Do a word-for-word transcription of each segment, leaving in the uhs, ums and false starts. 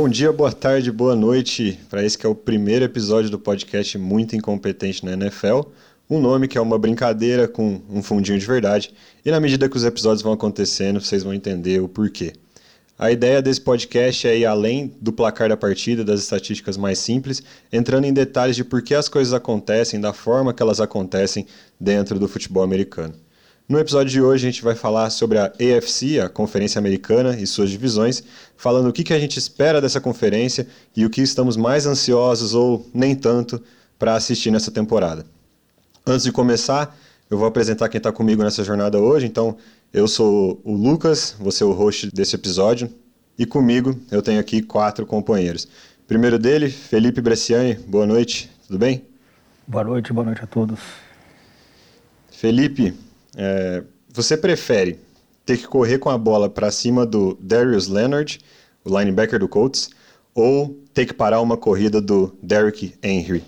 Bom dia, boa tarde, boa noite para esse que é o primeiro episódio do podcast Muito Incompetente na N F L, um nome que é uma brincadeira com um fundinho de verdade, e na medida que os episódios vão acontecendo, vocês vão entender o porquê. A ideia desse podcast é ir além do placar da partida, das estatísticas mais simples, entrando em detalhes de por que as coisas acontecem, da forma que elas acontecem dentro do futebol americano. No episódio de hoje a gente vai falar sobre a A F C, a Conferência Americana, e suas divisões, falando o que a gente espera dessa conferência e o que estamos mais ansiosos ou nem tanto para assistir nessa temporada. Antes de começar, eu vou apresentar quem está comigo nessa jornada hoje, então... Eu sou o Lucas, vou ser o host desse episódio, e comigo eu tenho aqui quatro companheiros. Primeiro dele, Felipe Bresciani, boa noite, tudo bem? Boa noite, boa noite a todos. Felipe, é, você prefere ter que correr com a bola para cima do Darius Leonard, o linebacker do Colts, ou ter que parar uma corrida do Derrick Henry,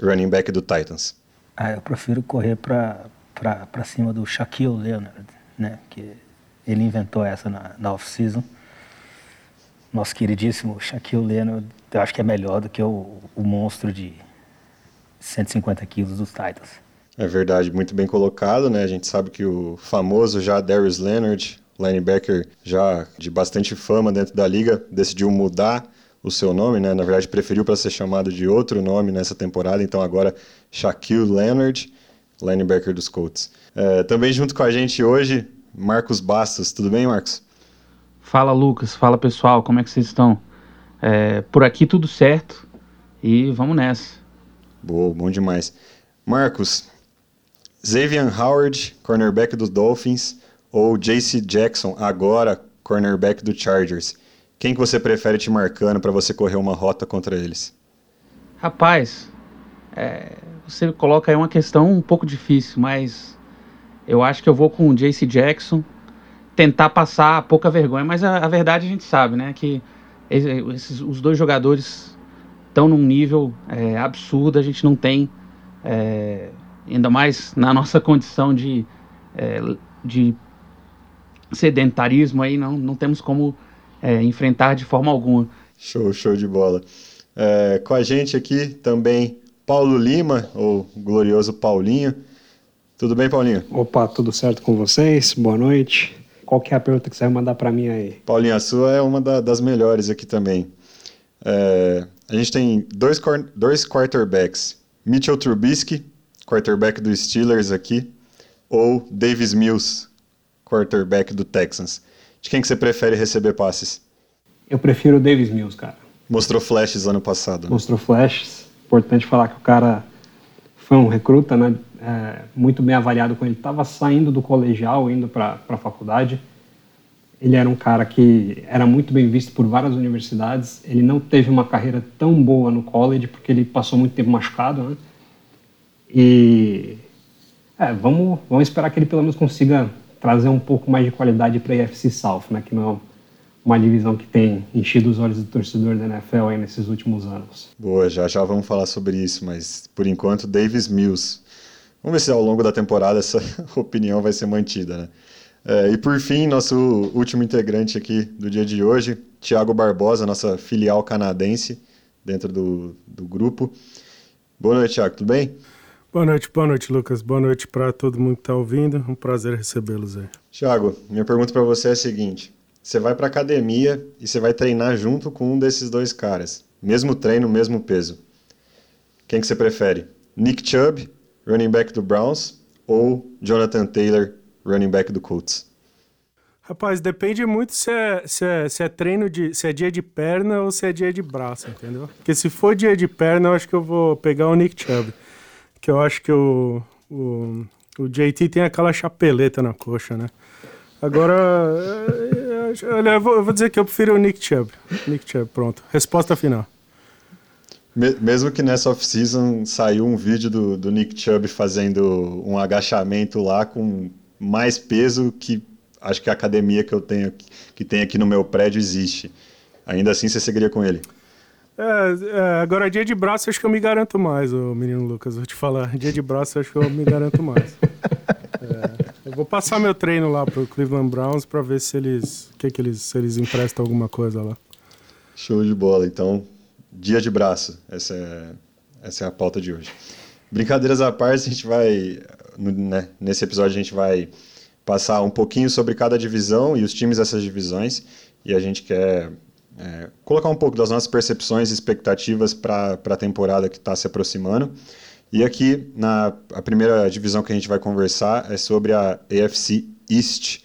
running back do Titans? Ah, eu prefiro correr para para cima do Shaquille Leonard. Né, que ele inventou essa na, na off-season. Nosso queridíssimo Shaquille Leonard, eu acho que é melhor do que o, o monstro de cento e cinquenta quilos dos Titans. É verdade, muito bem colocado, né? A gente sabe que o famoso já Darius Leonard, linebacker já de bastante fama dentro da liga, decidiu mudar o seu nome, né? Na verdade, preferiu para ser chamado de outro nome nessa temporada, então agora Shaquille Leonard, linebacker dos Colts. É, também junto com a gente hoje, Marcos Bastos. Tudo bem, Marcos? Fala, Lucas. Fala, pessoal. Como é que vocês estão? É, por aqui tudo certo e vamos nessa. Boa, bom demais. Marcos, Xavier Howard, cornerback dos Dolphins, ou J C Jackson, agora cornerback do Chargers? Quem que você prefere te marcando para você correr uma rota contra eles? Rapaz, é... você coloca aí uma questão um pouco difícil, mas eu acho que eu vou com o J C Jackson tentar passar pouca vergonha, mas a, a verdade a gente sabe, né, que esses, os dois jogadores estão num nível é, absurdo, a gente não tem, é, ainda mais na nossa condição de, é, de sedentarismo, aí não, não temos como é, enfrentar de forma alguma. Show, show de bola. É, com a gente aqui também... Paulo Lima, ou glorioso Paulinho. Tudo bem, Paulinho? Opa, tudo certo com vocês? Boa noite. Qual que é a pergunta que você vai mandar para mim aí? Paulinho, a sua é uma da, das melhores aqui também. É, a gente tem dois, dois quarterbacks. Mitchell Trubisky, quarterback do Steelers aqui, ou Davis Mills, quarterback do Texans. De quem que você prefere receber passes? Eu prefiro o Davis Mills, cara. Mostrou flashes ano passado. Né? Mostrou flashes. Importante falar que o cara foi um recruta, né? É, muito bem avaliado quando ele estava saindo do colegial, indo para a faculdade. Ele era um cara que era muito bem visto por várias universidades. Ele não teve uma carreira tão boa no college, porque ele passou muito tempo machucado. Né? E é, vamos, vamos esperar que ele pelo menos consiga trazer um pouco mais de qualidade para a A F C South, né? Que não... uma divisão que tem enchido os olhos do torcedor da N F L aí nesses últimos anos. Boa, já já vamos falar sobre isso, mas por enquanto Davis Mills. Vamos ver se ao longo da temporada essa opinião vai ser mantida, né? É, e por fim, nosso último integrante aqui do dia de hoje, Thiago Barbosa, nossa filial canadense dentro do, do grupo. Boa noite, Thiago, tudo bem? Boa noite, boa noite, Lucas. Boa noite para todo mundo que está ouvindo. Um prazer recebê-los aí. Thiago, minha pergunta para você é a seguinte... Você vai para academia e você vai treinar junto com um desses dois caras. Mesmo treino, mesmo peso. Quem que você prefere? Nick Chubb, running back do Browns, ou Jonathan Taylor, running back do Colts? Rapaz, depende muito se é, se é, se é treino de, se é dia de perna ou se é dia de braço, entendeu? Porque se for dia de perna, eu acho que eu vou pegar o Nick Chubb. Que eu acho que o, o, o J T tem aquela chapeleta na coxa, né? Agora, olha, eu vou dizer que eu prefiro o Nick Chubb. Nick Chubb, pronto. Resposta final. Mesmo que nessa off-season saiu um vídeo do, do Nick Chubb fazendo um agachamento lá com mais peso que acho que a academia que eu tenho que tem aqui no meu prédio existe. Ainda assim, você seguiria com ele? É, é, agora, dia de braço, acho que eu me garanto mais, ô menino Lucas. Vou te falar. Dia de braço, acho que eu me garanto mais. É... Eu vou passar meu treino lá pro Cleveland Browns para ver se eles, que que eles, se eles emprestam alguma coisa lá. Show de bola. Então, dia de braço. Essa é, essa é a pauta de hoje. Brincadeiras à parte, a gente vai... Né, nesse episódio a gente vai passar um pouquinho sobre cada divisão e os times dessas divisões. E a gente quer é, colocar um pouco das nossas percepções e expectativas para a temporada que está se aproximando. E aqui, na, a primeira divisão que a gente vai conversar é sobre a A F C East.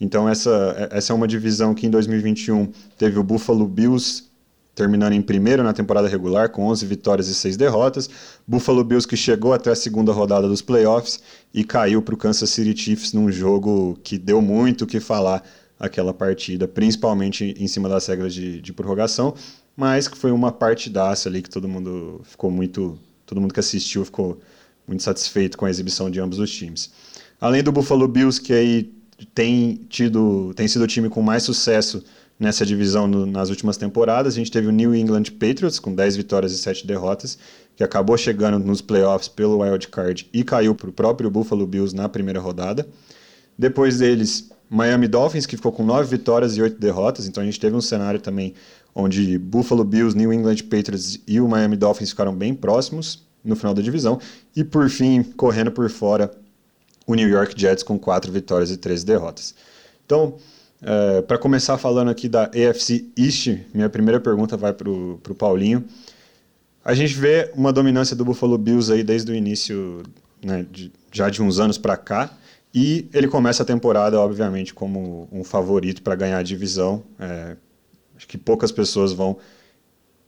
Então, essa, essa é uma divisão que em dois mil e vinte e um teve o Buffalo Bills terminando em primeiro na temporada regular, com onze vitórias e seis derrotas. Buffalo Bills que chegou até a segunda rodada dos playoffs e caiu para o Kansas City Chiefs num jogo que deu muito o que falar aquela partida, principalmente em cima das regras de, de prorrogação, mas que foi uma partidaça ali que todo mundo ficou muito... Todo mundo que assistiu ficou muito satisfeito com a exibição de ambos os times. Além do Buffalo Bills, que aí tem, tido, tem sido o time com mais sucesso nessa divisão no, nas últimas temporadas, a gente teve o New England Patriots, com dez vitórias e sete derrotas, que acabou chegando nos playoffs pelo wild card e caiu para o próprio Buffalo Bills na primeira rodada. Depois deles, Miami Dolphins, que ficou com nove vitórias e oito derrotas, então a gente teve um cenário também onde Buffalo Bills, New England Patriots e o Miami Dolphins ficaram bem próximos no final da divisão. E por fim, correndo por fora, o New York Jets com quatro vitórias e treze derrotas. Então, é, para começar falando aqui da A F C East, minha primeira pergunta vai para o Paulinho. A gente vê uma dominância do Buffalo Bills aí desde o início, né, de, já de uns anos para cá. E ele começa a temporada, obviamente, como um favorito para ganhar a divisão, é, acho que poucas pessoas vão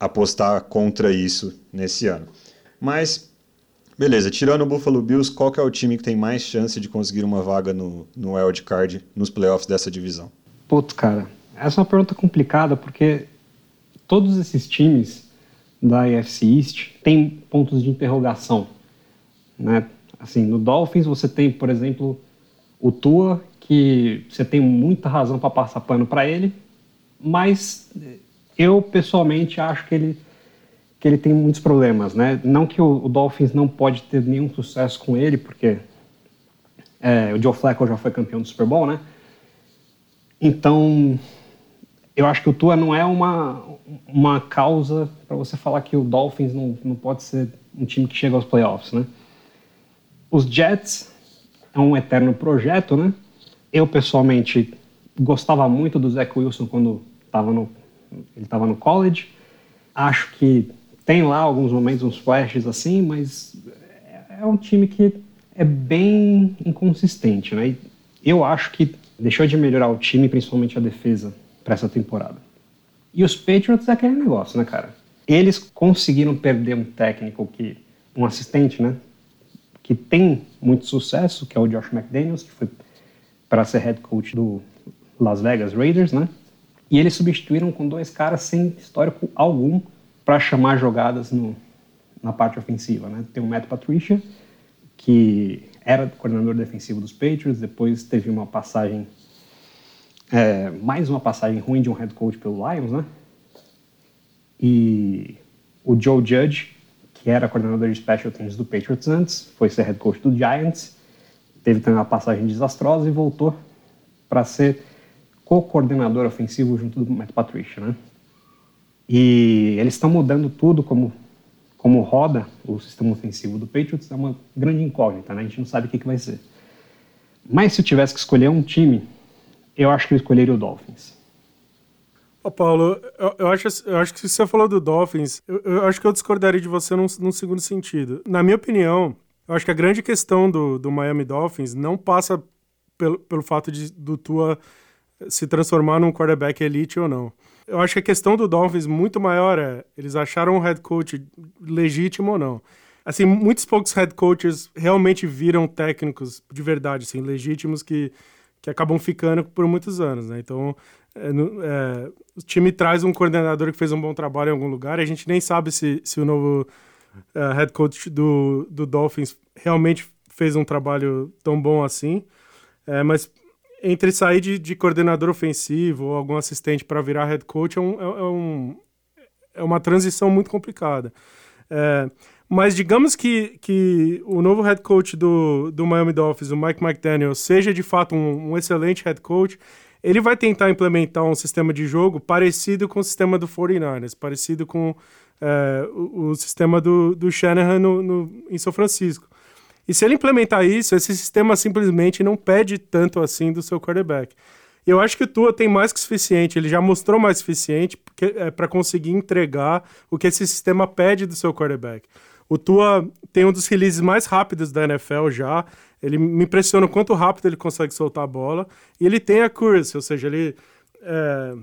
apostar contra isso nesse ano. Mas, beleza, tirando o Buffalo Bills, qual que é o time que tem mais chance de conseguir uma vaga no, no wild card, nos playoffs dessa divisão? Putz, cara, essa é uma pergunta complicada porque todos esses times da A F C East têm pontos de interrogação, né? Assim, no Dolphins você tem, por exemplo, o Tua, que você tem muita razão para passar pano para ele, mas eu, pessoalmente, acho que ele, que ele tem muitos problemas, né? Não que o, o Dolphins não pode ter nenhum sucesso com ele, porque é, o Joe Flacco já foi campeão do Super Bowl, né? Então, eu acho que o Tua não é uma, uma causa para você falar que o Dolphins não, não pode ser um time que chega aos playoffs, né? Os Jets é um eterno projeto, né? Eu, pessoalmente, gostava muito do Zach Wilson quando Tava no, ele estava no college. Acho que tem lá alguns momentos, uns flashes assim, mas é um time que é bem inconsistente, né? E eu acho que deixou de melhorar o time, principalmente a defesa, para essa temporada. E os Patriots é aquele negócio, né, cara? Eles conseguiram perder um técnico, que, um assistente, né, que tem muito sucesso, que é o Josh McDaniels, que foi para ser head coach do Las Vegas Raiders, né? E eles substituíram com dois caras sem histórico algum para chamar jogadas no, na parte ofensiva, né? Tem o Matt Patricia, que era coordenador defensivo dos Patriots, depois teve uma passagem, é, mais uma passagem ruim de um head coach pelo Lions, né? E o Joe Judge, que era coordenador de special teams do Patriots antes, foi ser head coach do Giants, teve também uma passagem desastrosa e voltou para ser co-coordenador ofensivo junto do Matt Patricia, né? E eles estão mudando tudo como, como roda o sistema ofensivo do Patriots. É uma grande incógnita, né? A gente não sabe o que, que vai ser. Mas se eu tivesse que escolher um time, eu acho que eu escolheria o Dolphins. Ô Paulo, eu, eu, acho, eu acho que se você falou do Dolphins, eu, eu acho que eu discordaria de você num, num segundo sentido. Na minha opinião, eu acho que a grande questão do, do Miami Dolphins não passa pelo, pelo fato de, do Tua se transformar num quarterback elite ou não. Eu acho que a questão do Dolphins muito maior é, eles acharam um head coach legítimo ou não. Assim, muitos poucos head coaches realmente viram técnicos de verdade, assim, legítimos, que, que acabam ficando por muitos anos, né? Então, é, é, o time traz um coordenador que fez um bom trabalho em algum lugar, a gente nem sabe se, se o novo uh, head coach do, do Dolphins realmente fez um trabalho tão bom assim, é, mas entre sair de, de coordenador ofensivo ou algum assistente para virar head coach é, um, é, um, é uma transição muito complicada. É, mas digamos que, que o novo head coach do, do Miami Dolphins, o Mike McDaniel, seja de fato um, um excelente head coach, ele vai tentar implementar um sistema de jogo parecido com o sistema do forty-niners, parecido com é, o, o sistema do, do Shanahan no, no, em São Francisco. E se ele implementar isso, esse sistema simplesmente não pede tanto assim do seu quarterback. Eu acho que o Tua tem mais que suficiente, ele já mostrou mais suficiente para é, conseguir entregar o que esse sistema pede do seu quarterback. O Tua tem um dos releases mais rápidos da N F L já, ele me impressiona o quanto rápido ele consegue soltar a bola, e ele tem a accuracy, ou seja, ele, é,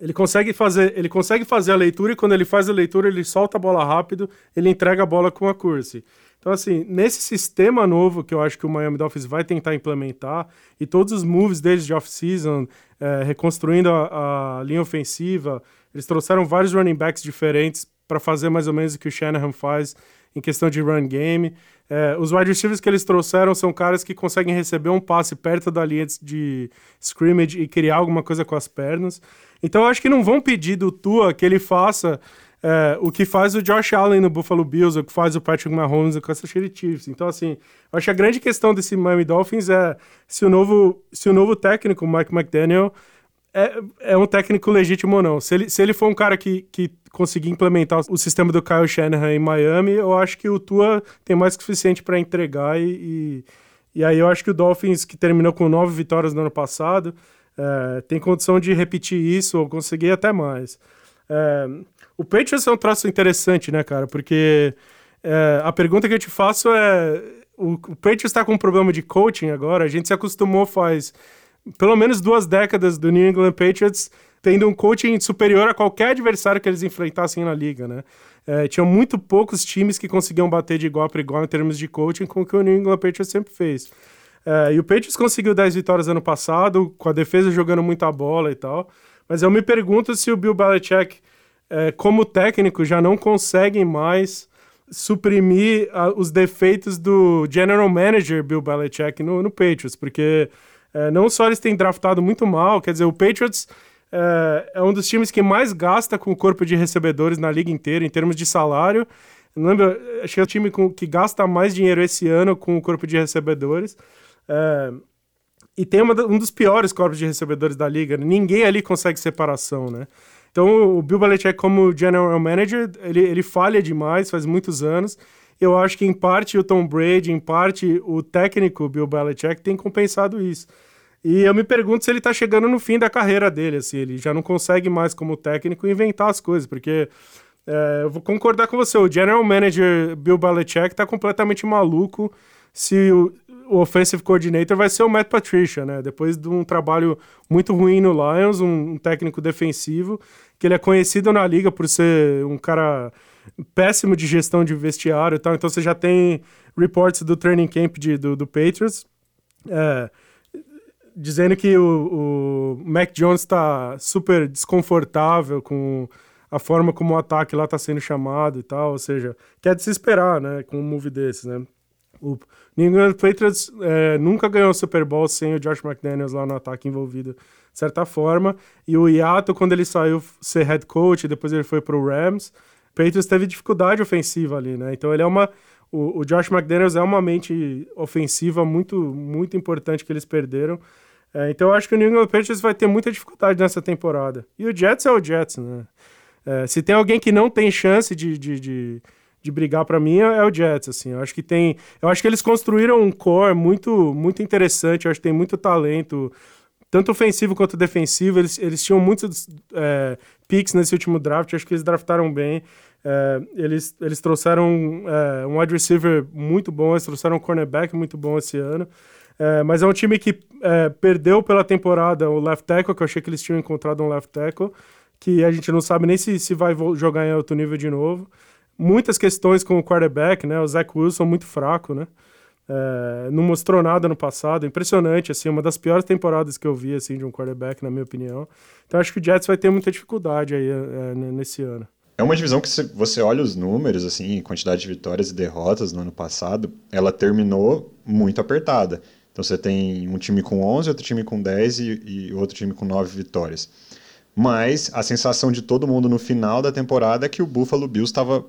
ele, consegue fazer, ele consegue fazer a leitura, e quando ele faz a leitura, ele solta a bola rápido, ele entrega a bola com a accuracy. Então, assim, nesse sistema novo que eu acho que o Miami Dolphins vai tentar implementar, e todos os moves deles de off-season, é, reconstruindo a, a linha ofensiva, eles trouxeram vários running backs diferentes para fazer mais ou menos o que o Shanahan faz em questão de run game. É, os wide receivers que eles trouxeram são caras que conseguem receber um passe perto da linha de scrimmage e criar alguma coisa com as pernas. Então, eu acho que não vão pedir do Tua que ele faça... É, o que faz o Josh Allen no Buffalo Bills, o que faz o Patrick Mahomes no Kansas City Chiefs. Então, assim, acho que a grande questão desse Miami Dolphins é se o novo, se o novo técnico, o Mike McDaniel, é, é um técnico legítimo ou não. Se ele, se ele for um cara que, que conseguir implementar o sistema do Kyle Shanahan em Miami, eu acho que o Tua tem mais que o suficiente para entregar. E, e, e aí eu acho que o Dolphins, que terminou com nove vitórias no ano passado, é, tem condição de repetir isso ou conseguir até mais. É, o Patriots é um traço interessante, né, cara? Porque é, a pergunta que eu te faço é... O, o Patriots está com um problema de coaching agora. A gente se acostumou faz pelo menos duas décadas do New England Patriots tendo um coaching superior a qualquer adversário que eles enfrentassem na liga, né? É, tinham muito poucos times que conseguiam bater de igual para igual em termos de coaching com o que o New England Patriots sempre fez. É, e o Patriots conseguiu dez vitórias ano passado, com a defesa jogando muita bola e tal. Mas eu me pergunto se o Bill Belichick... É, como técnico, já não conseguem mais suprimir a, os defeitos do general manager Bill Belichick no, no Patriots, porque é, não só eles têm draftado muito mal, quer dizer, o Patriots é, é um dos times que mais gasta com o corpo de recebedores na liga inteira, em termos de salário. Não lembro, acho que é o time com, que gasta mais dinheiro esse ano com o corpo de recebedores. É, e tem uma, um dos piores corpos de recebedores da liga. Ninguém ali consegue separação, né? Então, o Bill Belichick como general manager, ele, ele falha demais, faz muitos anos. Eu acho que, em parte, o Tom Brady, em parte, o técnico Bill Belichick tem compensado isso. E eu me pergunto se ele tá chegando no fim da carreira dele, assim. Ele já não consegue mais, como técnico, inventar as coisas, porque... É, eu vou concordar com você, o general manager Bill Belichick tá completamente maluco se o, o offensive coordinator vai ser o Matt Patricia, né? Depois de um trabalho muito ruim no Lions, um, um técnico defensivo, que ele é conhecido na liga por ser um cara péssimo de gestão de vestiário e tal. Então você já tem reports do training camp de, do, do Patriots é, dizendo que o, o Mac Jones tá super desconfortável com a forma como o ataque lá tá sendo chamado e tal, ou seja, quer desesperar, né, com um move desses, né. O New England Patriots é, nunca ganhou o Super Bowl sem o Josh McDaniels lá no ataque envolvido, de certa forma, e o hiato, quando ele saiu ser head coach, depois ele foi pro Rams, o Patriots teve dificuldade ofensiva ali, né, então ele é uma... O, o Josh McDaniels é uma mente ofensiva muito, muito importante que eles perderam. É, então eu acho que o New England Patriots vai ter muita dificuldade nessa temporada. E o Jets é o Jets, né. É, se tem alguém que não tem chance de, de, de, de brigar para mim, é o Jets, assim. Eu acho que tem... Eu acho que eles construíram um core muito, muito interessante, eu acho que tem muito talento, tanto ofensivo quanto defensivo. Eles, eles tinham muitos é, picks nesse último draft, eu acho que eles draftaram bem. É, eles, eles trouxeram é, um wide receiver muito bom, eles trouxeram um cornerback muito bom esse ano. É, mas é um time que é, perdeu pela temporada o left tackle, que eu achei que eles tinham encontrado um left tackle, que a gente não sabe nem se, se vai jogar em alto nível de novo. Muitas questões com o quarterback, né? O Zach Wilson muito fraco, né? É, não mostrou nada no passado. Impressionante, assim, uma das piores temporadas que eu vi, assim, de um quarterback, na minha opinião. Então, acho que o Jets vai ter muita dificuldade aí é, nesse ano. É uma divisão que, se você olha os números, assim, quantidade de vitórias e derrotas no ano passado, ela terminou muito apertada. Então, você tem um time com onze, outro time com dez e, e outro time com nove vitórias. Mas a sensação de todo mundo no final da temporada é que o Buffalo Bills estava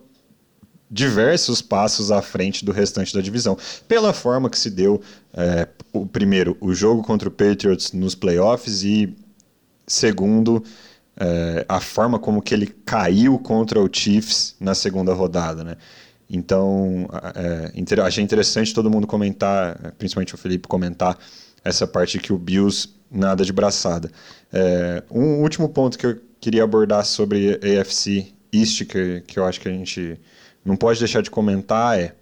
diversos passos à frente do restante da divisão. Pela forma que se deu, é, o primeiro, o jogo contra o Patriots nos playoffs e Segundo, é, a forma como que ele caiu contra o Chiefs na segunda rodada, né? Então, é, achei interessante todo mundo comentar, principalmente o Felipe comentar, essa parte de que o Bills nada de braçada. É, um último ponto que eu queria abordar sobre A F C East, que, que eu acho que a gente não pode deixar de comentar, é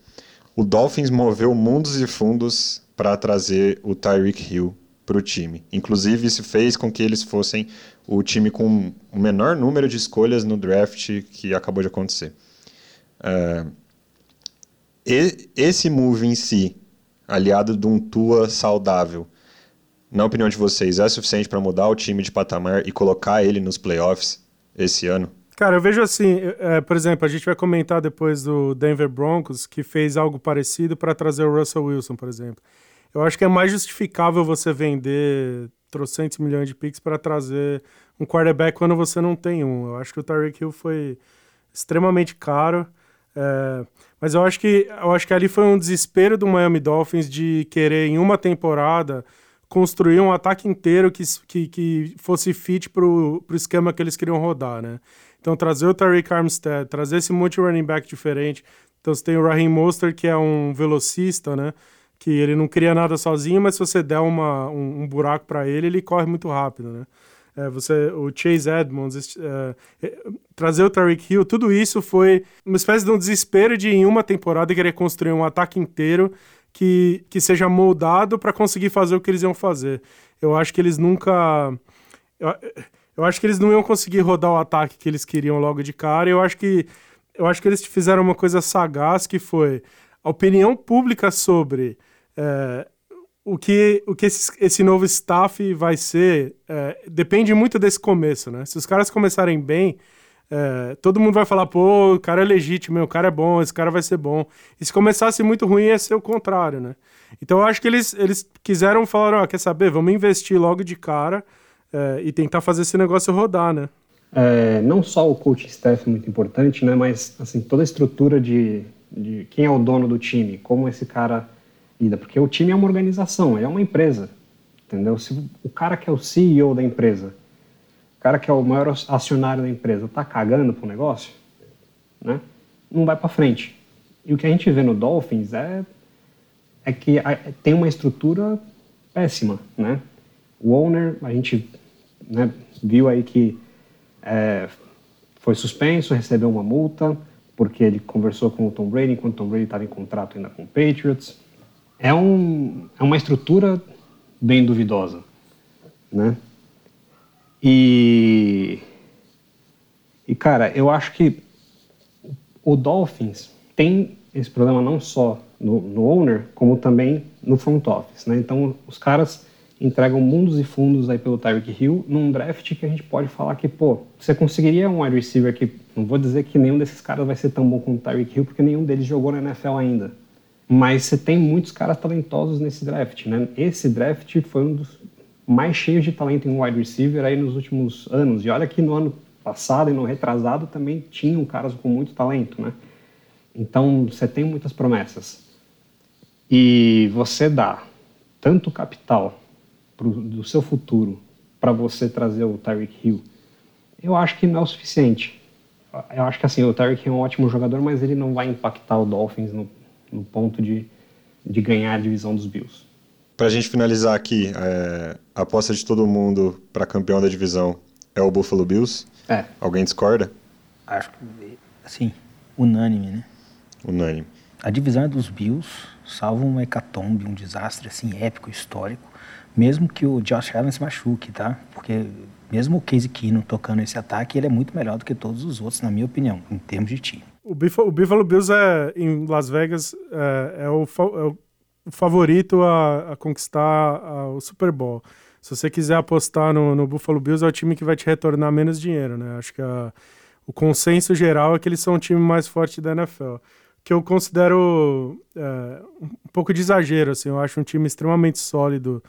o Dolphins moveu mundos e fundos para trazer o Tyreek Hill para o time. Inclusive, isso fez com que eles fossem o time com o menor número de escolhas no draft que acabou de acontecer. Uh, e, esse move em si, aliado de um Tua saudável, na opinião de vocês, é suficiente para mudar o time de patamar e colocar ele nos playoffs esse ano? Cara, eu vejo assim, é, por exemplo, a gente vai comentar depois do Denver Broncos, que fez algo parecido para trazer o Russell Wilson, por exemplo. Eu acho que é mais justificável você vender trocentos milhões de picks para trazer um quarterback quando você não tem um. Eu acho que o Tyreek Hill foi extremamente caro, é, mas eu acho, que, eu acho que ali foi um desespero do Miami Dolphins de querer, em uma temporada, construir um ataque inteiro que, que, que fosse fit para o esquema que eles queriam rodar, né? Então, trazer o Tariq Armstead, trazer esse monte de running back diferente. Então, você tem o Raheem Mostert, que é um velocista, né? Que ele não cria nada sozinho, mas se você der uma, um, um buraco para ele, ele corre muito rápido, né? É, você, o Chase Edmonds, é, é, trazer o Tyreek Hill, tudo isso foi uma espécie de um desespero de, em uma temporada, querer construir um ataque inteiro que, que seja moldado para conseguir fazer o que eles iam fazer. Eu acho que eles nunca... Eu, Eu acho que eles não iam conseguir rodar o ataque que eles queriam logo de cara. Eu acho que, eu acho que eles fizeram uma coisa sagaz, que foi a opinião pública sobre é, o que, o que esse, esse novo staff vai ser. É, depende muito desse começo, né? Se os caras começarem bem, é, todo mundo vai falar, pô, o cara é legítimo, o cara é bom, esse cara vai ser bom. E se começasse muito ruim, ia ser o contrário, né? Então eu acho que eles, eles quiseram falar, ó, oh, quer saber, vamos investir logo de cara, É, e tentar fazer esse negócio rodar, né? É, não só o coaching staff é muito importante, né? Mas assim, toda a estrutura de, de quem é o dono do time, como esse cara lida. Porque o time é uma organização, ele é uma empresa, entendeu? Se o cara que é o C E O da empresa, o cara que é o maior acionário da empresa, tá cagando pro negócio, né? Não vai pra frente. E o que a gente vê no Dolphins é, é que tem uma estrutura péssima, né? O owner, a gente né, viu aí que é, foi suspenso, recebeu uma multa, porque ele conversou com o Tom Brady, enquanto o Tom Brady estava em contrato ainda com o Patriots. É, um, é uma estrutura bem duvidosa, né? E, e, cara, eu acho que o Dolphins tem esse problema não só no, no owner, como também no front office, né? Então, os caras entregam mundos e fundos aí pelo Tyreek Hill num draft que a gente pode falar que, pô, você conseguiria um wide receiver que, não vou dizer que nenhum desses caras vai ser tão bom quanto o Tyreek Hill, porque nenhum deles jogou na N F L ainda. Mas você tem muitos caras talentosos nesse draft, né? Esse draft foi um dos mais cheios de talento em wide receiver aí nos últimos anos. E olha que no ano passado e no retrasado também tinham caras com muito talento, né? Então, você tem muitas promessas. E você dá tanto capital Pro, do seu futuro para você trazer o Tyreek Hill, eu acho que não é o suficiente. Eu acho que assim, o Tyreek Hill é um ótimo jogador, mas ele não vai impactar o Dolphins no, no ponto de, de ganhar a divisão dos Bills. Para a gente finalizar aqui, é, a aposta de todo mundo para campeão da divisão é o Buffalo Bills? É. Alguém discorda? Acho que, assim, unânime, né? Unânime. A divisão é dos Bills, salvo uma hecatombe, um desastre assim, épico, histórico. Mesmo que o Josh Allen se machuque, tá? Porque mesmo o Casey Keenum tocando esse ataque, ele é muito melhor do que todos os outros, na minha opinião, em termos de time. O Buffalo, o Buffalo Bills é, em Las Vegas é, é, o, é o favorito a, a conquistar a, o Super Bowl. Se você quiser apostar no, no Buffalo Bills, é o time que vai te retornar menos dinheiro, né? Acho que a, o consenso geral é que eles são o time mais forte da N F L. Que eu considero é, um pouco de exagero, assim. Eu acho um time extremamente sólido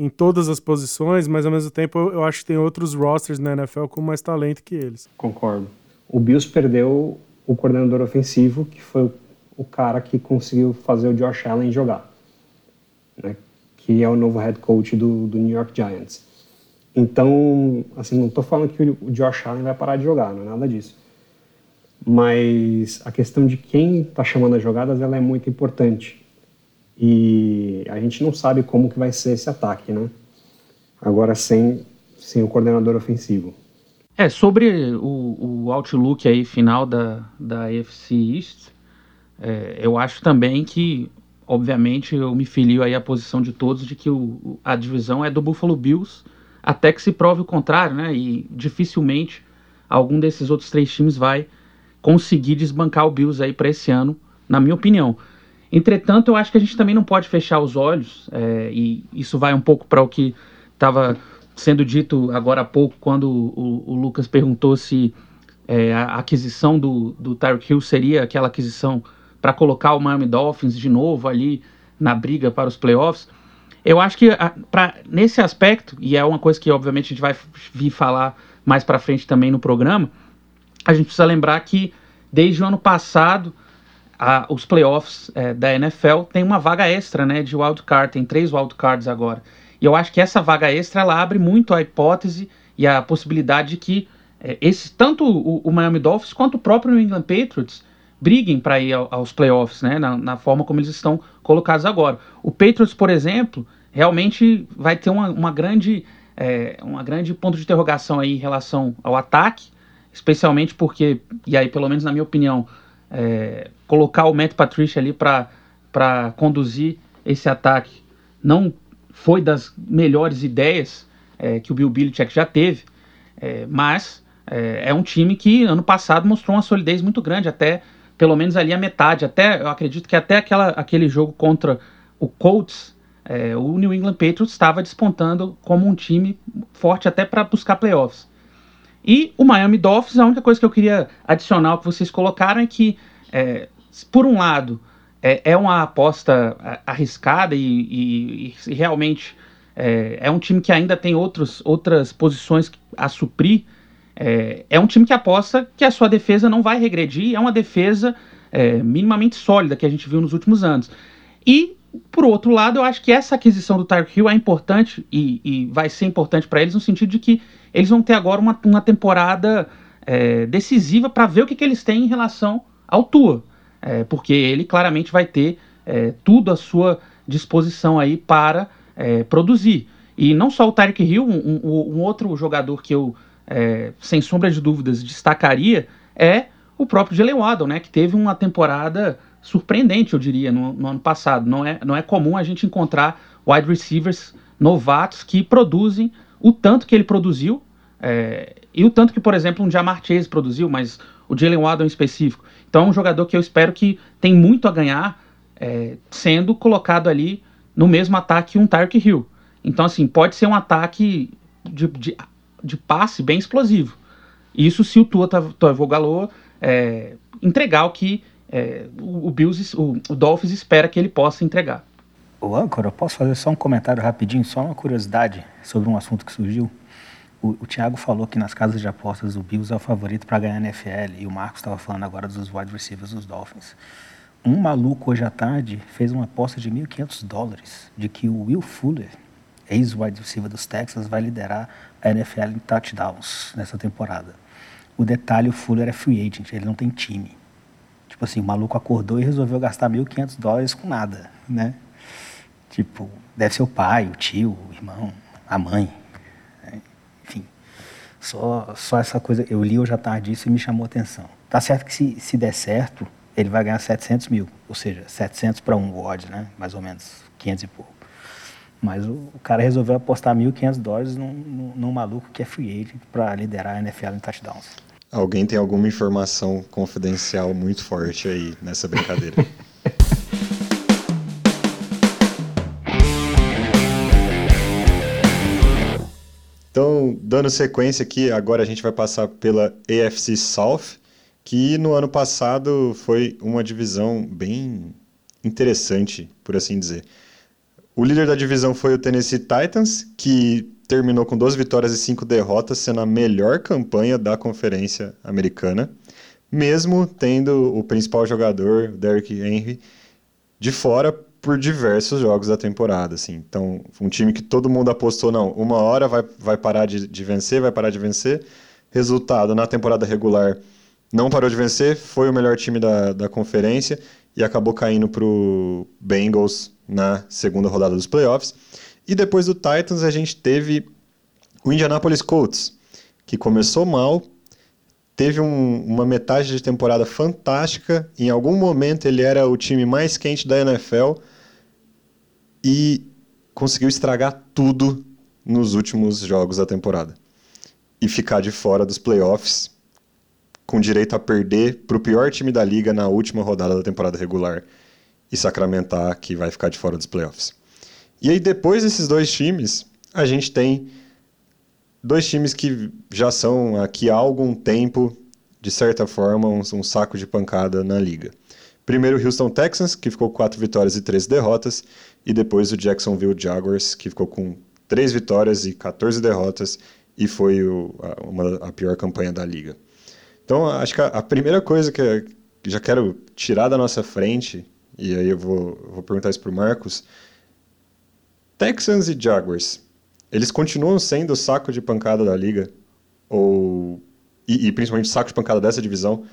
em todas as posições, mas ao mesmo tempo eu acho que tem outros rosters na N F L com mais talento que eles. Concordo. O Bills perdeu o coordenador ofensivo, que foi o cara que conseguiu fazer o Josh Allen jogar, né? Que é o novo head coach do, do New York Giants. Então, assim, não estou falando que o Josh Allen vai parar de jogar, não é nada disso. Mas a questão de quem está chamando as jogadas, ela é muito importante. E a gente não sabe como que vai ser esse ataque, né? Agora sem, sem o coordenador ofensivo. É, sobre o, o outlook aí final da, da A F C East, é, eu acho também que, obviamente, eu me filio aí à posição de todos de que o, a divisão é do Buffalo Bills, até que se prove o contrário, né? E dificilmente algum desses outros três times vai conseguir desbancar o Bills aí para esse ano, na minha opinião. Entretanto, eu acho que a gente também não pode fechar os olhos, é, e isso vai um pouco para o que estava sendo dito agora há pouco, quando o, o Lucas perguntou se é, a aquisição do, do Tyreek Hill seria aquela aquisição para colocar o Miami Dolphins de novo ali na briga para os playoffs. Eu acho que a, pra, nesse aspecto, e é uma coisa que obviamente a gente vai vir falar mais para frente também no programa, a gente precisa lembrar que desde o ano passado a, os playoffs é, da N F L tem uma vaga extra, né, de wildcard, tem três wildcards agora. E eu acho que essa vaga extra, ela abre muito a hipótese e a possibilidade de que é, esse, tanto o, o Miami Dolphins quanto o próprio New England Patriots briguem para ir ao, aos playoffs, né, na, na forma como eles estão colocados agora. O Patriots, por exemplo, realmente vai ter uma, uma, grande, é, uma grande ponto de interrogação aí em relação ao ataque, especialmente porque, e aí pelo menos na minha opinião, é, colocar o Matt Patricia ali para conduzir esse ataque não foi das melhores ideias é, que o Bill Belichick já teve, é, mas é, é um time que ano passado mostrou uma solidez muito grande, até pelo menos ali a metade, até, eu acredito que até aquela, aquele jogo contra o Colts, é, o New England Patriots estava despontando como um time forte até para buscar playoffs. E o Miami Dolphins, a única coisa que eu queria adicionar ao que vocês colocaram é que, é, por um lado, é uma aposta arriscada e, e, e realmente é, é um time que ainda tem outros, outras posições a suprir. É, é um time que aposta que a sua defesa não vai regredir, é uma defesa é, minimamente sólida que a gente viu nos últimos anos. E, por outro lado, eu acho que essa aquisição do Tyreek Hill é importante e, e vai ser importante para eles no sentido de que eles vão ter agora uma, uma temporada é, decisiva para ver o que, que eles têm em relação ao Tua. É, porque ele claramente vai ter é, tudo à sua disposição aí para é, produzir. E não só o Tyreek Hill, um, um, um outro jogador que eu, é, sem sombra de dúvidas, destacaria é o próprio Jalen Waddle, né, que teve uma temporada surpreendente, eu diria, no, no ano passado. Não é, não é comum a gente encontrar wide receivers novatos que produzem o tanto que ele produziu é, e o tanto que, por exemplo, um Jamar Chase produziu, mas o Jalen Waddle em específico. Então é um jogador que eu espero que tem muito a ganhar é, sendo colocado ali no mesmo ataque um Tyreek Hill. Então, assim, pode ser um ataque de, de, de passe bem explosivo. Isso se o Tua Tagovailoa é, entregar o que é, o, Bills, o, o Dolphins espera que ele possa entregar. Ô, Âncora, eu posso fazer só um comentário rapidinho, só uma curiosidade sobre um assunto que surgiu? O, o Thiago falou que nas casas de apostas o Bills é o favorito para ganhar a N F L e o Marcos estava falando agora dos wide receivers dos Dolphins. Um maluco hoje à tarde fez uma aposta de mil e quinhentos dólares de que o Will Fuller, ex-wide receiver dos Texans, vai liderar a N F L em touchdowns nessa temporada. O detalhe, o Fuller é free agent, ele não tem time. Tipo assim, o maluco acordou e resolveu gastar mil e quinhentos dólares com nada, né? Tipo, deve ser o pai, o tio, o irmão, a mãe. Só, só essa coisa, eu li hoje à tarde isso e me chamou a atenção. Tá certo que se, se der certo, ele vai ganhar setecentos mil, ou seja, setecentos para um odd, né? Mais ou menos, quinhentos e pouco. Mas o, o cara resolveu apostar mil e quinhentos dólares num, num, num maluco que é free agent para liderar a N F L em touchdowns. Alguém tem alguma informação confidencial muito forte aí nessa brincadeira? Então, dando sequência aqui, agora a gente vai passar pela A F C South, que no ano passado foi uma divisão bem interessante, por assim dizer. O líder da divisão foi o Tennessee Titans, que terminou com doze vitórias e cinco derrotas, sendo a melhor campanha da Conferência Americana, mesmo tendo o principal jogador, Derrick Henry, de fora por diversos jogos da temporada, assim. Então, um time que todo mundo apostou, não, uma hora vai, vai parar de, de vencer, vai parar de vencer. Resultado, na temporada regular, não parou de vencer, foi o melhor time da, da conferência e acabou caindo pro Bengals na segunda rodada dos playoffs. E depois do Titans, a gente teve o Indianapolis Colts, que começou mal, teve um, uma metade de temporada fantástica, em algum momento ele era o time mais quente da N F L e conseguiu estragar tudo nos últimos jogos da temporada. E ficar de fora dos playoffs, com direito a perder para o pior time da liga na última rodada da temporada regular e sacramentar que vai ficar de fora dos playoffs. E aí depois desses dois times, a gente tem... dois times que já são aqui há algum tempo, de certa forma, um, um saco de pancada na liga. Primeiro o Houston Texans, que ficou com quatro vitórias e treze derrotas, e depois o Jacksonville Jaguars, que ficou com três vitórias e quatorze derrotas, e foi o, a, uma, a pior campanha da liga. Então, acho que a, a primeira coisa que eu já quero tirar da nossa frente, e aí eu vou, eu vou perguntar isso para o Marcos, Texans e Jaguars... eles continuam sendo o saco de pancada da liga, ou e, e principalmente saco de pancada dessa divisão,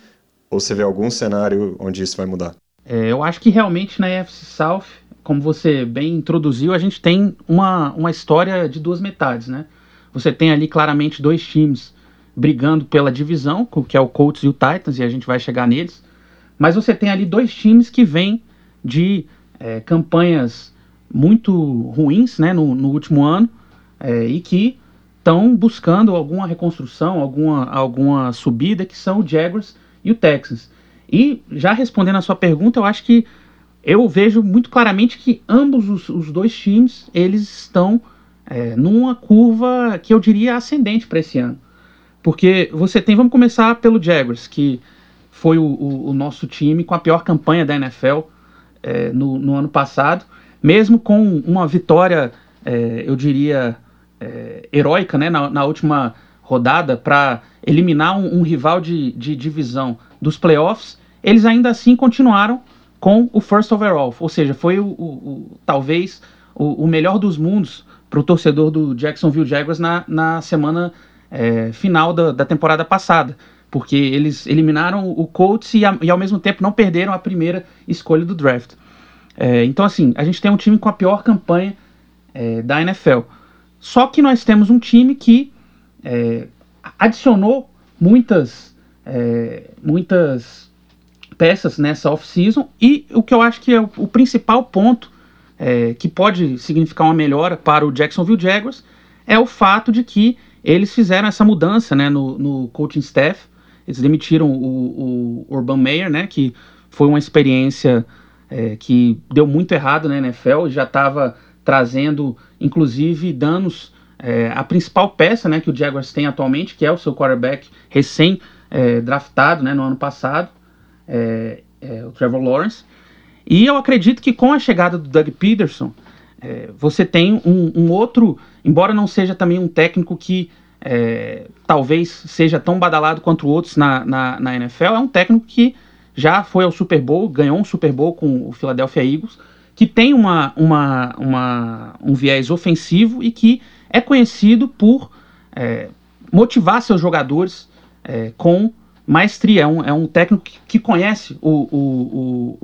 ou você vê algum cenário onde isso vai mudar? É, eu acho que realmente na A F C South, como você bem introduziu, a gente tem uma, uma história de duas metades, né? Você tem ali claramente dois times brigando pela divisão, que é o Colts e o Titans, e a gente vai chegar neles, mas você tem ali dois times que vêm de é, campanhas muito ruins, né, no, no último ano, É, e que estão buscando alguma reconstrução, alguma, alguma subida, que são o Jaguars e o Texans. E já respondendo a sua pergunta, eu acho que eu vejo muito claramente que ambos os, os dois times, eles estão é, numa curva que eu diria ascendente para esse ano. Porque você tem, vamos começar pelo Jaguars, que foi o, o, o nosso time com a pior campanha da N F L é, no, no ano passado, mesmo com uma vitória, é, eu diria... É, heróica, né, na, na última rodada para eliminar um, um rival de, de divisão dos playoffs, eles ainda assim continuaram com o first overall, ou seja, foi o, o, o, talvez o, o melhor dos mundos para o torcedor do Jacksonville Jaguars na, na semana é, final da, da temporada passada, porque eles eliminaram o Colts e, a, e ao mesmo tempo não perderam a primeira escolha do draft. É, então assim, a gente tem um time com a pior campanha é, da N F L. Só que nós temos um time que é, adicionou muitas, é, muitas peças nessa off-season e o que eu acho que é o, o principal ponto é, que pode significar uma melhora para o Jacksonville Jaguars é o fato de que eles fizeram essa mudança, né, no, no coaching staff. Eles demitiram o, o Urban Meyer, né, que foi uma experiência é, que deu muito errado na N F L e já estava... trazendo, inclusive, danos é, à principal peça, né, que o Jaguars tem atualmente, que é o seu quarterback recém-draftado é, né, no ano passado, é, é, o Trevor Lawrence. E eu acredito que com a chegada do Doug Peterson, é, você tem um, um outro, embora não seja também um técnico que é, talvez seja tão badalado quanto outros na, na, na N F L, é um técnico que já foi ao Super Bowl, ganhou um Super Bowl com o Philadelphia Eagles, que tem uma, uma, uma, um viés ofensivo e que é conhecido por é, motivar seus jogadores é, com maestria. É um, é um técnico que, que conhece o, o,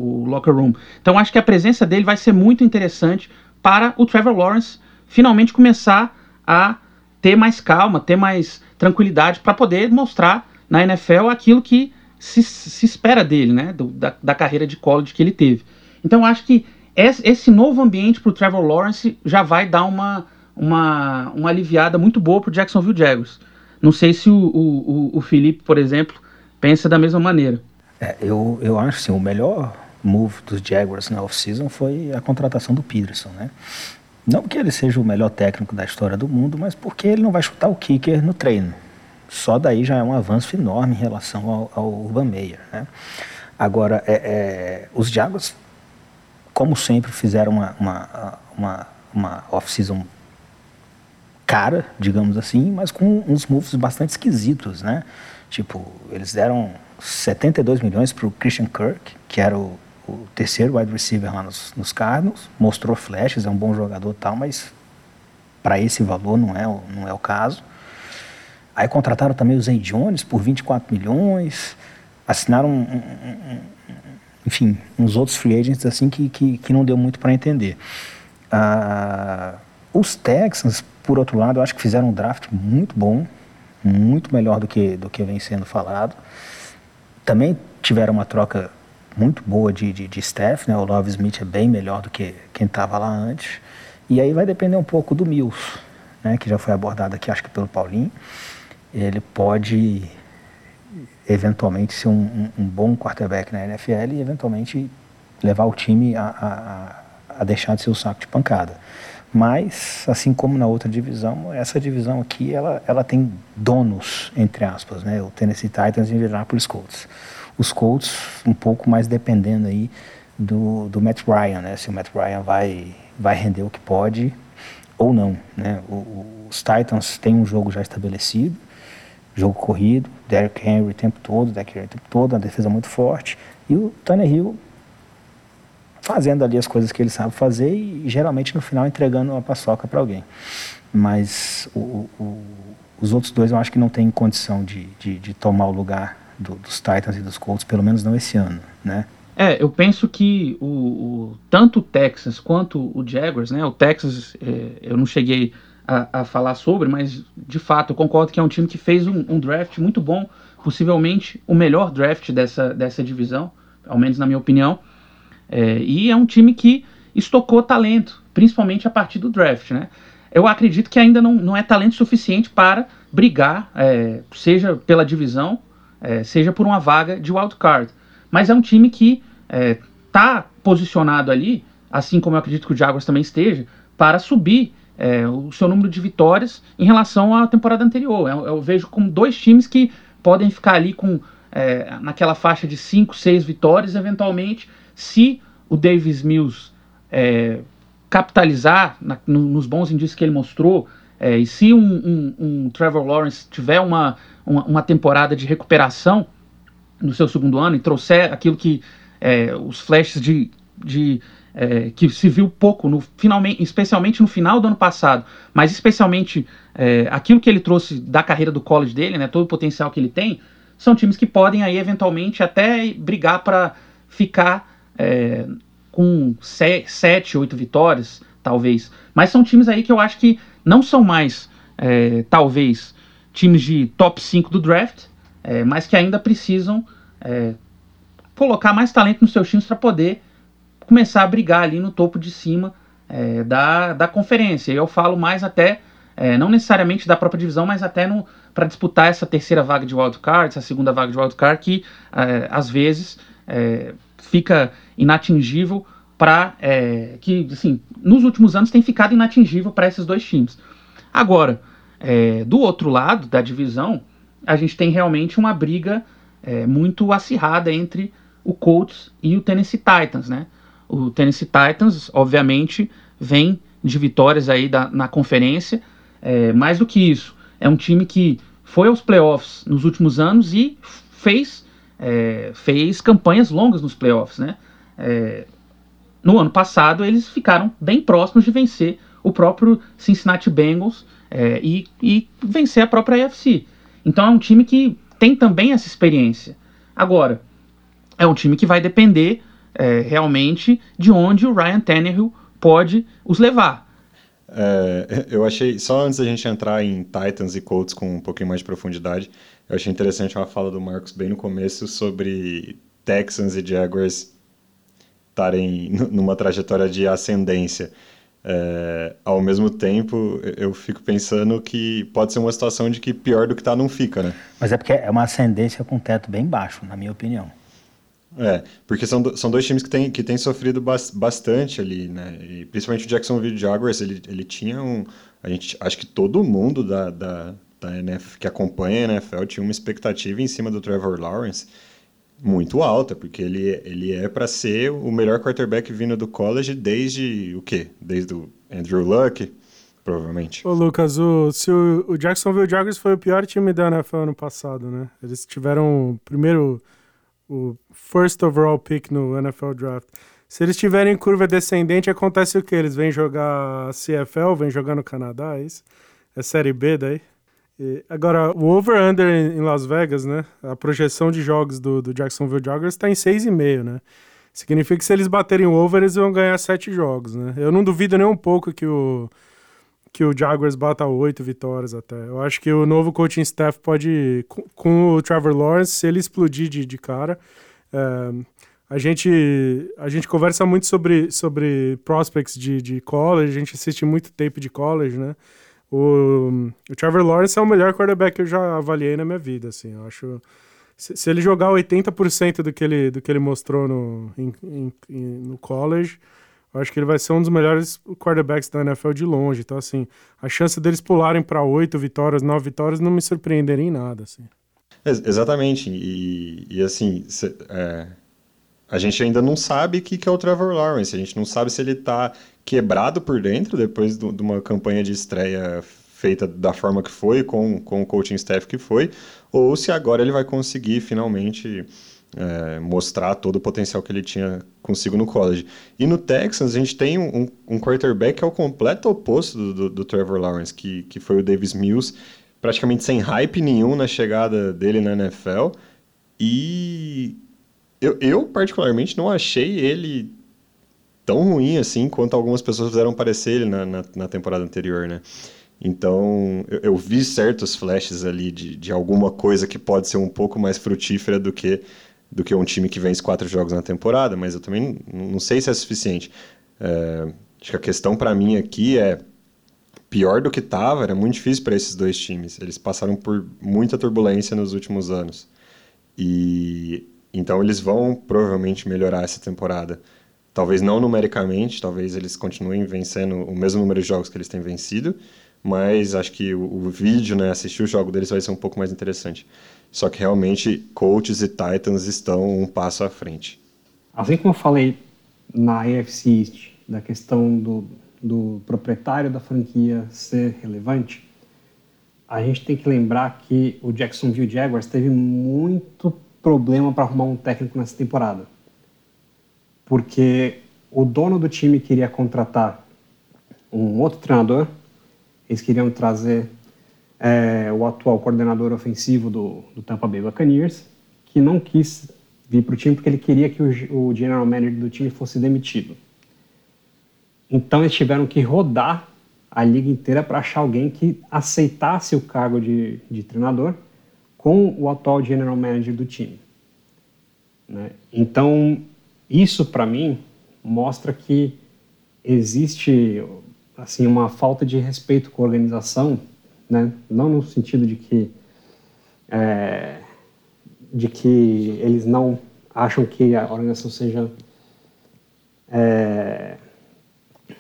o, o locker room. Então, acho que a presença dele vai ser muito interessante para o Trevor Lawrence finalmente começar a ter mais calma, ter mais tranquilidade para poder mostrar na N F L aquilo que se, se espera dele, né? Do, da, da carreira de college que ele teve. Então, acho que esse novo ambiente para o Trevor Lawrence já vai dar uma, uma, uma aliviada muito boa para o Jacksonville Jaguars. Não sei se o, o, o Felipe, por exemplo, pensa da mesma maneira. É, eu, eu acho que assim, o melhor move dos Jaguars na off-season foi a contratação do Peterson, né? Não que ele seja o melhor técnico da história do mundo, mas porque ele não vai chutar o kicker no treino. Só daí já é um avanço enorme em relação ao, ao Urban Meyer, né? Agora, é, é, os Jaguars... como sempre, fizeram uma, uma, uma, uma off-season cara, digamos assim, mas com uns moves bastante esquisitos, né? Tipo, eles deram setenta e dois milhões para o Christian Kirk, que era o, o, o terceiro wide receiver lá nos, nos Cardinals, mostrou flashes, é um bom jogador e tal, mas para esse valor não é, não é o caso. Aí contrataram também o Zay Jones por vinte e quatro milhões, assinaram, um, um, um, enfim, uns outros free agents assim que, que, que não deu muito para entender. Ah, os Texans, por outro lado, eu acho que fizeram um draft muito bom, muito melhor do que, do que vem sendo falado. Também tiveram uma troca muito boa de, de, de staff, né? O Love Smith é bem melhor do que quem estava lá antes. E aí vai depender um pouco do Mills, né? Que já foi abordado aqui, acho que pelo Paulinho. Ele pode, eventualmente, ser um, um, um bom quarterback na N F L e, eventualmente, levar o time a, a, a deixar de ser o saco de pancada. Mas, assim como na outra divisão, essa divisão aqui, ela, ela tem donos, entre aspas, né? O Tennessee Titans e o Indianapolis Colts. Os Colts um pouco mais dependendo aí do, do Matt Ryan, né? Se o Matt Ryan vai, vai render o que pode ou não, né? O, o, os Titans têm um jogo já estabelecido, jogo corrido, Derrick Henry o tempo todo, Derrick Henry o tempo todo, uma defesa muito forte, e o Tannehill fazendo ali as coisas que ele sabe fazer e geralmente no final entregando uma paçoca para alguém. Mas o, o, os outros dois eu acho que não têm condição de, de, de tomar o lugar do, dos Titans e dos Colts, pelo menos não esse ano, né? É, eu penso que o, o, tanto o Texas quanto o Jaguars, né? O Texas é, eu não cheguei a, a falar sobre, mas de fato eu concordo que é um time que fez um, um draft muito bom, possivelmente o melhor draft dessa, dessa divisão, ao menos na minha opinião. É, e é um time que estocou talento, principalmente a partir do draft, né? Eu acredito que ainda não, não é talento suficiente para brigar, é, seja pela divisão, é, seja por uma vaga de wildcard. Mas é um time que está é, posicionado ali, assim como eu acredito que o Jaguars também esteja, para subir é, o seu número de vitórias em relação à temporada anterior. Eu, eu vejo como dois times que podem ficar ali com, é, naquela faixa de cinco, seis vitórias, eventualmente. Se o Davis Mills é, capitalizar na, no, nos bons indícios que ele mostrou, é, e se um, um, um Trevor Lawrence tiver uma, uma, uma temporada de recuperação no seu segundo ano e trouxer aquilo que é, os flashes de, de, é, que se viu pouco, no, finalmente, especialmente no final do ano passado, mas especialmente é, aquilo que ele trouxe da carreira do college dele, né, todo o potencial que ele tem, são times que podem aí eventualmente até brigar para ficar É, com sete, oito vitórias, talvez. Mas são times aí que eu acho que não são mais, é, talvez, times de top cinco do draft, é, mas que ainda precisam é, colocar mais talento nos seus times para poder começar a brigar ali no topo de cima é, da, da conferência. E eu falo mais até, é, não necessariamente da própria divisão, mas até para disputar essa terceira vaga de wildcard, essa segunda vaga de wildcard, que é, às vezes... É, fica inatingível para é, que, assim, nos últimos anos tem ficado inatingível para esses dois times. Agora, é, do outro lado da divisão, a gente tem realmente uma briga é, muito acirrada entre o Colts e o Tennessee Titans, né? O Tennessee Titans, obviamente, vem de vitórias aí da, na conferência. É, mais do que isso, é um time que foi aos playoffs nos últimos anos e fez... É, fez campanhas longas nos playoffs, né? É, no ano passado eles ficaram bem próximos de vencer o próprio Cincinnati Bengals é, e, e vencer a própria A F C. Então é um time que tem também essa experiência. Agora, é um time que vai depender é, realmente de onde o Ryan Tannehill pode os levar. É, eu achei, só antes da gente entrar em Titans e Colts com um pouquinho mais de profundidade, eu achei interessante uma fala do Marcos bem no começo sobre Texans e Jaguars estarem numa trajetória de ascendência. É, ao mesmo tempo, eu fico pensando que pode ser uma situação de que pior do que tá não fica, né? Mas é porque é uma ascendência com teto bem baixo, na minha opinião. É, porque são, são dois times que têm que tem sofrido bas, bastante ali, né? E principalmente o Jacksonville Jaguars, ele, ele tinha um... A gente, acho que todo mundo da, da, da N F L, que acompanha a N F L tinha uma expectativa em cima do Trevor Lawrence muito alta, porque ele, ele é para ser o melhor quarterback vindo do college desde o quê? Desde o Andrew Luck, provavelmente. Ô Lucas, o, se o, o Jacksonville Jaguars foi o pior time da N F L ano passado, né? Eles tiveram o primeiro... o first overall pick no N F L Draft. Se eles tiverem curva descendente, acontece o quê? Eles vêm jogar C F L, vêm jogar no Canadá, é isso? É Série B daí? E agora, o over-under em Las Vegas, né? A projeção de jogos do, do Jacksonville Jaguars está em seis e meio, né? Significa que se eles baterem o over, eles vão ganhar sete jogos, né? Eu não duvido nem um pouco que o, que o Jaguars bata oito vitórias até. Eu acho que o novo coaching staff pode, com, com o Trevor Lawrence, se ele explodir de, de cara... É, a, gente, a gente conversa muito sobre, sobre prospects de, de college, a gente assiste muito tape de college, né? O, o Trevor Lawrence é o melhor quarterback que eu já avaliei na minha vida, assim, eu acho... Se, se ele jogar oitenta por cento do que ele, do que ele mostrou no, em, em, no college, eu acho que ele vai ser um dos melhores quarterbacks da N F L de longe. Então, assim, a chance deles pularem para oito vitórias, nove vitórias, não me surpreenderem em nada, assim. É, exatamente. E, e assim, cê, é, a gente ainda não sabe o que, que é o Trevor Lawrence. A gente não sabe se ele está quebrado por dentro depois de uma campanha de estreia feita da forma que foi, com, com o coaching staff que foi, ou se agora ele vai conseguir finalmente é, mostrar todo o potencial que ele tinha consigo no college. E no Texans a gente tem um, um quarterback que é o completo oposto do, do, do Trevor Lawrence, que, que foi o Davis Mills, praticamente sem hype nenhum na chegada dele na N F L, e eu, eu particularmente não achei ele tão ruim assim quanto algumas pessoas fizeram parecer ele na, na, na temporada anterior, né? Então, eu, eu vi certos flashes ali de, de alguma coisa que pode ser um pouco mais frutífera do que, do que um time que vence quatro jogos na temporada, mas eu também não, não sei se é suficiente. É, acho que a questão para mim aqui é, pior do que estava, era muito difícil para esses dois times. Eles passaram por muita turbulência nos últimos anos. E então, eles vão provavelmente melhorar essa temporada. Talvez não numericamente, talvez eles continuem vencendo o mesmo número de jogos que eles têm vencido, mas acho que o, o vídeo, né, assistir o jogo deles vai ser um pouco mais interessante. Só que realmente, Colts e Titans estão um passo à frente. Assim como eu falei na A F C East, da questão do, do proprietário da franquia ser relevante, a gente tem que lembrar que o Jacksonville Jaguars teve muito problema para arrumar um técnico nessa temporada. Porque o dono do time queria contratar um outro treinador. Eles queriam trazer é, o atual coordenador ofensivo do, do Tampa Bay Buccaneers, que não quis vir para o time porque ele queria que o, o general manager do time fosse demitido. Então eles tiveram que rodar a liga inteira para achar alguém que aceitasse o cargo de, de treinador com o atual general manager do time, né? Então isso, para mim, mostra que existe... assim, uma falta de respeito com a organização, né? Não no sentido de que, é, de que eles não acham que a organização seja, é,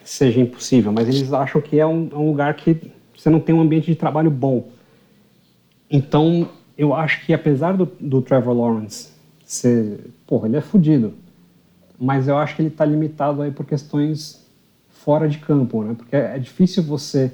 seja impossível, mas eles acham que é um, é um lugar que você não tem um ambiente de trabalho bom. Então, eu acho que apesar do, do Trevor Lawrence ser... Porra, ele é fodido, mas eu acho que ele está limitado aí por questões... fora de campo, né? Porque é difícil você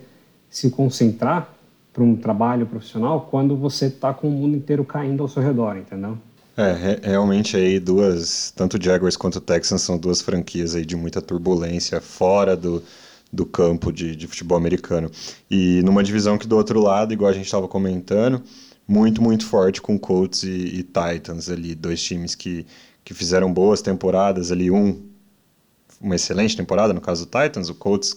se concentrar para um trabalho profissional quando você está com o mundo inteiro caindo ao seu redor, entendeu? É, realmente aí duas, tanto o Jaguars quanto o Texans são duas franquias aí de muita turbulência fora do, do campo de, de futebol americano. E numa divisão que do outro lado, igual a gente estava comentando, muito, muito forte com Colts e, e Titans ali, dois times que, que fizeram boas temporadas ali, um uma excelente temporada, no caso do Titans, o Colts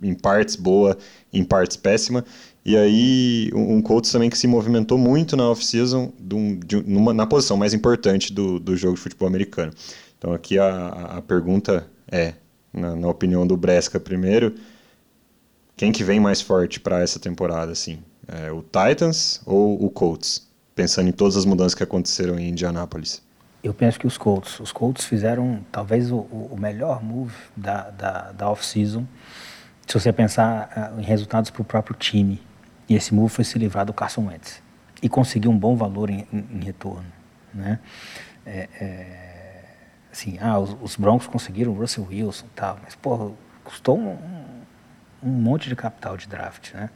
em partes boa, em partes péssima, e aí um Colts também que se movimentou muito na off-season, de, de, numa, na posição mais importante do, do jogo de futebol americano. Então aqui a, a pergunta é, na, na opinião do Bresca primeiro, quem que vem mais forte para essa temporada, assim? É o Titans ou o Colts? Pensando em todas as mudanças que aconteceram em Indianápolis. Eu penso que os Colts, os Colts fizeram talvez o, o melhor move da, da, da off-season, se você pensar em resultados para o próprio time. E esse move foi se livrar do Carson Wentz e conseguiu um bom valor em, em, em retorno, né? É, é, assim, ah, os, os Broncos conseguiram o Russell Wilson e tal, mas porra, custou um, um monte de capital de draft, né?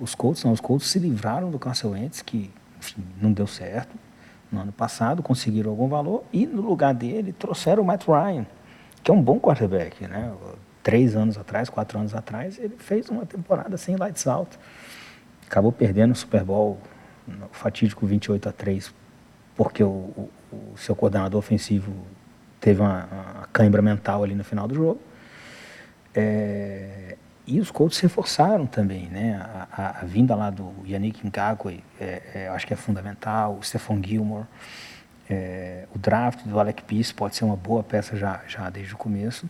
Os Colts não, os Colts se livraram do Carson Wentz, que enfim, não deu certo. no ano passado, conseguiram algum valor e no lugar dele trouxeram o Matt Ryan, que é um bom quarterback, né? Três anos atrás, quatro anos atrás, ele fez uma temporada sem lights out. Acabou perdendo o Super Bowl, no fatídico vinte e oito a três, porque o, o, o seu coordenador ofensivo teve uma, uma cãibra mental ali no final do jogo. É, e os Colts se reforçaram também, né? A, a, a vinda lá do Yannick Ngakoue, é, é, acho que é fundamental, o Stephon Gilmore, é, o draft do Alec Pierce pode ser uma boa peça já, já desde o começo.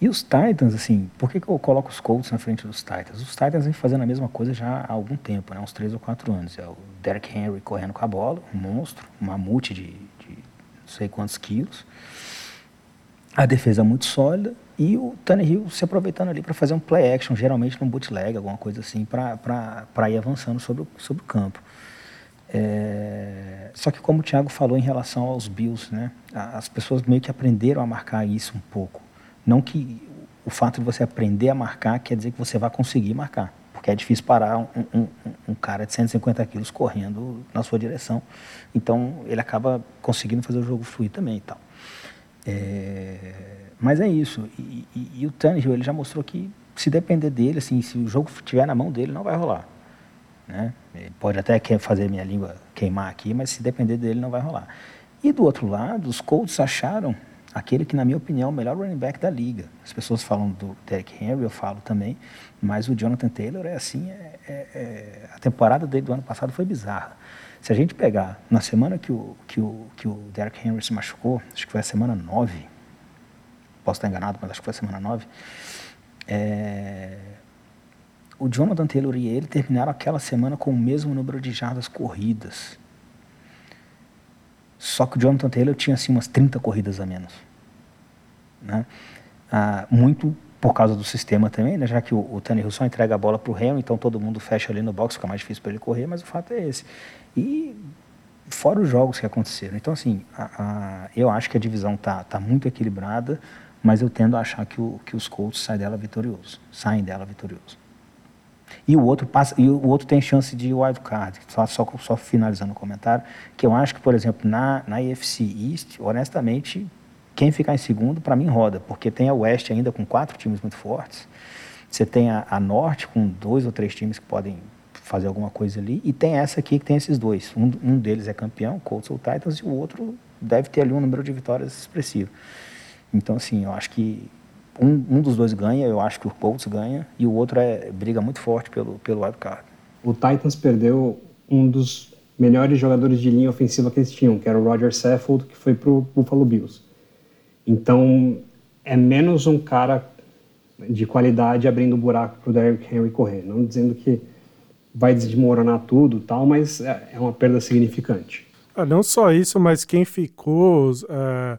E os Titans, assim, por que, que eu coloco os Colts na frente dos Titans? Os Titans vêm fazendo a mesma coisa já há algum tempo, né? Uns três ou quatro anos. É o Derrick Henry correndo com a bola, um monstro, um mamute de, de não sei quantos quilos. A defesa muito sólida e o Tannehill se aproveitando ali para fazer um play action, geralmente num bootleg, alguma coisa assim, para ir avançando sobre, sobre o campo. É... Só que como o Thiago falou em relação aos Bills, né? As pessoas meio que aprenderam a marcar isso um pouco. Não que o fato de você aprender a marcar quer dizer que você vai conseguir marcar, porque é difícil parar um, um, um cara de cento e cinquenta quilos correndo na sua direção. Então, ele acaba conseguindo fazer o jogo fluir também e tal. É, mas é isso. E, e, e o Tannehill, ele já mostrou que se depender dele, assim, se o jogo estiver na mão dele, não vai rolar. Né? Ele pode até fazer minha língua queimar aqui, mas se depender dele, não vai rolar. E do outro lado, os Colts acharam aquele que, na minha opinião, é o melhor running back da liga. As pessoas falam do Derrick Henry, eu falo também, mas o Jonathan Taylor é assim, é, é, é, a temporada dele do ano passado foi bizarra. Se a gente pegar, na semana que o, que o, que o Derrick Henry se machucou, acho que foi a semana nove, posso estar enganado, mas acho que foi a semana nove, é, o Jonathan Taylor e ele terminaram aquela semana com o mesmo número de jardas corridas. Só que o Jonathan Taylor tinha, assim, umas trinta corridas a menos. Né? Ah, muito por causa do sistema também, né? Já que o, o Tannehill só entrega a bola para o Henry, então todo mundo fecha ali no box, fica mais difícil para ele correr, mas o fato é esse. E fora os jogos que aconteceram. Então, assim, a, a, eu acho que a divisão está tá muito equilibrada, mas eu tendo a achar que, o, que os Colts saem dela vitorioso. Saem dela vitorioso. E o, outro passa, e o outro tem chance de wildcard, só, só, só finalizando o comentário, que eu acho que, por exemplo, na, na A F C East, honestamente, quem ficar em segundo, para mim, roda, porque tem a West ainda com quatro times muito fortes, você tem a, a Norte com dois ou três times que podem fazer alguma coisa ali, e tem essa aqui que tem esses dois. Um, um deles é campeão, Colts ou Titans, e o outro deve ter ali um número de vitórias expressivo. Então, assim, eu acho que Um, um dos dois ganha, eu acho que o Colts ganha, e o outro é, briga muito forte pelo, pelo wildcard. O Titans perdeu um dos melhores jogadores de linha ofensiva que eles tinham, que era o Roger Saffold, que foi pro Buffalo Bills. Então, é menos um cara de qualidade abrindo um buraco pro Derrick Henry correr. Não dizendo que vai desmoronar tudo e tal, mas é uma perda significante. Ah, não só isso, mas quem ficou... Uh...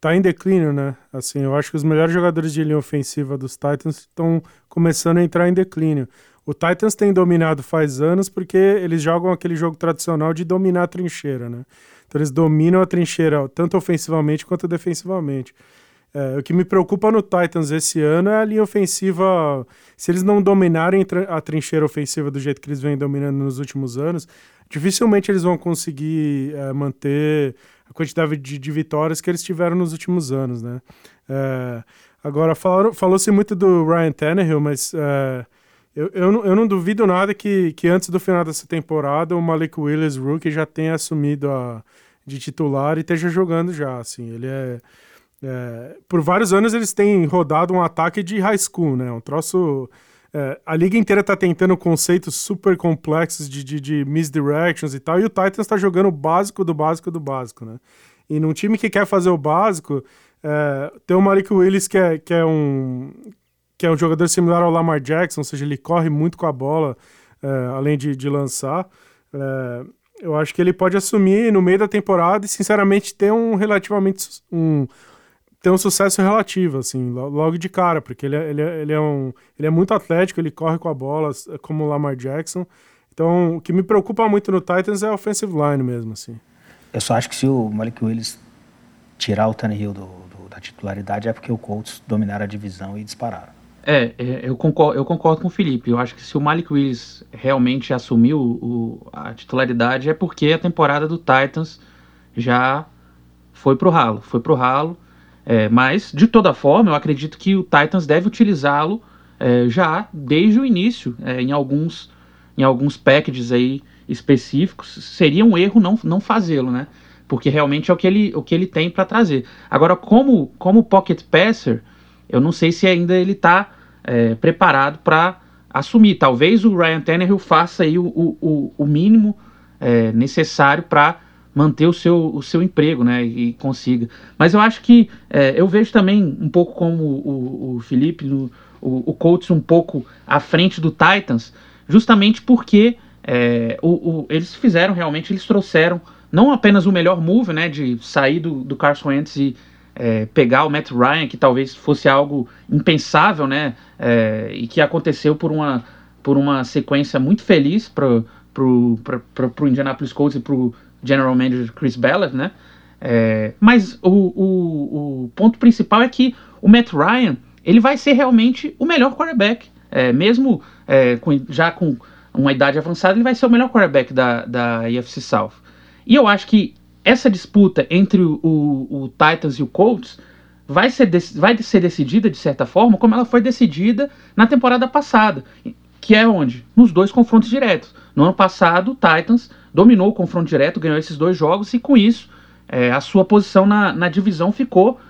Tá em declínio, né? Assim, eu acho que os melhores jogadores de linha ofensiva dos Titans estão começando a entrar em declínio. O Titans tem dominado faz anos porque eles jogam aquele jogo tradicional de dominar a trincheira, né? Então eles dominam a trincheira tanto ofensivamente quanto defensivamente. É, o que me preocupa no Titans esse ano é a linha ofensiva. Se eles não dominarem a trincheira ofensiva do jeito que eles vêm dominando nos últimos anos, dificilmente eles vão conseguir é, manter a quantidade de, de vitórias que eles tiveram nos últimos anos, né? É, agora, falaram, falou-se muito do Ryan Tannehill, mas é, eu, eu, não, eu não duvido nada que, que antes do final dessa temporada o Malik Willis, rookie, já tenha assumido a, de titular e esteja jogando já, assim. Ele é, é... Por vários anos eles têm rodado um ataque de high school, né? Um troço... É, a liga inteira tá tentando conceitos super complexos de, de, de misdirections e tal, e o Titans tá jogando o básico do básico do básico, né? E num time que quer fazer o básico, é, tem o Malik Willis, que é, que, é um, que é um jogador similar ao Lamar Jackson, ou seja, ele corre muito com a bola, é, além de, de lançar. É, eu acho que ele pode assumir no meio da temporada e, sinceramente, ter um relativamente... Um, tem um sucesso relativo, assim, logo de cara, porque ele é, ele, é, ele, é um, ele é muito atlético, ele corre com a bola, como o Lamar Jackson. Então, o que me preocupa muito no Titans é a offensive line mesmo, assim. Eu só acho que se o Malik Willis tirar o Tannehill do, do, da titularidade é porque o Colts dominaram a divisão e dispararam. É, eu concordo, eu concordo com o Felipe. Eu acho que se o Malik Willis realmente assumiu o, a titularidade é porque a temporada do Titans já foi pro ralo, foi pro ralo. É, mas, de toda forma, eu acredito que o Titans deve utilizá-lo é, já desde o início, é, em, alguns, em alguns packages aí específicos. Seria um erro não, não fazê-lo, né? Porque realmente é o que ele, o que ele tem para trazer. Agora, como, como pocket passer, eu não sei se ainda ele está é, preparado para assumir. Talvez o Ryan Tannehill faça aí o, o, o mínimo é, necessário para manter o seu, o seu emprego, né, e consiga. Mas eu acho que, é, eu vejo também um pouco como o, o Felipe, o, o Colts um pouco à frente do Titans, justamente porque é, o, o, eles fizeram realmente, eles trouxeram não apenas o melhor move, né, de sair do, do Carson Wentz e é, pegar o Matt Ryan, que talvez fosse algo impensável, né, é, e que aconteceu por uma, por uma sequência muito feliz para o Indianapolis Colts e para o General Manager Chris Ballard, né? É, mas o, o, o ponto principal é que o Matt Ryan, ele vai ser realmente o melhor quarterback, é, mesmo é, com, já com uma idade avançada, ele vai ser o melhor quarterback da, da A F C South. E eu acho que essa disputa entre o, o, o Titans e o Colts vai ser, dec- vai ser decidida, de certa forma, como ela foi decidida na temporada passada, que é onde? Nos dois confrontos diretos. No ano passado, o Titans dominou o confronto direto, ganhou esses dois jogos e, com isso, é, a sua posição na, na divisão ficou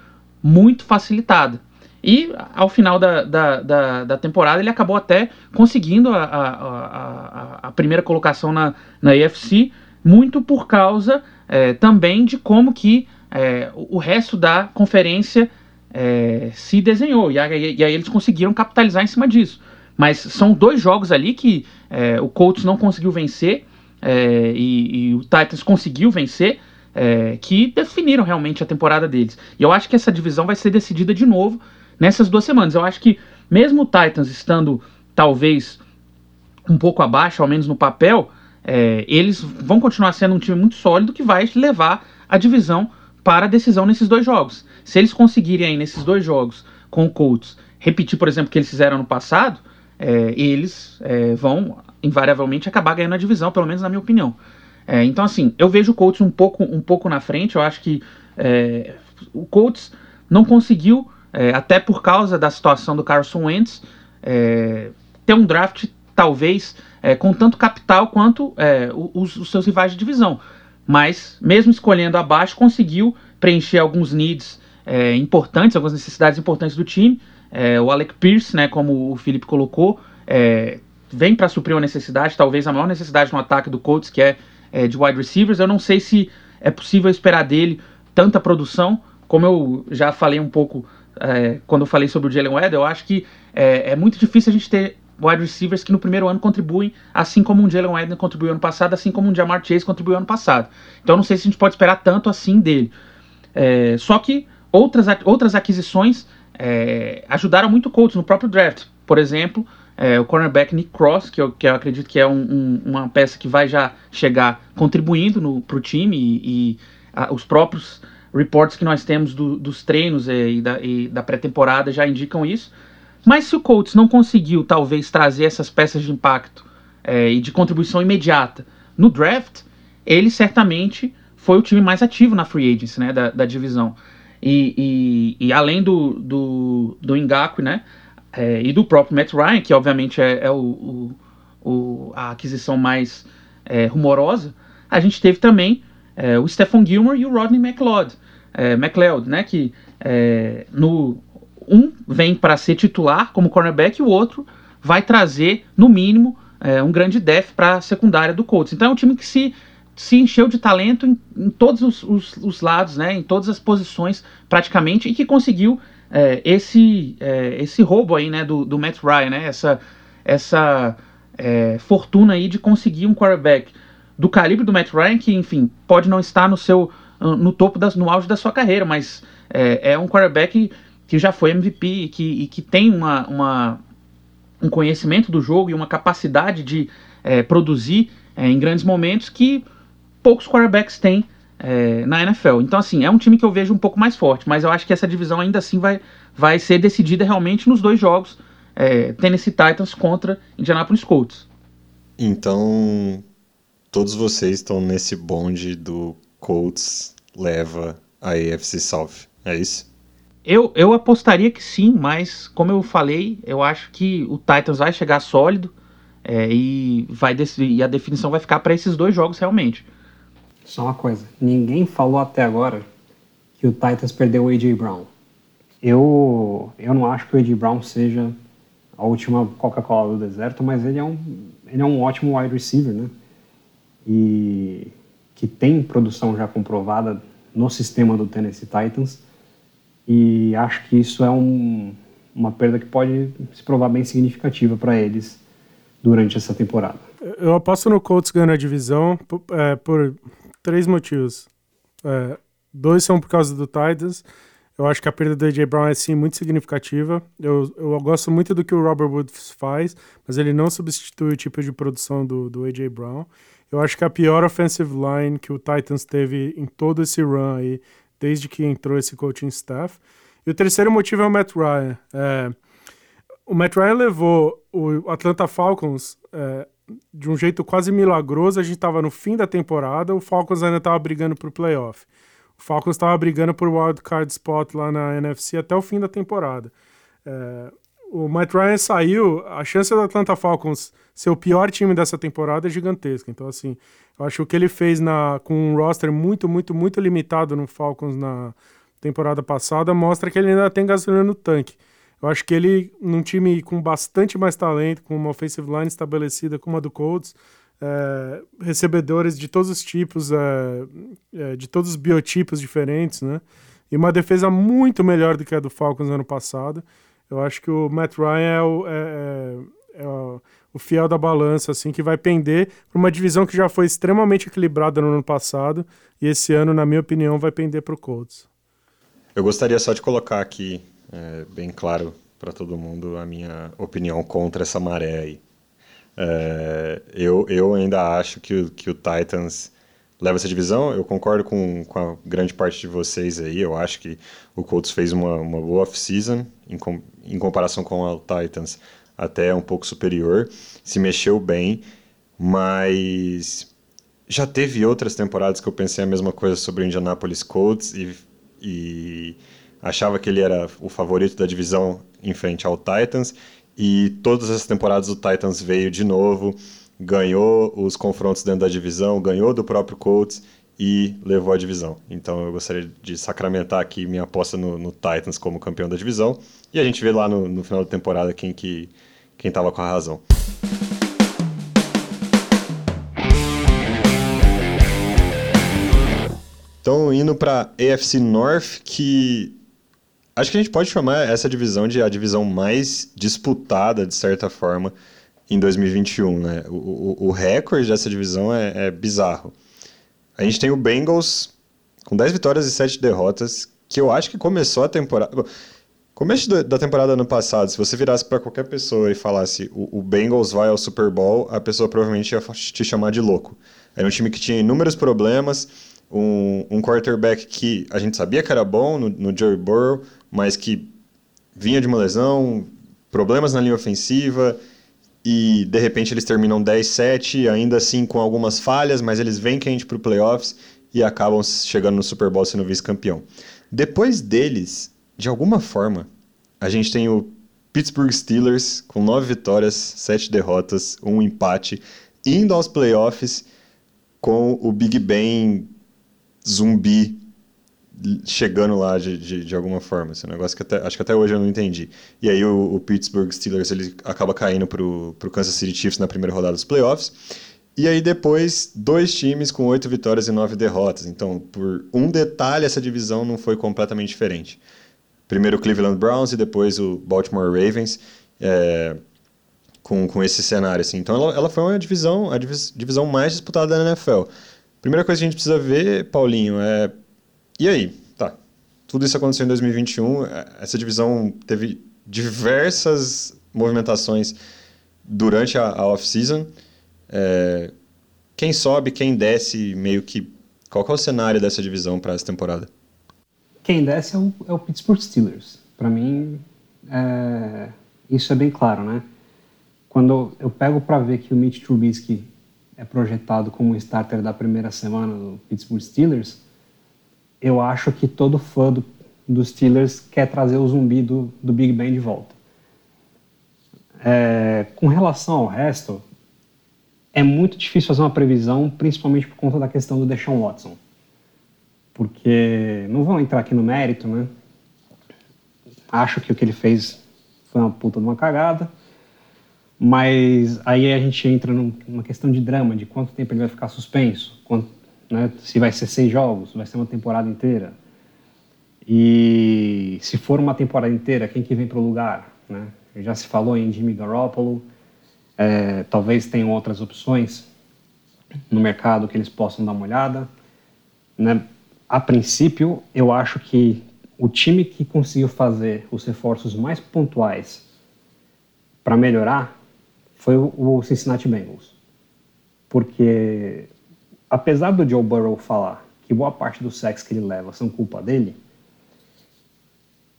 muito facilitada. E, ao final da, da, da, da temporada, ele acabou até conseguindo a, a, a, a primeira colocação na, na A F C, muito por causa é, também de como que é, o resto da conferência é, se desenhou. E aí, e aí eles conseguiram capitalizar em cima disso. Mas são dois jogos ali que é, o Colts não conseguiu vencer é, e, e o Titans conseguiu vencer, é, que definiram realmente a temporada deles. E eu acho que essa divisão vai ser decidida de novo nessas duas semanas. Eu acho que mesmo o Titans estando talvez um pouco abaixo, ao menos no papel, é, eles vão continuar sendo um time muito sólido que vai levar a divisão para a decisão nesses dois jogos. Se eles conseguirem aí nesses dois jogos com o Colts repetir, por exemplo, o que eles fizeram no passado, É, eles é, vão, invariavelmente, acabar ganhando a divisão, pelo menos na minha opinião. É, então, assim, eu vejo o Colts um pouco, um pouco na frente. Eu acho que é, o Colts não conseguiu, é, até por causa da situação do Carson Wentz, é, ter um draft, talvez, é, com tanto capital quanto é, os, os seus rivais de divisão. Mas, mesmo escolhendo abaixo, conseguiu preencher alguns needs é, importantes, algumas necessidades importantes do time. É, o Alec Pierce, né, como o Felipe colocou, é, vem para suprir uma necessidade, talvez a maior necessidade no ataque do Colts, que é, é de wide receivers. Eu não sei se é possível esperar dele tanta produção, como eu já falei um pouco é, quando eu falei sobre o Jalen Waddle. Eu acho que é, é muito difícil a gente ter wide receivers que no primeiro ano contribuem, assim como o Jalen Waddle contribuiu ano passado, assim como o Jamar Chase contribuiu ano passado. Então eu não sei se a gente pode esperar tanto assim dele. É, só que outras, outras aquisições É, ajudaram muito o Colts no próprio draft. Por exemplo, é, o cornerback Nick Cross, que eu, que eu acredito que é um, um, uma peça que vai já chegar contribuindo para o time, e, e a, os próprios reports que nós temos do, dos treinos é, e, da, e da pré-temporada já indicam isso. Mas se o Colts não conseguiu talvez trazer essas peças de impacto é, e de contribuição imediata no draft, ele certamente foi o time mais ativo na free agency, né, da, da divisão. E, e, e além do, do, do Ngaku, né, é, e do próprio Matt Ryan, que obviamente é, é o, o, o, a aquisição mais é, rumorosa, a gente teve também é, o Stephon Gilmore e o Rodney McLeod, é, McLeod né, que é, no, um vem para ser titular como cornerback e o outro vai trazer, no mínimo, é, um grande def para a secundária do Colts. Então é um time que se... se encheu de talento em, em todos os, os, os lados, né, em todas as posições praticamente, e que conseguiu é, esse, é, esse roubo aí, né, do, do Matt Ryan, né, essa, essa é, fortuna aí de conseguir um quarterback do calibre do Matt Ryan, que, enfim, pode não estar no, seu, no topo, das, no auge da sua carreira, mas é, é um quarterback que já foi M V P e que, e que tem uma, uma, um conhecimento do jogo e uma capacidade de é, produzir é, em grandes momentos que poucos quarterbacks têm é, na N F L. Então, assim, é um time que eu vejo um pouco mais forte, mas eu acho que essa divisão ainda assim vai, vai ser decidida realmente nos dois jogos, é, Tennessee Titans contra Indianapolis Colts. Então, todos vocês estão nesse bonde do Colts leva a A F C South, é isso? Eu, eu apostaria que sim, mas como eu falei, eu acho que o Titans vai chegar sólido é, e, vai decidir, e a definição vai ficar para esses dois jogos realmente. Só uma coisa, ninguém falou até agora que o Titans perdeu o A J. Brown. Eu, eu não acho que o A J. Brown seja a última Coca-Cola do deserto, mas ele é um, ele é um ótimo wide receiver, né? E que tem produção já comprovada no sistema do Tennessee Titans, e acho que isso é um, uma perda que pode se provar bem significativa para eles durante essa temporada. Eu aposto no Colts ganhando a divisão por, é, por três motivos. É, dois são por causa do Titans. Eu acho que a perda do A J. Brown é, sim, muito significativa. Eu, eu gosto muito do que o Robert Woods faz, mas ele não substitui o tipo de produção do, do A J. Brown. Eu acho que a pior offensive line que o Titans teve em todo esse run aí, desde que entrou esse coaching staff. E o terceiro motivo é o Matt Ryan. É, o Matt Ryan levou o Atlanta Falcons é, de um jeito quase milagroso. A gente estava no fim da temporada, o Falcons ainda estava brigando por playoff. O Falcons estava brigando por wildcard spot lá na N F C até o fim da temporada. É, o Matt Ryan saiu, a chance do Atlanta Falcons ser o pior time dessa temporada é gigantesca. Então, assim, eu acho que o que ele fez na, com um roster muito, muito, muito limitado no Falcons na temporada passada mostra que ele ainda tem gasolina no tanque. Eu acho que ele, num time com bastante mais talento, com uma offensive line estabelecida como a do Colts, é, recebedores de todos os tipos, é, é, de todos os biotipos diferentes, né? E uma defesa muito melhor do que a do Falcons ano passado. Eu acho que o Matt Ryan é o, é, é o, o fiel da balança, assim, que vai pender para uma divisão que já foi extremamente equilibrada no ano passado e esse ano, na minha opinião, vai pender para o Colts. Eu gostaria só de colocar aqui, é, bem claro para todo mundo, a minha opinião contra essa maré aí. É, eu, eu ainda acho que o, que o Titans leva essa divisão. Eu concordo com, com a grande parte de vocês aí. Eu acho que o Colts fez uma, uma boa off-season em, com, em comparação com o Titans, até um pouco superior, se mexeu bem, mas já teve outras temporadas que eu pensei a mesma coisa sobre o Indianapolis Colts e, e achava que ele era o favorito da divisão em frente ao Titans, e todas as temporadas o Titans veio de novo, ganhou os confrontos dentro da divisão, ganhou do próprio Colts e levou a divisão. Então eu gostaria de sacramentar aqui minha aposta no, no Titans como campeão da divisão, e a gente vê lá no, no final da temporada quem que quem estava com a razão. Então, indo para A F C North, que acho que a gente pode chamar essa divisão de a divisão mais disputada, de certa forma, em dois mil e vinte e um, né? O, o, o recorde dessa divisão é, é bizarro. A gente tem o Bengals com dez vitórias e sete derrotas, que eu acho que começou a temporada... Bom, começo da temporada ano passado, se você virasse para qualquer pessoa e falasse o, o Bengals vai ao Super Bowl, a pessoa provavelmente ia te chamar de louco. Era um time que tinha inúmeros problemas, um, um quarterback que a gente sabia que era bom no, no Joe Burrow, mas que vinha de uma lesão, problemas na linha ofensiva... E, de repente, eles terminam dez a sete, ainda assim com algumas falhas, mas eles vêm quente para o playoffs e acabam chegando no Super Bowl sendo vice-campeão. Depois deles, de alguma forma, a gente tem o Pittsburgh Steelers com nove vitórias, sete derrotas, um empate, indo aos playoffs com o Big Ben zumbi chegando lá de, de, de alguma forma. Esse negócio que até, acho que até hoje eu não entendi. E aí o, o Pittsburgh Steelers ele acaba caindo para o Kansas City Chiefs na primeira rodada dos playoffs. E aí depois, dois times com oito vitórias e nove derrotas. Então, por um detalhe, essa divisão não foi completamente diferente. Primeiro o Cleveland Browns e depois o Baltimore Ravens é, com, com esse cenário. Assim. Então, ela, ela foi uma divisão, a divisão mais disputada da N F L. Primeira coisa que a gente precisa ver, Paulinho, é... E aí, tá, tudo isso aconteceu em dois mil e vinte e um, essa divisão teve diversas movimentações durante a, a off-season, é, quem sobe, quem desce, meio que, qual que é o cenário dessa divisão para essa temporada? Quem desce é o, é o Pittsburgh Steelers, para mim é, isso é bem claro, né? Quando eu pego para ver que o Mitch Trubisky é projetado como starter da primeira semana do Pittsburgh Steelers, eu acho que todo fã do, dos Steelers quer trazer o zumbi do, do Big Ben de volta. É, com relação ao resto, é muito difícil fazer uma previsão, principalmente por conta da questão do Deshaun Watson. Porque, não vou entrar aqui no mérito, né? Acho que o que ele fez foi uma puta de uma cagada, mas aí a gente entra numa questão de drama, de quanto tempo ele vai ficar suspenso, quanto, né? Se vai ser seis jogos, vai ser uma temporada inteira. E se for uma temporada inteira, quem que vem para o lugar, né? Já se falou em Jimmy Garoppolo, é, talvez tenham outras opções no mercado que eles possam dar uma olhada, né? A princípio, eu acho que o time que conseguiu fazer os reforços mais pontuais para melhorar foi o Cincinnati Bengals. Porque, apesar do Joe Burrow falar que boa parte dos sacks que ele leva são culpa dele,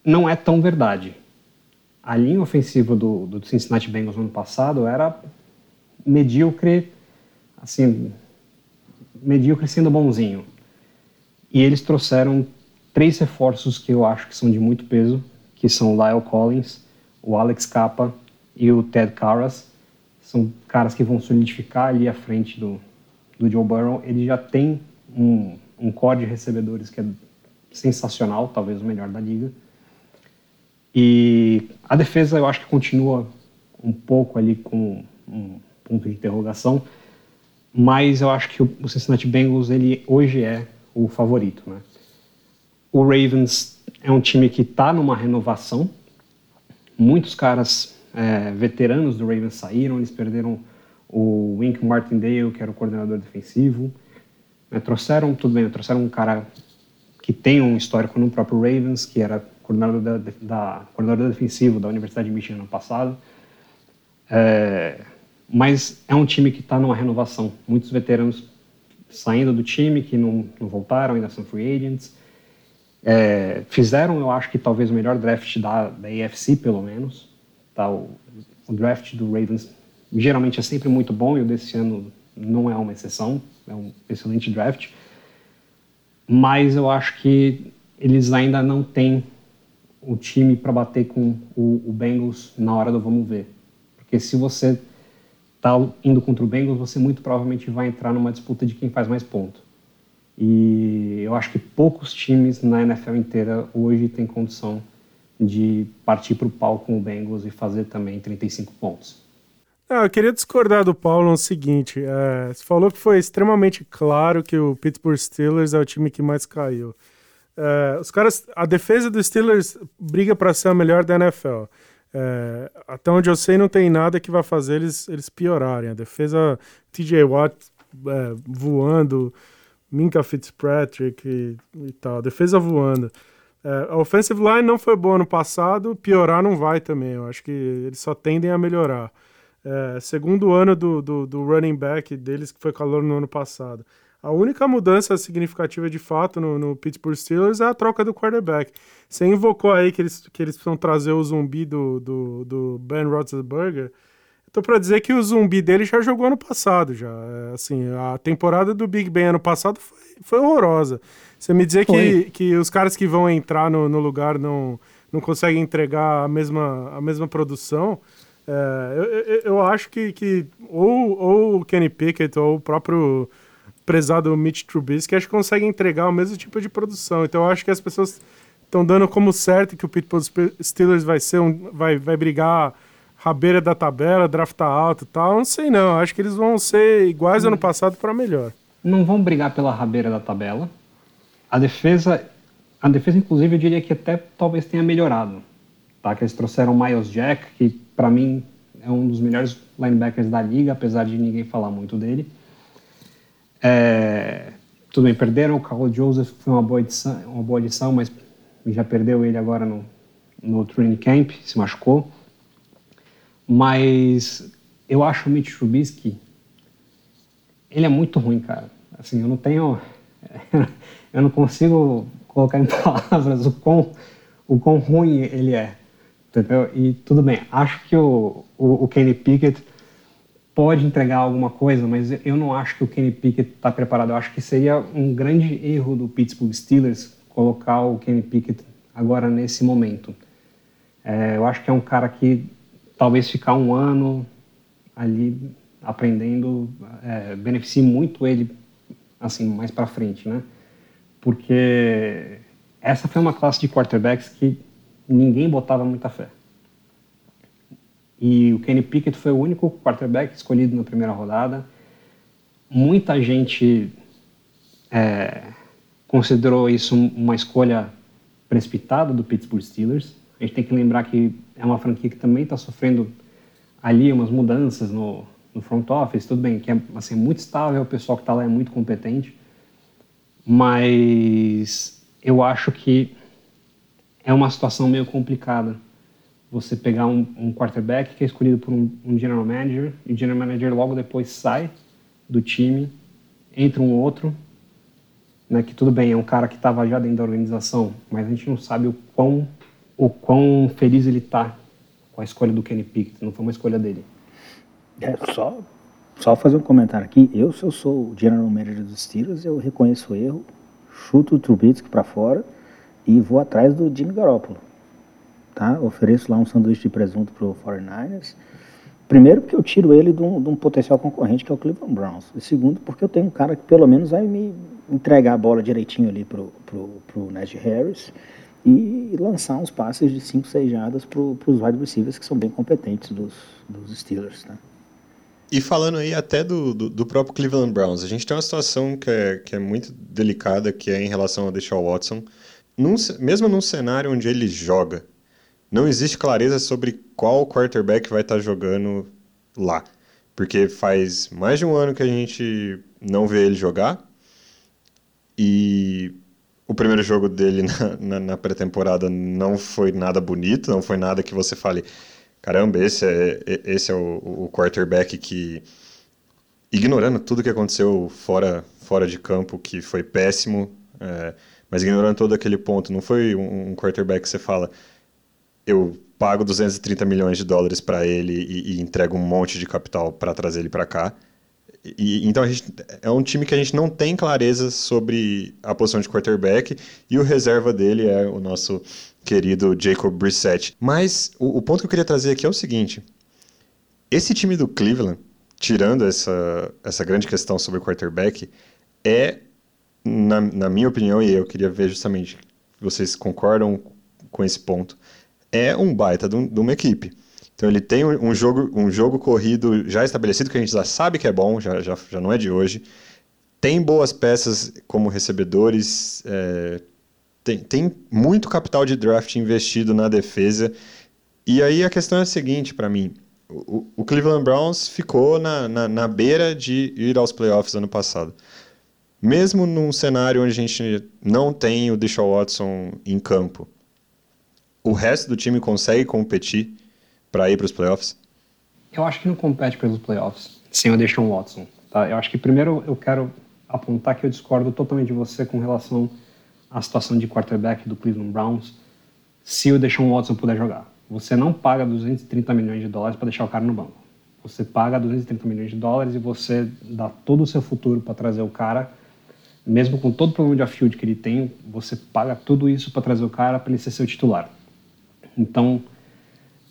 não é tão verdade. A linha ofensiva do, do Cincinnati Bengals no ano passado era medíocre, assim, medíocre sendo bonzinho. E eles trouxeram três reforços que eu acho que são de muito peso, que são o Lyle Collins, o Alex Capa e o Ted Karras. São caras que vão solidificar ali à frente do, do Joe Burrow. Ele já tem um, um core de recebedores que é sensacional, talvez o melhor da liga. E a defesa eu acho que continua um pouco ali com um ponto de interrogação, mas eu acho que o Cincinnati Bengals ele hoje é o favorito, né? O Ravens é um time que está numa renovação. Muitos caras é, veteranos do Ravens saíram, eles perderam o Wink Martindale, que era o coordenador defensivo. É, trouxeram, tudo bem, trouxeram um cara que tem um histórico no próprio Ravens, que era coordenador, da, da, coordenador defensivo da Universidade de Michigan no passado. É, mas é um time que está numa renovação. Muitos veteranos saindo do time, que não, não voltaram, ainda são free agents. É, fizeram, eu acho que talvez o melhor draft da, da A F C, pelo menos. Tá, o, o draft do Ravens geralmente é sempre muito bom e o desse ano não é uma exceção. É um excelente draft. Mas eu acho que eles ainda não têm o time para bater com o, o Bengals na hora do vamos ver. Porque se você está indo contra o Bengals, você muito provavelmente vai entrar numa disputa de quem faz mais ponto. E eu acho que poucos times na N F L inteira hoje têm condição de partir para o pau com o Bengals e fazer também trinta e cinco pontos. Não, eu queria discordar do Paulo no seguinte. É, você falou que foi extremamente claro que o Pittsburgh Steelers é o time que mais caiu. É, os caras, a defesa dos Steelers briga para ser a melhor da N F L. É, até onde eu sei, não tem nada que vai fazer eles, eles piorarem. A defesa T J Watt é, voando... Minka Fitzpatrick e, e tal, defesa voando. É, a offensive line não foi boa no passado, piorar não vai também, eu acho que eles só tendem a melhorar. É, segundo ano do, do, do running back deles, que foi calor no ano passado. A única mudança significativa de fato no, no Pittsburgh Steelers é a troca do quarterback. Você invocou aí que eles, que eles precisam trazer o zumbi do, do, do Ben Roethlisberger. Tô pra dizer que o zumbi dele já jogou ano passado, já. Assim, a temporada do Big Ben ano passado foi, foi horrorosa. Você me dizer que, que os caras que vão entrar no, no lugar não, não conseguem entregar a mesma, a mesma produção, é, eu, eu, eu acho que, que ou, ou o Kenny Pickett ou o próprio prezado Mitch Trubisky acho que conseguem entregar o mesmo tipo de produção. Então eu acho que as pessoas estão dando como certo que o Pittsburgh Steelers vai, ser um, vai, vai brigar... a beira da tabela, draftar alto e tal, não sei não, acho que eles vão ser iguais hum. ano passado para melhor. Não vão brigar pela rabeira da tabela. A defesa, a defesa inclusive eu diria que até talvez tenha melhorado, tá? Que eles trouxeram o Miles Jack, que para mim é um dos melhores linebackers da liga, apesar de ninguém falar muito dele. É... Tudo bem, perderam o Carl Joseph, foi uma boa edição, uma boa edição, mas já perdeu ele agora no, no training camp, se machucou. Mas eu acho o Mitch Trubisky, ele é muito ruim, cara. Assim, eu não tenho... eu não consigo colocar em palavras o quão, o quão ruim ele é, entendeu? E tudo bem, acho que o, o, o Kenny Pickett pode entregar alguma coisa, mas eu não acho que o Kenny Pickett está preparado. Eu acho que seria um grande erro do Pittsburgh Steelers colocar o Kenny Pickett agora nesse momento. É, eu acho que é um cara que talvez ficar um ano ali aprendendo é, beneficie muito ele assim mais para frente, né? Porque essa foi uma classe de quarterbacks que ninguém botava muita fé. E o Kenny Pickett foi o único quarterback escolhido na primeira rodada. Muita gente é, considerou isso uma escolha precipitada do Pittsburgh Steelers. A gente tem que lembrar que é uma franquia que também está sofrendo ali umas mudanças no, no front office. Tudo bem, que é assim, muito estável, o pessoal que está lá é muito competente. Mas eu acho que é uma situação meio complicada. Você pegar um, um quarterback que é escolhido por um, um general manager, e o general manager logo depois sai do time, entra um outro, né, que tudo bem, é um cara que estava já dentro da organização, mas a gente não sabe o quão, o quão feliz ele está com a escolha do Kenny Pickett, não foi uma escolha dele. É, só, só fazer um comentário aqui, eu se eu sou o general manager dos Steelers, eu reconheço o erro, chuto o Trubisky para fora e vou atrás do Jimmy Garoppolo. Tá? Ofereço lá um sanduíche de presunto para o forty-niners. Primeiro, porque eu tiro ele de um, de um potencial concorrente, que é o Cleveland Browns. E segundo, porque eu tenho um cara que pelo menos vai me entregar a bola direitinho ali para o Najee Harris e lançar uns passes de cinco, seis jardas para os wide receivers, que são bem competentes dos, dos Steelers. Tá? E falando aí até do, do, do próprio Cleveland Browns, a gente tem uma situação que é, que é muito delicada, que é em relação a Deshaun Watson. Num, mesmo num cenário onde ele joga, não existe clareza sobre qual quarterback vai estar jogando lá. Porque faz mais de um ano que a gente não vê ele jogar. E o primeiro jogo dele na, na, na pré-temporada não foi nada bonito. Não foi nada que você fale, caramba, esse é, esse é o, o quarterback que, ignorando tudo que aconteceu fora, fora de campo, que foi péssimo. É, mas ignorando todo aquele ponto, não foi um, um quarterback que você fala, eu pago duzentos e trinta milhões de dólares para ele e, e entrego um monte de capital para trazer ele para cá. E, então, a gente, é um time que a gente não tem clareza sobre a posição de quarterback e o reserva dele é o nosso querido Jacob Brissett. Mas o, o ponto que eu queria trazer aqui é o seguinte. Esse time do Cleveland, tirando essa, essa grande questão sobre o quarterback, é, na, na minha opinião, e eu queria ver justamente se vocês concordam com esse ponto, é um baita de uma equipe. Então ele tem um jogo, um jogo corrido já estabelecido, que a gente já sabe que é bom, já, já, já não é de hoje. Tem boas peças como recebedores, é, tem, tem muito capital de draft investido na defesa. E aí a questão é a seguinte para mim, o, o Cleveland Browns ficou na, na, na beira de ir aos playoffs ano passado. Mesmo num cenário onde a gente não tem o Deshaun Watson em campo, o resto do time consegue competir para ir para os playoffs? Eu acho que não compete pelos playoffs sem o Deshaun Watson. Tá? Eu acho que primeiro eu quero apontar que eu discordo totalmente de você com relação à situação de quarterback do Cleveland Browns se o Deshaun Watson puder jogar. Você não paga duzentos e trinta milhões de dólares para deixar o cara no banco. Você paga duzentos e trinta milhões de dólares e você dá todo o seu futuro para trazer o cara. Mesmo com todo o problema de off-field que ele tem, você paga tudo isso para trazer o cara para ele ser seu titular. Então,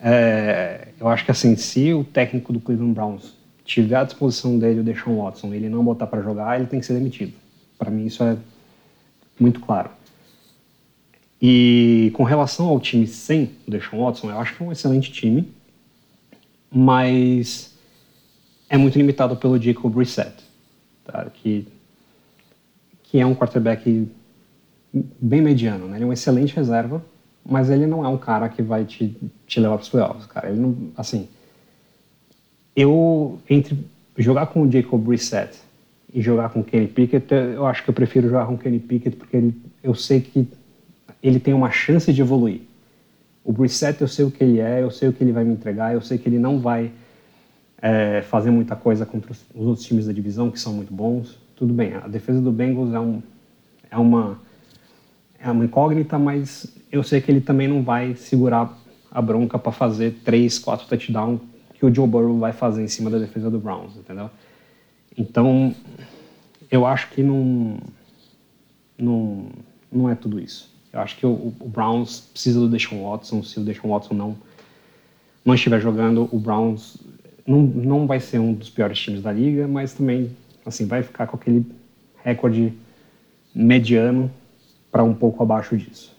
é, eu acho que assim, se o técnico do Cleveland Browns tiver à disposição dele o Deshaun Watson e ele não botar para jogar, ele tem que ser demitido. Para mim isso é muito claro. E com relação ao time sem o Deshaun Watson, eu acho que é um excelente time, mas é muito limitado pelo Jacob Brissett, tá? que, que é um quarterback bem mediano, né? Ele é uma excelente reserva, mas ele não é um cara que vai te, te levar para os playoffs, cara. Ele não, assim, eu, entre jogar com o Jacob Brissett e jogar com o Kenny Pickett, eu acho que eu prefiro jogar com o Kenny Pickett porque ele, eu sei que ele tem uma chance de evoluir. O Brissett, eu sei o que ele é, eu sei o que ele vai me entregar, eu sei que ele não vai é, fazer muita coisa contra os, os outros times da divisão, que são muito bons. Tudo bem, a defesa do Bengals é, um, é uma... é uma incógnita, mas eu sei que ele também não vai segurar a bronca para fazer três, quatro touchdowns que que o Joe Burrow vai fazer em cima da defesa do Browns, entendeu? Então, eu acho que não, não, não é tudo isso. Eu acho que o, o Browns precisa do Deshaun Watson. Se o Deshaun Watson não, não estiver jogando, o Browns não, não vai ser um dos piores times da liga, mas também assim, vai ficar com aquele recorde mediano para um pouco abaixo disso.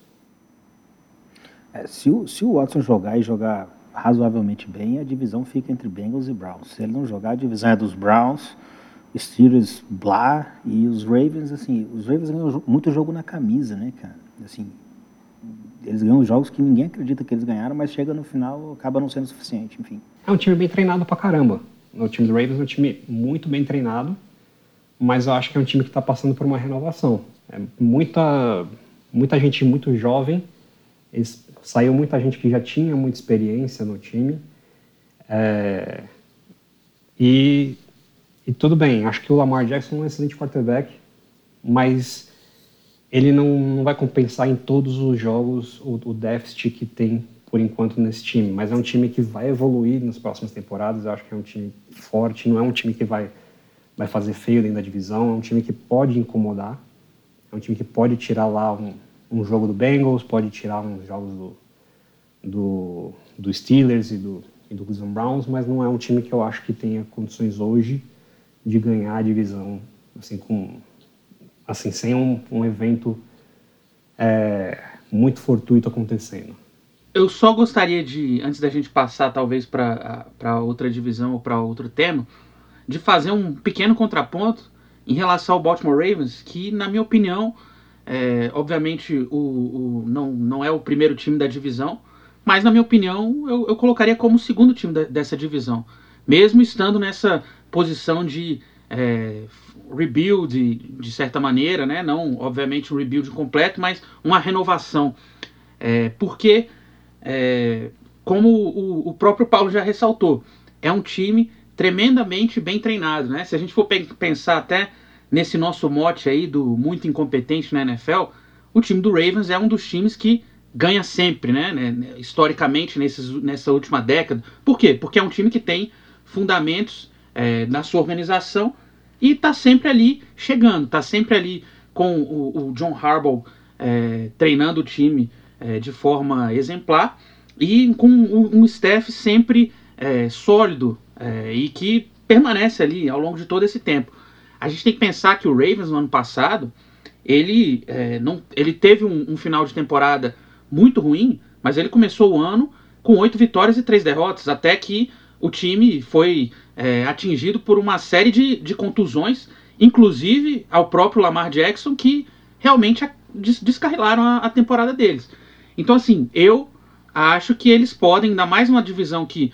É, se, o, se o Watson jogar e jogar razoavelmente bem, a divisão fica entre Bengals e Browns. Se ele não jogar, a divisão é dos Browns, Steelers, blá, e os Ravens, assim, os Ravens ganham muito jogo na camisa, né, cara? Assim, eles ganham jogos que ninguém acredita que eles ganharam, mas chega no final, acaba não sendo suficiente, enfim. É um time bem treinado pra caramba. O time do Ravens é um time muito bem treinado, mas eu acho que é um time que tá passando por uma renovação. É muita, muita gente muito jovem, eles, saiu muita gente que já tinha muita experiência no time, é, e, e tudo bem, acho que o Lamar Jackson é um excelente quarterback, mas ele não, não vai compensar em todos os jogos o, o déficit que tem por enquanto nesse time, mas é um time que vai evoluir nas próximas temporadas. Eu acho que é um time forte, não é um time que vai, vai fazer feio dentro da divisão, é um time que pode incomodar, é um time que pode tirar lá um, um jogo do Bengals, pode tirar uns jogos do, do, do Steelers e do, e do Cleveland Browns, mas não é um time que eu acho que tenha condições hoje de ganhar a divisão assim, com, assim, sem um, um evento é, muito fortuito acontecendo. Eu só gostaria de, antes da gente passar talvez para outra divisão ou para outro tema, de fazer um pequeno contraponto em relação ao Baltimore Ravens, que na minha opinião, é, obviamente o, o, não, não é o primeiro time da divisão, mas na minha opinião eu, eu colocaria como o segundo time da, dessa divisão, mesmo estando nessa posição de é, rebuild de, de certa maneira, né? Não obviamente um rebuild completo, mas uma renovação, é, porque... É, como o, o próprio Paulo já ressaltou, é um time tremendamente bem treinado, né? Se a gente for pe- pensar até nesse nosso mote aí do muito incompetente na N F L, o time do Ravens é um dos times que ganha sempre, né? né historicamente, nesses, nessa última década. Por quê? Porque é um time que tem fundamentos é, na sua organização e está sempre ali chegando, está sempre ali com o, o John Harbaugh é, treinando o time de forma exemplar e com um staff sempre é, sólido é, e que permanece ali ao longo de todo esse tempo. A gente tem que pensar que o Ravens no ano passado ele, é, não, ele teve um, um final de temporada muito ruim, mas ele começou o ano com oito vitórias e três derrotas, até que o time foi é, atingido por uma série de, de contusões, inclusive ao próprio Lamar Jackson, que realmente des- descarrilaram a, a temporada deles. Então, assim, eu acho que eles podem, ainda mais uma divisão que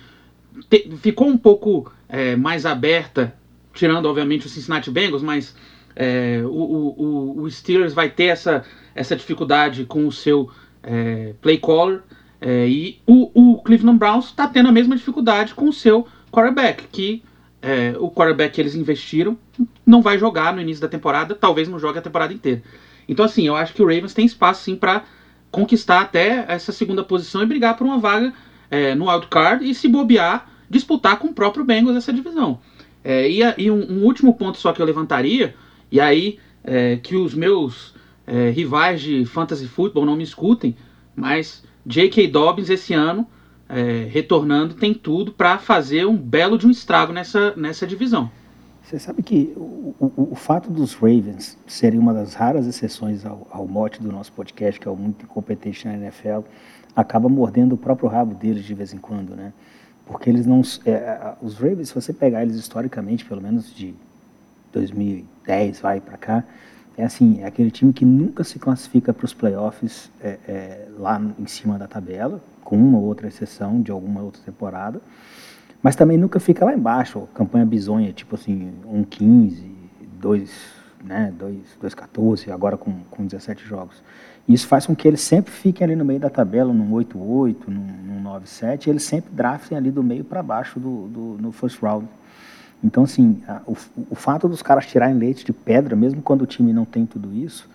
te, ficou um pouco é, mais aberta, tirando, obviamente, o Cincinnati Bengals, mas é, o, o, o Steelers vai ter essa, essa dificuldade com o seu é, play caller, é, e o, o Cleveland Browns está tendo a mesma dificuldade com o seu quarterback, que é, o quarterback que eles investiram não vai jogar no início da temporada, talvez não jogue a temporada inteira. Então, assim, eu acho que o Ravens tem espaço, sim, para conquistar até essa segunda posição e brigar por uma vaga é, no wildcard e, se bobear, disputar com o próprio Bengals essa divisão. É, e e um, um último ponto só que eu levantaria, e aí é, que os meus é, rivais de fantasy football não me escutem, mas J K. Dobbins esse ano, é, retornando, tem tudo para fazer um belo de um estrago nessa, nessa divisão. Você sabe que o, o, o fato dos Ravens serem uma das raras exceções ao, ao mote do nosso podcast, que é o muito incompetente na N F L, acaba mordendo o próprio rabo deles de vez em quando, né? Porque eles não... É, os Ravens, se você pegar eles historicamente, pelo menos de dois mil e dez, vai pra cá, é assim, é aquele time que nunca se classifica para os playoffs é, é, lá em cima da tabela, com uma ou outra exceção de alguma outra temporada, mas também nunca fica lá embaixo, campanha bizonha, tipo assim, um quinze, dois, né, dois, dois quatorze, agora com, com dezessete jogos. Isso faz com que eles sempre fiquem ali no meio da tabela, num oito oito, num, num nove sete, eles sempre draftem ali do meio para baixo do, do, no first round. Então, assim, a, o, o fato dos caras tirarem leite de pedra, mesmo quando o time não tem tudo isso,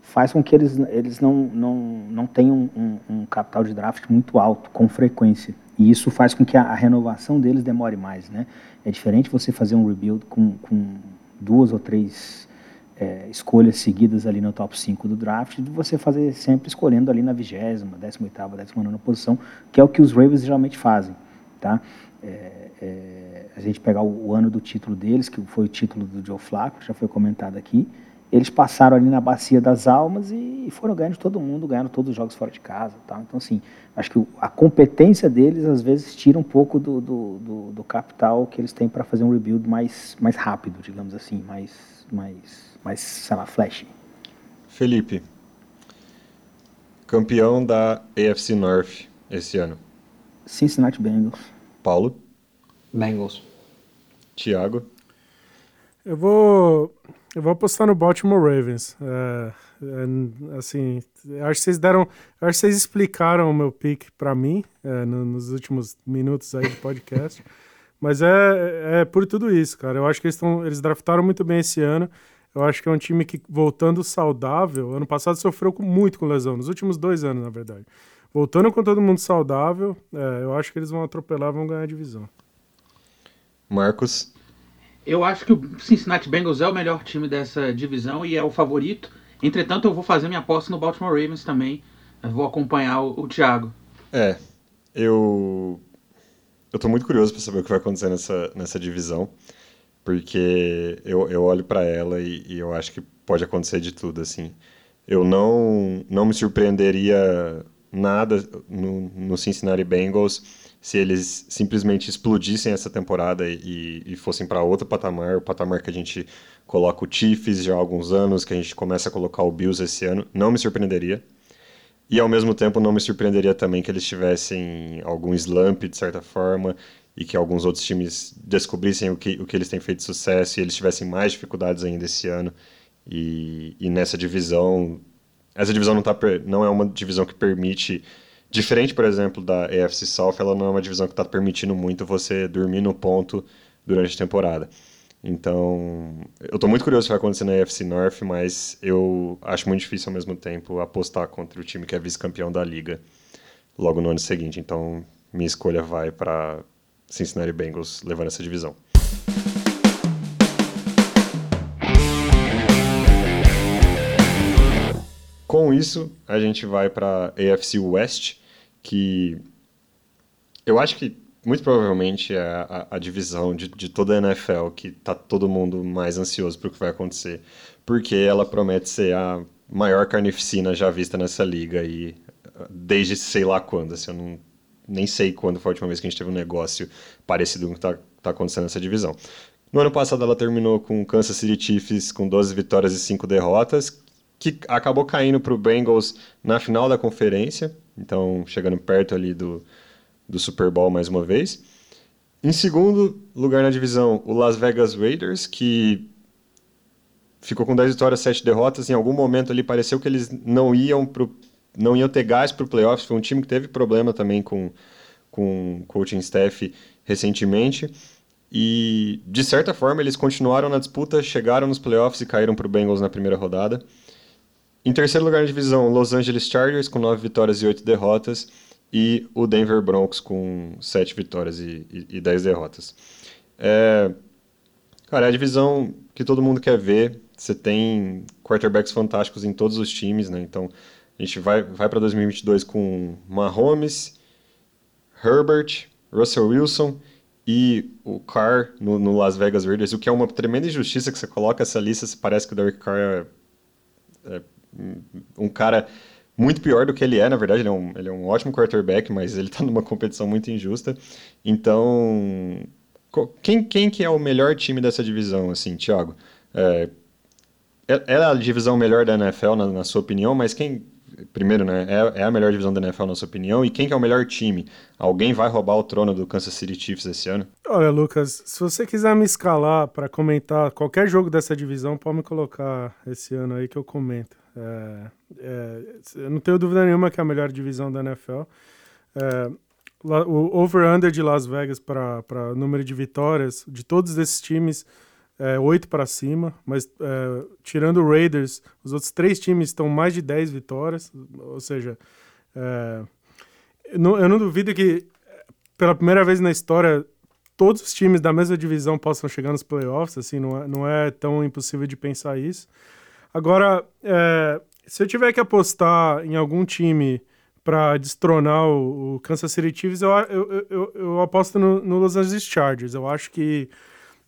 faz com que eles, eles não, não, não tenham um, um, um capital de draft muito alto, com frequência. E isso faz com que a, a renovação deles demore mais, né? É diferente você fazer um rebuild com, com duas ou três é, escolhas seguidas ali no top cinco do draft, de você fazer sempre escolhendo ali na vigésima, décima oitava, décima nona posição, que é o que os Ravens geralmente fazem, tá? É, é, a gente pegar o, o ano do título deles, que foi o título do Joe Flacco, já foi comentado aqui, eles passaram ali na bacia das almas e foram ganhando todo mundo, ganhando todos os jogos fora de casa. Tá? Então, assim, acho que a competência deles, às vezes, tira um pouco do, do, do, do capital que eles têm para fazer um rebuild mais, mais rápido, digamos assim, mais, mais, mais, sei lá, flash. Felipe, campeão da A F C North esse ano. Cincinnati Bengals. Paulo. Bengals. Thiago. Eu vou... Eu vou apostar no Baltimore Ravens. É, é, assim, acho que vocês deram, acho que vocês explicaram o meu pick para mim é, no, nos últimos minutos aí de podcast. Mas é, é por tudo isso, cara. Eu acho que eles estão, eles draftaram muito bem esse ano. Eu acho que é um time que, voltando saudável, ano passado sofreu com, muito com lesão, nos últimos dois anos, na verdade. Voltando com todo mundo saudável, é, eu acho que eles vão atropelar, vão ganhar a divisão. Marcos. Eu acho que o Cincinnati Bengals é o melhor time dessa divisão e é o favorito. Entretanto, eu vou fazer minha aposta no Baltimore Ravens também. Eu vou acompanhar o, o Thiago. É, eu... Eu tô muito curioso pra saber o que vai acontecer nessa, nessa divisão. Porque eu, eu olho pra ela e, e eu acho que pode acontecer de tudo, assim. Eu não, não me surpreenderia nada no, no Cincinnati Bengals... se eles simplesmente explodissem essa temporada e, e fossem para outro patamar, o patamar que a gente coloca o Chiefs já há alguns anos, que a gente começa a colocar o Bills esse ano, não me surpreenderia. E, ao mesmo tempo, não me surpreenderia também que eles tivessem algum slump, de certa forma, e que alguns outros times descobrissem o que, o que eles têm feito de sucesso e eles tivessem mais dificuldades ainda esse ano. E, e nessa divisão... Essa divisão não, tá, não é uma divisão que permite... Diferente, por exemplo, da A F C South, ela não é uma divisão que está permitindo muito você dormir no ponto durante a temporada. Então, eu estou muito curioso o que vai acontecer na A F C North, mas eu acho muito difícil, ao mesmo tempo, apostar contra o time que é vice-campeão da liga logo no ano seguinte. Então, minha escolha vai para Cincinnati Bengals levando essa divisão. Com isso, a gente vai para a A F C West, que eu acho que muito provavelmente é a, a divisão de, de toda a N F L que está todo mundo mais ansioso para o que vai acontecer, porque ela promete ser a maior carnificina já vista nessa liga e desde sei lá quando, assim, eu não, nem sei quando foi a última vez que a gente teve um negócio parecido com o que está tá acontecendo nessa divisão. No ano passado ela terminou com o Kansas City Chiefs com doze vitórias e cinco derrotas, que acabou caindo para o Bengals na final da conferência, então chegando perto ali do, do Super Bowl mais uma vez. Em segundo lugar na divisão, o Las Vegas Raiders, que ficou com dez vitórias, sete derrotas. Em algum momento ali pareceu que eles não iam, pro, não iam ter gás para o playoffs. Foi um time que teve problema também com o coaching staff recentemente. E, de certa forma, eles continuaram na disputa, chegaram nos playoffs e caíram para o Bengals na primeira rodada. Em terceiro lugar na divisão, Los Angeles Chargers com nove vitórias e oito derrotas e o Denver Broncos com sete vitórias e dez derrotas. É, cara, é a divisão que todo mundo quer ver. Você tem quarterbacks fantásticos em todos os times, né? Então, a gente vai, vai para dois mil e vinte e dois com Mahomes, Herbert, Russell Wilson e o Carr no, no Las Vegas Raiders, o que é uma tremenda injustiça que você coloca essa lista, parece que o Derek Carr é... é um cara muito pior do que ele é, na verdade, ele é um, ele é um ótimo quarterback, mas ele está numa competição muito injusta. Então, quem, quem que é o melhor time dessa divisão, assim, Thiago? É, é a divisão melhor da N F L, na, na sua opinião, mas quem, primeiro, né, é, é a melhor divisão da N F L, na sua opinião, e quem que é o melhor time? Alguém vai roubar o trono do Kansas City Chiefs esse ano? Olha, Lucas, se você quiser me escalar para comentar qualquer jogo dessa divisão, pode me colocar esse ano aí que eu comento. É, é, eu não tenho dúvida nenhuma que é a melhor divisão da N F L. É, o over-under de Las Vegas para o número de vitórias de todos esses times é oito para cima, mas é, tirando o Raiders, os outros três times estão mais de dez vitórias, ou seja, é, eu, não, eu não duvido que pela primeira vez na história, todos os times da mesma divisão possam chegar nos playoffs, assim, não é, não é tão impossível de pensar isso. Agora, é, se eu tiver que apostar em algum time para destronar o, o Kansas City Chiefs, eu, eu, eu, eu aposto no, no Los Angeles Chargers. Eu acho que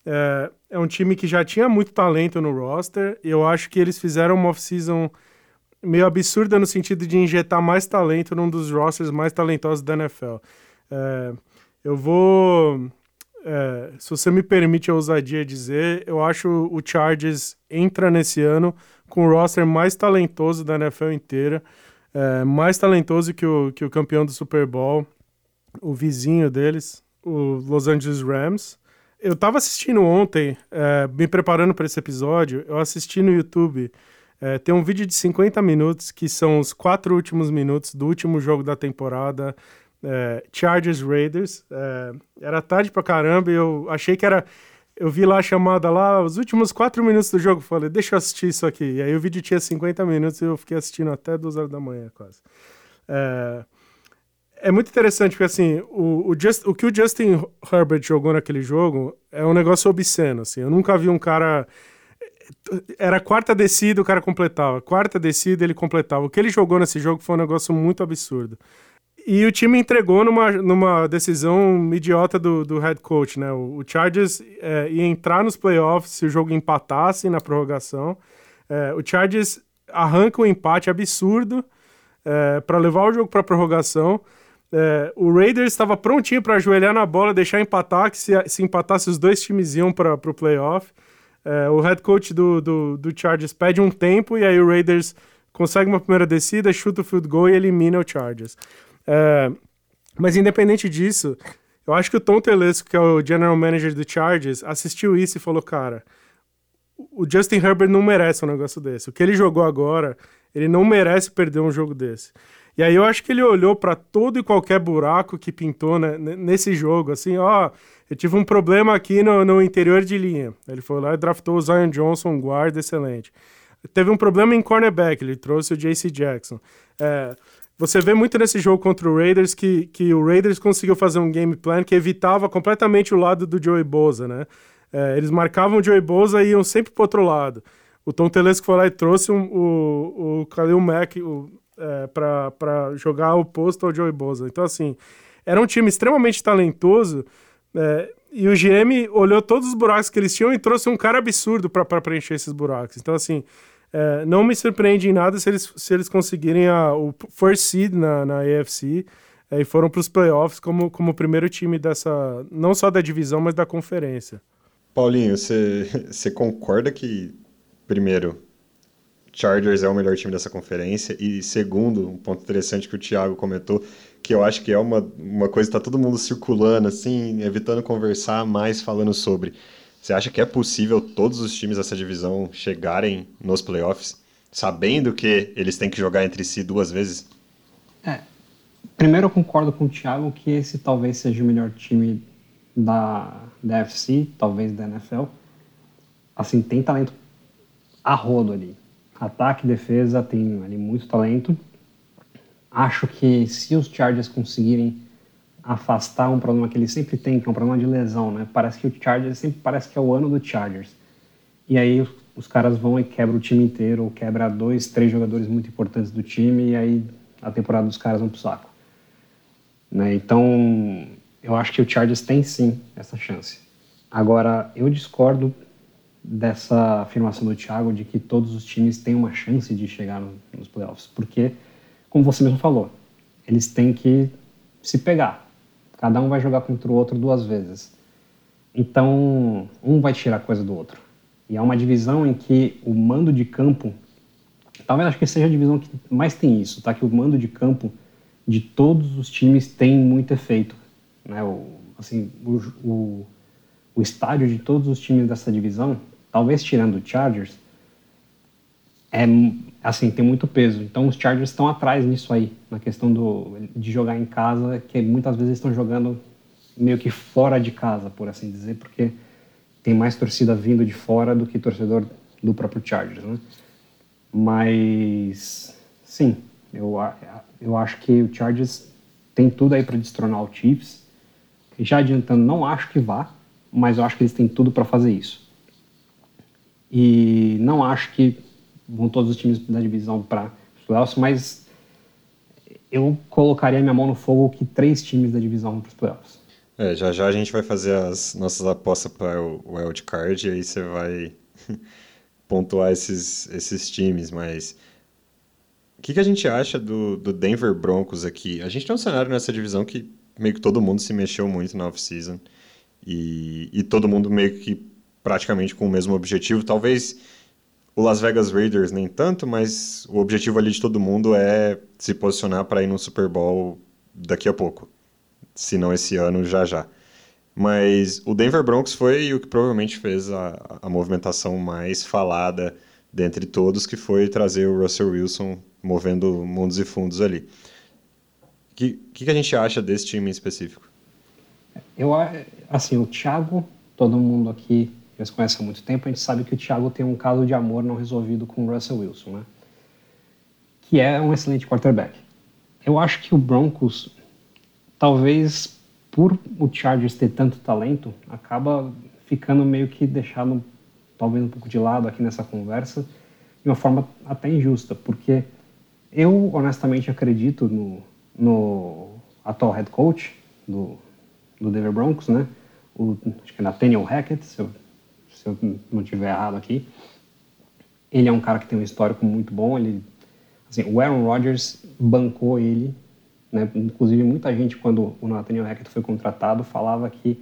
é, é um time que já tinha muito talento no roster, e eu acho que eles fizeram uma off-season meio absurda no sentido de injetar mais talento num dos rosters mais talentosos da N F L. É, eu vou... É, se você me permite a ousadia dizer, eu acho o Chargers entra nesse ano com o roster mais talentoso da N F L inteira, é, mais talentoso que o, que o campeão do Super Bowl, o vizinho deles, o Los Angeles Rams. Eu estava assistindo ontem, é, me preparando para esse episódio, eu assisti no YouTube, é, tem um vídeo de cinquenta minutos, que são os quatro últimos minutos do último jogo da temporada, É, Chargers Raiders, é, era tarde pra caramba e eu achei que era, eu vi lá a chamada lá, os últimos quatro minutos do jogo, falei, deixa eu assistir isso aqui, e aí o vídeo tinha cinquenta minutos e eu fiquei assistindo até duas horas da manhã quase. É, é muito interessante porque assim, o, o, Just, o que o Justin Herbert jogou naquele jogo é um negócio obsceno, assim, eu nunca vi um cara, era quarta descida, o cara completava, quarta descida ele completava, o que ele jogou nesse jogo foi um negócio muito absurdo. E o time entregou numa, numa decisão idiota do, do head coach, né? O, o Chargers é, ia entrar nos playoffs se o jogo empatasse na prorrogação. É, o Chargers arranca um empate absurdo é, para levar o jogo para a prorrogação. É, o Raiders estava prontinho para ajoelhar na bola, deixar empatar, que se, se empatasse os dois times iam para o playoff. É, o head coach do, do, do Chargers pede um tempo e aí o Raiders consegue uma primeira descida, chuta o field goal e elimina o Chargers. É, mas independente disso, eu acho que o Tom Telesco, que é o general manager do Chargers, assistiu isso e falou, cara, o Justin Herbert não merece um negócio desse. O que ele jogou agora, ele não merece perder um jogo desse. E aí eu acho que ele olhou para todo e qualquer buraco que pintou, né, nesse jogo, assim, ó, eu tive um problema aqui no, no interior de linha. Ele foi lá e draftou o Zion Johnson, um guarda excelente. Teve um problema em cornerback, ele trouxe o J C Jackson. É... Você vê muito nesse jogo contra o Raiders que, que o Raiders conseguiu fazer um game plan que evitava completamente o lado do Joey Bosa, né? É, eles marcavam o Joey Bosa e iam sempre pro outro lado. O Tom Telesco foi lá e trouxe um, o, o Khalil Mack é, para para jogar oposto ao Joey Bosa. Então, assim, era um time extremamente talentoso é, e o G M olhou todos os buracos que eles tinham e trouxe um cara absurdo para preencher esses buracos. Então, assim... É, não me surpreende em nada se eles, se eles conseguirem a, o first seed na, na A F C é, e foram para os playoffs como, como o primeiro time dessa, não só da divisão, mas da conferência. Paulinho, você concorda que, primeiro, Chargers é o melhor time dessa conferência e, segundo, um ponto interessante que o Thiago comentou, que eu acho que é uma, uma coisa que está todo mundo circulando, assim, evitando conversar mais, falando sobre... Você acha que é possível todos os times dessa divisão chegarem nos playoffs, sabendo que eles têm que jogar entre si duas vezes? É. Primeiro eu concordo com o Thiago que esse talvez seja o melhor time da, da A F C, talvez da N F L. Assim, tem talento a rodo ali. Ataque, defesa, tem ali muito talento. Acho que se os Chargers conseguirem afastar um problema que ele sempre tem, que é um problema de lesão, né? Parece que o Chargers sempre parece que é o ano do Chargers. E aí os, os caras vão e quebram o time inteiro, ou quebra dois, três jogadores muito importantes do time, e aí a temporada dos caras vão pro saco. Né? Então, eu acho que o Chargers tem sim essa chance. Agora, eu discordo dessa afirmação do Thiago de que todos os times têm uma chance de chegar no, nos playoffs, porque, como você mesmo falou, eles têm que se pegar. Cada um vai jogar contra o outro duas vezes. Então, um vai tirar coisa do outro. E é uma divisão em que o mando de campo... Talvez acho que seja a divisão que mais tem isso, tá? Que o mando de campo de todos os times tem muito efeito. Né? O, assim, o, o, o estádio de todos os times dessa divisão, talvez tirando o Chargers, é, assim, tem muito peso. Então os Chargers estão atrás nisso aí, na questão do, de jogar em casa, que muitas vezes estão jogando meio que fora de casa, por assim dizer, porque tem mais torcida vindo de fora do que torcedor do próprio Chargers, né? Mas, sim, eu, eu acho que o Chargers tem tudo aí para destronar o Chiefs. Já adiantando, não acho que vá, mas eu acho que eles têm tudo para fazer isso. E não acho que vão todos os times da divisão para os playoffs, mas eu colocaria minha mão no fogo que três times da divisão vão para os playoffs. É, já já a gente vai fazer as nossas apostas para o wildcard e aí você vai pontuar esses, esses times, mas... O que, que a gente acha do, do Denver Broncos aqui? A gente tem um cenário nessa divisão que meio que todo mundo se mexeu muito na off-season e, e todo mundo meio que praticamente com o mesmo objetivo. Talvez o Las Vegas Raiders nem tanto, mas o objetivo ali de todo mundo é se posicionar para ir no Super Bowl daqui a pouco, se não esse ano, já já. Mas o Denver Broncos foi o que provavelmente fez a, a movimentação mais falada dentre todos, que foi trazer o Russell Wilson movendo mundos e fundos ali. O que, que, que a gente acha desse time em específico? Eu, assim, o Thiago, todo mundo aqui já se conhece há muito tempo, a gente sabe que o Thiago tem um caso de amor não resolvido com o Russell Wilson, né? Que é um excelente quarterback. Eu acho que o Broncos, talvez por o Chargers ter tanto talento, acaba ficando meio que deixado talvez um pouco de lado aqui nessa conversa, de uma forma até injusta, porque eu honestamente acredito no, no atual head coach do, do Denver Broncos, né? O, acho que é Nathaniel Hackett, se eu, se eu não estiver errado aqui. Ele é um cara que tem um histórico muito bom. Ele, assim, o Aaron Rodgers bancou ele, né? Inclusive muita gente, quando o Nathaniel Hackett foi contratado, falava que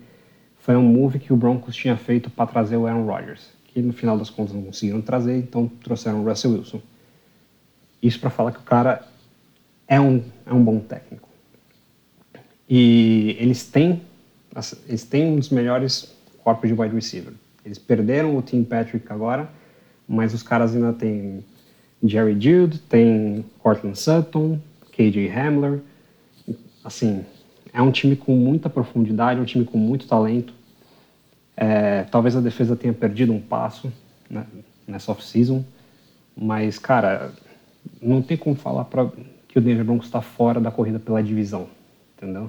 foi um move que o Broncos tinha feito para trazer o Aaron Rodgers, que no final das contas não conseguiram trazer, então trouxeram o Russell Wilson. Isso para falar que o cara é um, é um bom técnico. E eles têm, eles têm um dos melhores corpos de wide receiver. Eles perderam o Tim Patrick agora, mas os caras ainda têm Jerry Judy, tem Cortland Sutton, K J Hamler. Assim, é um time com muita profundidade, um time com muito talento. É, talvez a defesa tenha perdido um passo, né, nessa off-season, mas, cara, não tem como falar pra, que o Denver Broncos está fora da corrida pela divisão, entendeu?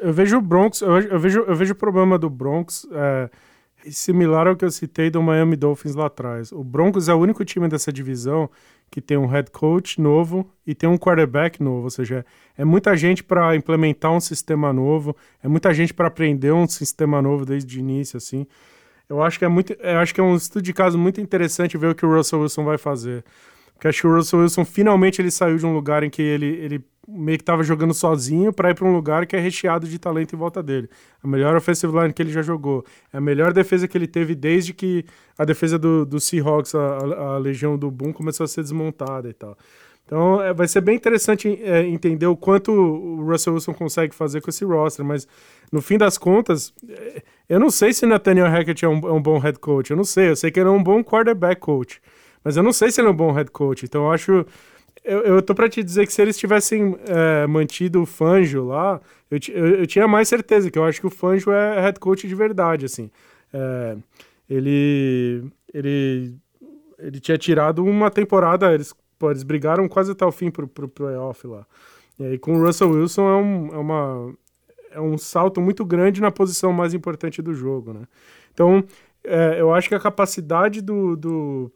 Eu vejo o Broncos, eu vejo, eu vejo o problema do Broncos é, similar ao que eu citei do Miami Dolphins lá atrás. O Broncos é o único time dessa divisão que tem um head coach novo e tem um quarterback novo, ou seja, é muita gente para implementar um sistema novo, é muita gente para aprender um sistema novo desde o início, assim. Eu acho que é muito, eu acho que é um estudo de caso muito interessante ver o que o Russell Wilson vai fazer. Porque acho que o Russell Wilson finalmente ele saiu de um lugar em que ele, ele meio que estava jogando sozinho para ir para um lugar que é recheado de talento em volta dele. A melhor offensive line que ele já jogou, a melhor defesa que ele teve desde que a defesa do, do Seahawks, a, a legião do Boom, começou a ser desmontada e tal. Então é, vai ser bem interessante é, entender o quanto o Russell Wilson consegue fazer com esse roster, mas no fim das contas, eu não sei se Nathaniel Hackett é um, é um bom head coach, eu não sei, eu sei que ele é um bom quarterback coach. Mas eu não sei se ele é um bom head coach, então eu acho... Eu, eu tô pra te dizer que se eles tivessem é, mantido o Fangio lá, eu, eu, eu tinha mais certeza, que eu acho que o Fangio é head coach de verdade, assim. É, ele, ele, ele tinha tirado uma temporada, eles, pô, eles brigaram quase até o fim pro, pro playoff lá. E aí com o Russell Wilson é um, é uma, é um salto muito grande na posição mais importante do jogo, né? Então, é, eu acho que a capacidade do... do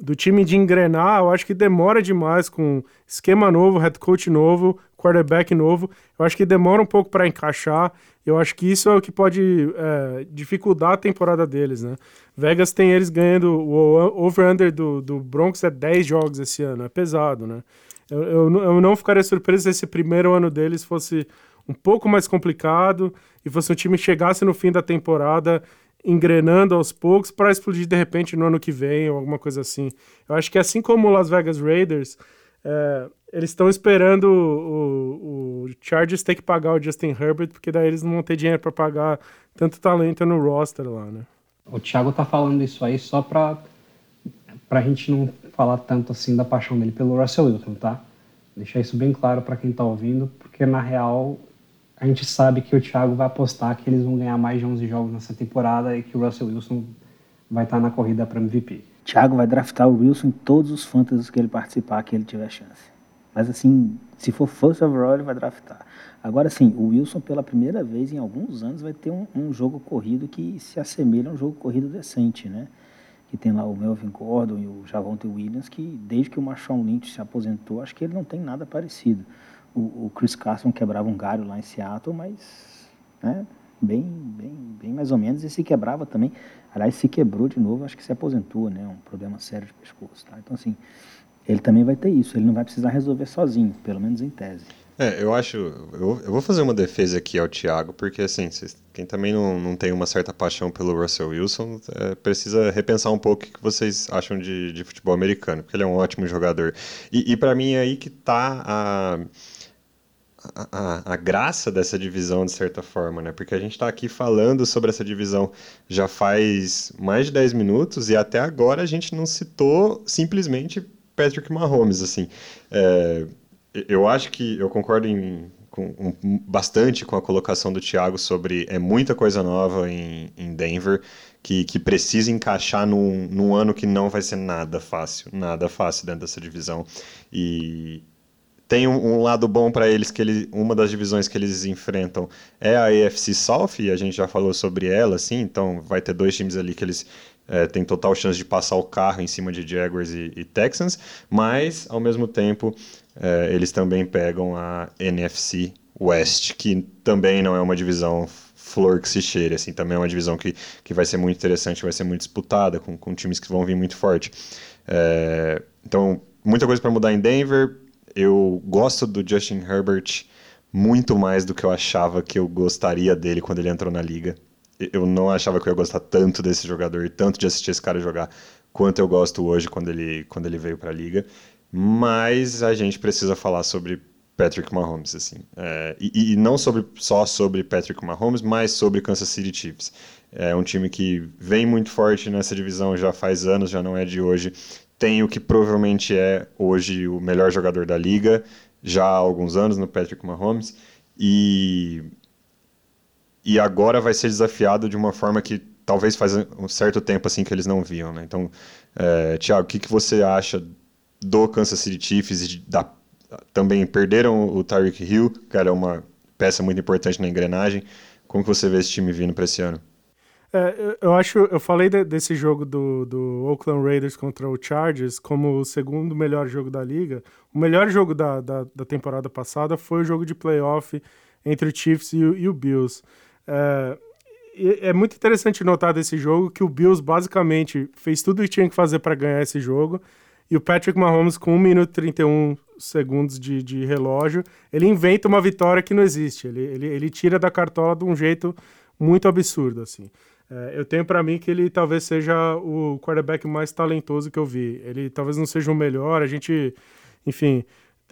do time de engrenar, eu acho que demora demais com esquema novo, head coach novo, quarterback novo. Eu acho que demora um pouco para encaixar. Eu acho que isso é o que pode é, dificultar a temporada deles, né? Vegas tem eles ganhando, o over-under do, do Broncos é dez jogos esse ano, é pesado, né? Eu, eu, eu não ficaria surpreso se esse primeiro ano deles fosse um pouco mais complicado e fosse um time que chegasse no fim da temporada engrenando aos poucos para explodir de repente no ano que vem ou alguma coisa assim. Eu acho que assim como o Las Vegas Raiders, é, eles estão esperando o, o, o Chargers ter que pagar o Justin Herbert, porque daí eles não vão ter dinheiro para pagar tanto talento no roster lá, né? O Thiago tá falando isso aí só para para a gente não falar tanto assim da paixão dele pelo Russell Wilson, tá? Deixar isso bem claro para quem tá ouvindo, porque na real... A gente sabe que o Thiago vai apostar que eles vão ganhar mais de onze jogos nessa temporada e que o Russell Wilson vai estar na corrida para M V P. Thiago vai draftar o Wilson em todos os fantasy que ele participar, que ele tiver chance. Mas assim, se for first overall, ele vai draftar. Agora sim, o Wilson, pela primeira vez em alguns anos, vai ter um, um jogo corrido que se assemelha a um jogo corrido decente, né? Que tem lá o Melvin Gordon e o Javonte Williams, que desde que o Marshawn Lynch se aposentou, acho que ele não tem nada parecido. O, o Chris Carson quebrava um galho lá em Seattle, mas né, bem, bem, bem mais ou menos, e se quebrava também. Aliás, se quebrou de novo, acho que se aposentou, né? Um problema sério de pescoço, tá? Então, assim, ele também vai ter isso, ele não vai precisar resolver sozinho, pelo menos em tese. É, eu acho, eu, eu vou fazer uma defesa aqui ao Thiago, porque assim, cês, quem também não, não tem uma certa paixão pelo Russell Wilson, é, precisa repensar um pouco o que vocês acham de, de futebol americano, porque ele é um ótimo jogador. E, e para mim é aí que tá a, a, a graça dessa divisão, de certa forma, né? Porque a gente tá aqui falando sobre essa divisão já faz mais de dez minutos e até agora a gente não citou simplesmente Patrick Mahomes, assim, é... Eu acho que eu concordo em, com, um, bastante com a colocação do Thiago sobre é muita coisa nova em, em Denver que, que precisa encaixar num, num ano que não vai ser nada fácil, nada fácil dentro dessa divisão. E tem um, um lado bom para eles, que ele, uma das divisões que eles enfrentam é a A F C South, e a gente já falou sobre ela, assim, então vai ter dois times ali que eles... É, tem total chance de passar o carro em cima de Jaguars e, e Texans, mas, ao mesmo tempo, é, eles também pegam a N F C West, que também não é uma divisão flor que se cheire, assim, também é uma divisão que, que vai ser muito interessante, vai ser muito disputada, com, com times que vão vir muito forte. É, então, muita coisa para mudar em Denver. Eu gosto do Justin Herbert muito mais do que eu achava que eu gostaria dele quando ele entrou na liga. Eu não achava que eu ia gostar tanto desse jogador, tanto de assistir esse cara jogar, quanto eu gosto hoje quando ele, quando ele veio para a liga. Mas a gente precisa falar sobre Patrick Mahomes, assim. É, e, e não sobre, só sobre Patrick Mahomes, mas sobre Kansas City Chiefs. É um time que vem muito forte nessa divisão já faz anos, já não é de hoje. Tem o que provavelmente é hoje o melhor jogador da liga, já há alguns anos, no Patrick Mahomes. E... E agora vai ser desafiado de uma forma que talvez faz um certo tempo assim que eles não viam, né? Então, é, Thiago, o que, que você acha do Kansas City Chiefs? De, da, também perderam o Tyreek Hill, cara, é uma peça muito importante na engrenagem. Como que você vê esse time vindo para esse ano? É, eu, eu acho, eu falei de, desse jogo do, do Oakland Raiders contra o Chargers como o segundo melhor jogo da liga. O melhor jogo da, da, da temporada passada foi o jogo de playoff entre o Chiefs e o, e o Bills. É, é muito interessante notar desse jogo que o Bills basicamente fez tudo o que tinha que fazer para ganhar esse jogo, e o Patrick Mahomes, com um minuto e trinta e um segundos de, de relógio, ele inventa uma vitória que não existe. Ele, ele, ele tira da cartola de um jeito muito absurdo, assim. É, eu tenho para mim que ele talvez seja o quarterback mais talentoso que eu vi. Ele talvez não seja o melhor, a gente, enfim...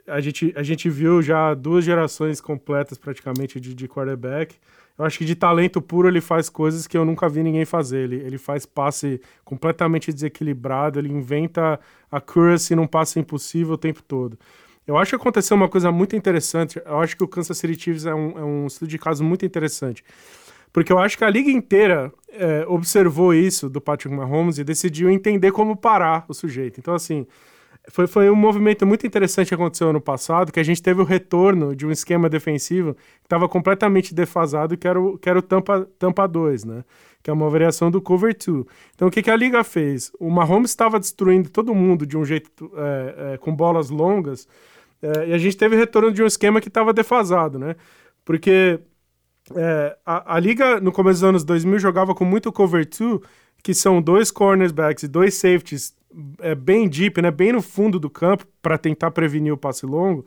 A gente, a gente viu já duas gerações completas praticamente de, de quarterback. Eu acho que de talento puro ele faz coisas que eu nunca vi ninguém fazer. Ele, ele faz passe completamente desequilibrado, ele inventa accuracy num passe impossível o tempo todo. Eu acho que aconteceu uma coisa muito interessante. Eu acho que o Kansas City Chiefs é um, é um estudo de caso muito interessante. Porque eu acho que a liga inteira é, observou isso do Patrick Mahomes e decidiu entender como parar o sujeito. Então, assim... Foi, foi um movimento muito interessante que aconteceu ano passado, que a gente teve o retorno de um esquema defensivo que estava completamente defasado, que era o, que era o Tampa, Tampa dois, né? Que é uma variação do Cover dois. Então, o que, que a liga fez? O Mahomes estava destruindo todo mundo de um jeito é, é, com bolas longas, é, e a gente teve o retorno de um esquema que estava defasado, né? Porque é, a, a liga, no começo dos anos dois mil, jogava com muito Cover dois, que são dois cornerbacks e dois safeties, é bem deep, né? Bem no fundo do campo, para tentar prevenir o passe longo.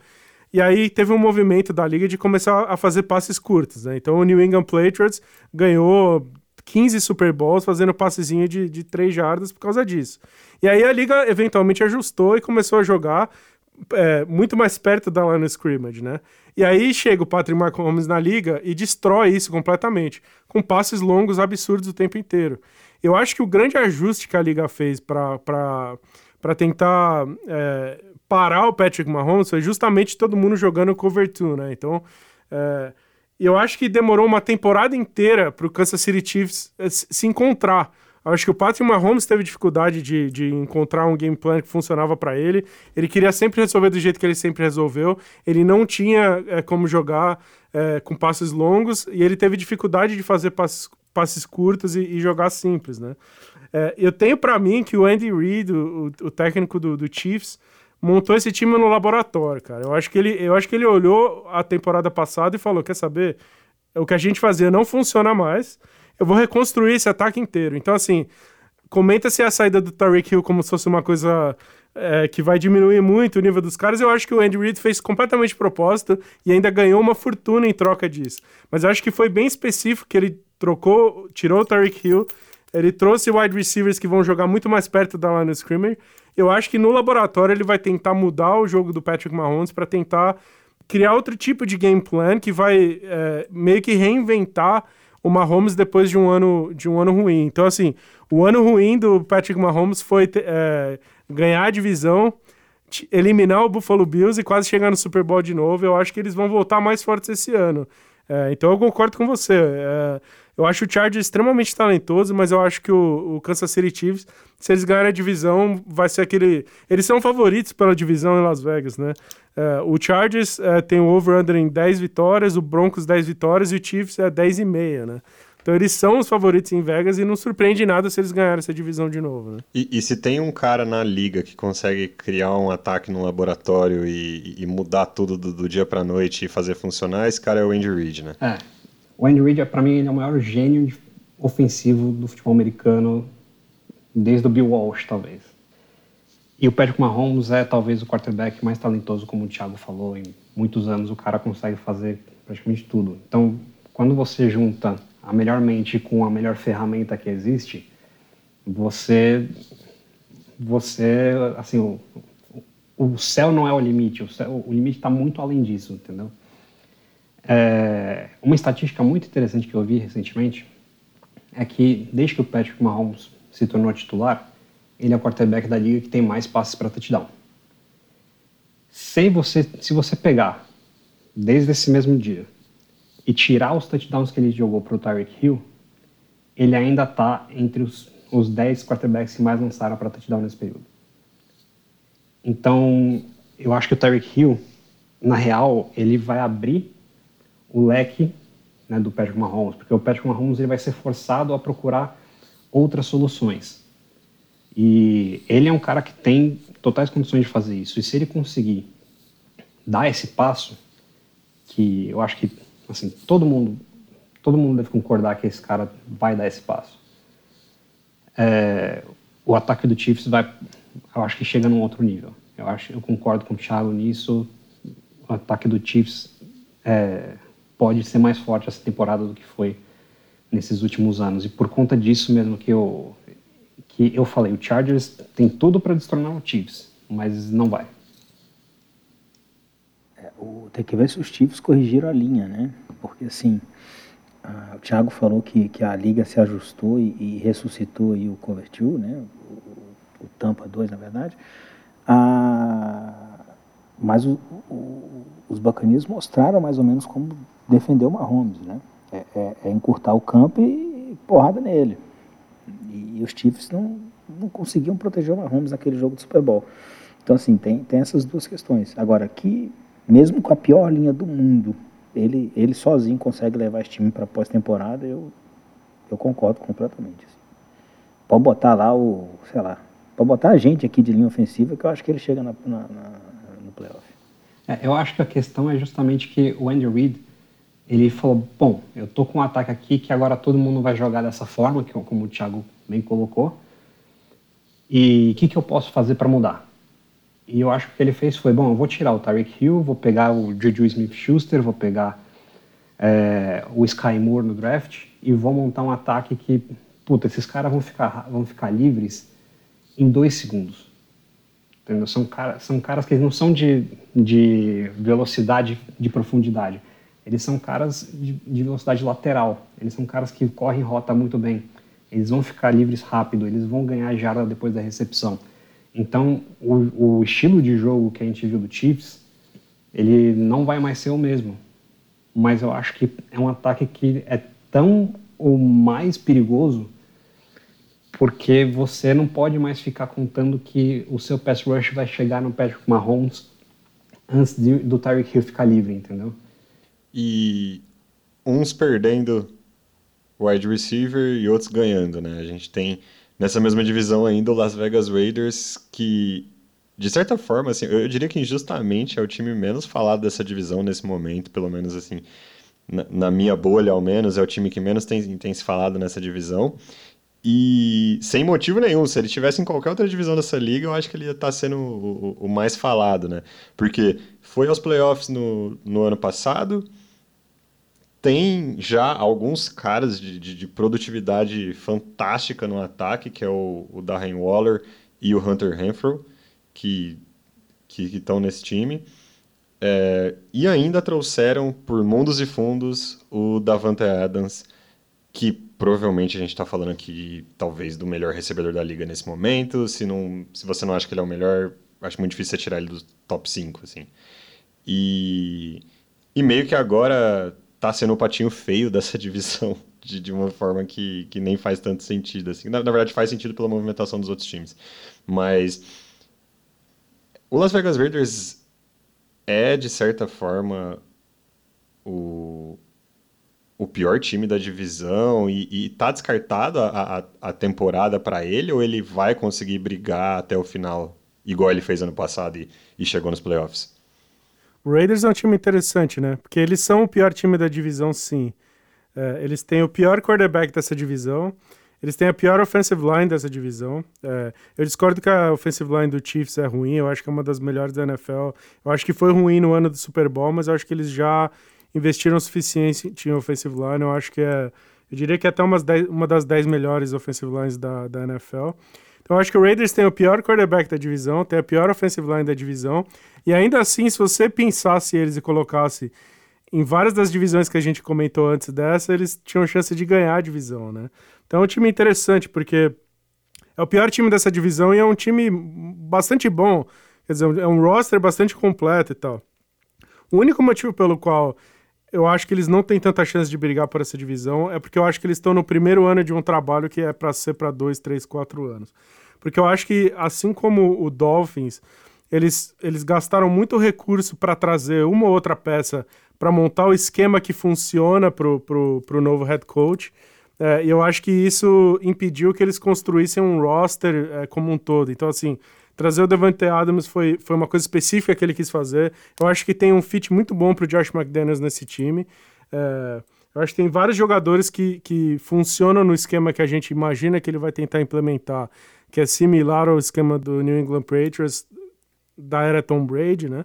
E aí teve um movimento da liga de começar a fazer passes curtos, né? Então o New England Patriots ganhou quinze Super Bowls fazendo passezinho de, de três jardas por causa disso. E aí a liga eventualmente ajustou e começou a jogar é, muito mais perto da line scrimmage, né? E aí chega o Patrick Mahomes na liga e destrói isso completamente, com passes longos absurdos o tempo inteiro. Eu acho que o grande ajuste que a liga fez para tentar é, parar o Patrick Mahomes foi justamente todo mundo jogando Cover dois, né? Então, é, eu acho que demorou uma temporada inteira para o Kansas City Chiefs se encontrar. Acho que o Patrick Mahomes teve dificuldade de, de encontrar um game plan que funcionava para ele. Ele queria sempre resolver do jeito que ele sempre resolveu. Ele não tinha é, como jogar é, com passes longos e ele teve dificuldade de fazer passes, passes curtos e, e jogar simples, né? É, eu tenho para mim que o Andy Reid, o, o técnico do, do Chiefs, montou esse time no laboratório, cara. Eu acho que ele, eu acho que ele olhou a temporada passada e falou, quer saber? O que a gente fazia não funciona mais, eu vou reconstruir esse ataque inteiro. Então, assim, comenta-se a saída do Tyreek Hill como se fosse uma coisa é, que vai diminuir muito o nível dos caras. Eu acho que o Andy Reid fez completamente de propósito e ainda ganhou uma fortuna em troca disso. Mas eu acho que foi bem específico que ele trocou, tirou o Tyreek Hill, ele trouxe wide receivers que vão jogar muito mais perto da line screamer. Eu acho que no laboratório ele vai tentar mudar o jogo do Patrick Mahomes para tentar criar outro tipo de game plan que vai é, meio que reinventar o Mahomes depois de um ano, de um ano ruim. Então, assim, o ano ruim do Patrick Mahomes foi é, ganhar a divisão, eliminar o Buffalo Bills e quase chegar no Super Bowl de novo. Eu acho que eles vão voltar mais fortes esse ano. É, então, eu concordo com você. É, eu acho o Chargers extremamente talentoso, mas eu acho que o, o Kansas City Chiefs, se eles ganharem a divisão, vai ser aquele... Eles são favoritos pela divisão em Las Vegas, né? É, o Chargers é, tem o over-under em dez vitórias, o Broncos dez vitórias e o Chiefs é dez e meia, né? Então eles são os favoritos em Vegas e não surpreende nada se eles ganharem essa divisão de novo, né? E, e se tem um cara na liga que consegue criar um ataque no laboratório e, e mudar tudo do, do dia pra noite e fazer funcionar, esse cara é o Andy Reid, né? É. O Andy Reid, pra mim, ele é o maior gênio ofensivo do futebol americano desde o Bill Walsh, talvez. E o Patrick Mahomes é, talvez, o quarterback mais talentoso, como o Thiago falou. Em muitos anos, o cara consegue fazer praticamente tudo. Então, quando você junta a melhor mente com a melhor ferramenta que existe, você, você assim, o, o céu não é o limite, o, céu, o limite está muito além disso, entendeu? É, uma estatística muito interessante que eu vi recentemente é que, desde que o Patrick Mahomes se tornou titular, ele é o quarterback da liga que tem mais passes para touchdown. Se você, se você pegar, desde esse mesmo dia, e tirar os touchdowns que ele jogou para o Tyreek Hill, ele ainda está entre os, os dez quarterbacks que mais lançaram para touchdown nesse período. Então, eu acho que o Tyreek Hill, na real, ele vai abrir o leque, né, do Patrick Mahomes, porque o Patrick Mahomes ele vai ser forçado a procurar outras soluções. E ele é um cara que tem totais condições de fazer isso. E se ele conseguir dar esse passo, que eu acho que Assim, todo mundo, todo mundo deve concordar que esse cara vai dar esse passo. É, o ataque do Chiefs vai, eu acho que chega num outro nível. Eu, acho, eu concordo com o Thiago nisso. O ataque do Chiefs é, pode ser mais forte essa temporada do que foi nesses últimos anos. E por conta disso mesmo que eu, que eu falei, o Chargers tem tudo para destronar o Chiefs, mas não vai. Tem que ver se os Chiefs corrigiram a linha, né? Porque, assim, a, o Thiago falou que, que a liga se ajustou e, e ressuscitou e o Cover dois, né? O, o Tampa dois, na verdade. A, mas o, o, os Buccaneers mostraram mais ou menos como defender o Mahomes, né? É, é, é encurtar o campo e porrada nele. E, e os Chiefs não, não conseguiam proteger o Mahomes naquele jogo do Super Bowl. Então, assim, tem, tem essas duas questões. Agora, que... mesmo com a pior linha do mundo, ele, ele sozinho consegue levar esse time para pós-temporada, eu, eu concordo completamente. Pode botar lá o, sei lá, pode botar a gente aqui de linha ofensiva, que eu acho que ele chega na, na, na, no playoff. É, eu acho que a questão é justamente que o Andy Reid, ele falou, bom, eu tô com um ataque aqui que agora todo mundo vai jogar dessa forma, que, como o Thiago bem colocou, e o que, que eu posso fazer para mudar? E eu acho que o que ele fez foi, bom, eu vou tirar o Tyreek Hill, vou pegar o Juju Smith-Schuster, vou pegar é, o Sky Moore no draft e vou montar um ataque que, puta, esses caras vão ficar, vão ficar livres em dois segundos. Entendeu? São, cara, são caras que não são de, de velocidade de profundidade. Eles são caras de, de velocidade lateral. Eles são caras que correm rota muito bem. Eles vão ficar livres rápido, eles vão ganhar jarda depois da recepção. Então, o, o estilo de jogo que a gente viu do Chiefs, ele não vai mais ser o mesmo. Mas eu acho que é um ataque que é tão ou mais perigoso porque você não pode mais ficar contando que o seu pass rush vai chegar no Patrick Mahomes antes de, do Tyreek Hill ficar livre, entendeu? E uns perdendo wide receiver e outros ganhando, né? A gente tem nessa mesma divisão ainda o Las Vegas Raiders, que de certa forma, assim, eu diria que injustamente é o time menos falado dessa divisão nesse momento, pelo menos assim, na, na minha bolha ao menos, é o time que menos tem, tem se falado nessa divisão. E sem motivo nenhum, se ele estivesse em qualquer outra divisão dessa liga, eu acho que ele ia estar sendo o, o, o mais falado, né? Porque foi aos playoffs no, no ano passado, tem já alguns caras de, de, de produtividade fantástica no ataque, que é o, o Darren Waller e o Hunter Renfrow, que estão nesse time. É, e ainda trouxeram, por mundos e fundos, o Davante Adams, que provavelmente a gente está falando aqui, talvez, do melhor recebedor da liga nesse momento. Se, não, se você não acha que ele é o melhor, acho muito difícil você tirar ele do top cinco, assim. E, e meio que agora tá sendo o patinho feio dessa divisão de, de uma forma que, que nem faz tanto sentido, assim. Na, na verdade, faz sentido pela movimentação dos outros times. Mas o Las Vegas Raiders é, de certa forma, o, o pior time da divisão e está descartado a, a, a temporada para ele, ou ele vai conseguir brigar até o final, igual ele fez ano passado e, e chegou nos playoffs? O Raiders é um time interessante, né? Porque eles são o pior time da divisão, sim. É, eles têm o pior quarterback dessa divisão, eles têm a pior offensive line dessa divisão. É, eu discordo que a offensive line do Chiefs é ruim, eu acho que é uma das melhores da N F L. Eu acho que foi ruim no ano do Super Bowl, mas eu acho que eles já investiram o suficiente em offensive line. Eu acho que é, eu diria que é até umas dez, uma das dez melhores offensive lines da, da N F L. Então, eu acho que o Raiders tem o pior quarterback da divisão, tem a pior offensive line da divisão, e ainda assim, se você pensasse eles e colocasse em várias das divisões que a gente comentou antes dessa, eles tinham chance de ganhar a divisão, né? Então, é um time interessante, porque é o pior time dessa divisão e é um time bastante bom, quer dizer, é um roster bastante completo e tal. O único motivo pelo qual eu acho que eles não têm tanta chance de brigar por essa divisão, é porque eu acho que eles estão no primeiro ano de um trabalho que é para ser para dois, três, quatro anos. Porque eu acho que, assim como o Dolphins, eles, eles gastaram muito recurso para trazer uma ou outra peça para montar o esquema que funciona para o novo head coach. É, e eu acho que isso impediu que eles construíssem um roster é, como um todo. Então, assim, trazer o Davante Adams foi, foi uma coisa específica que ele quis fazer. Eu acho que tem um fit muito bom para o Josh McDaniels nesse time. É, eu acho que tem vários jogadores que, que funcionam no esquema que a gente imagina que ele vai tentar implementar, que é similar ao esquema do New England Patriots, da era Tom Brady, né?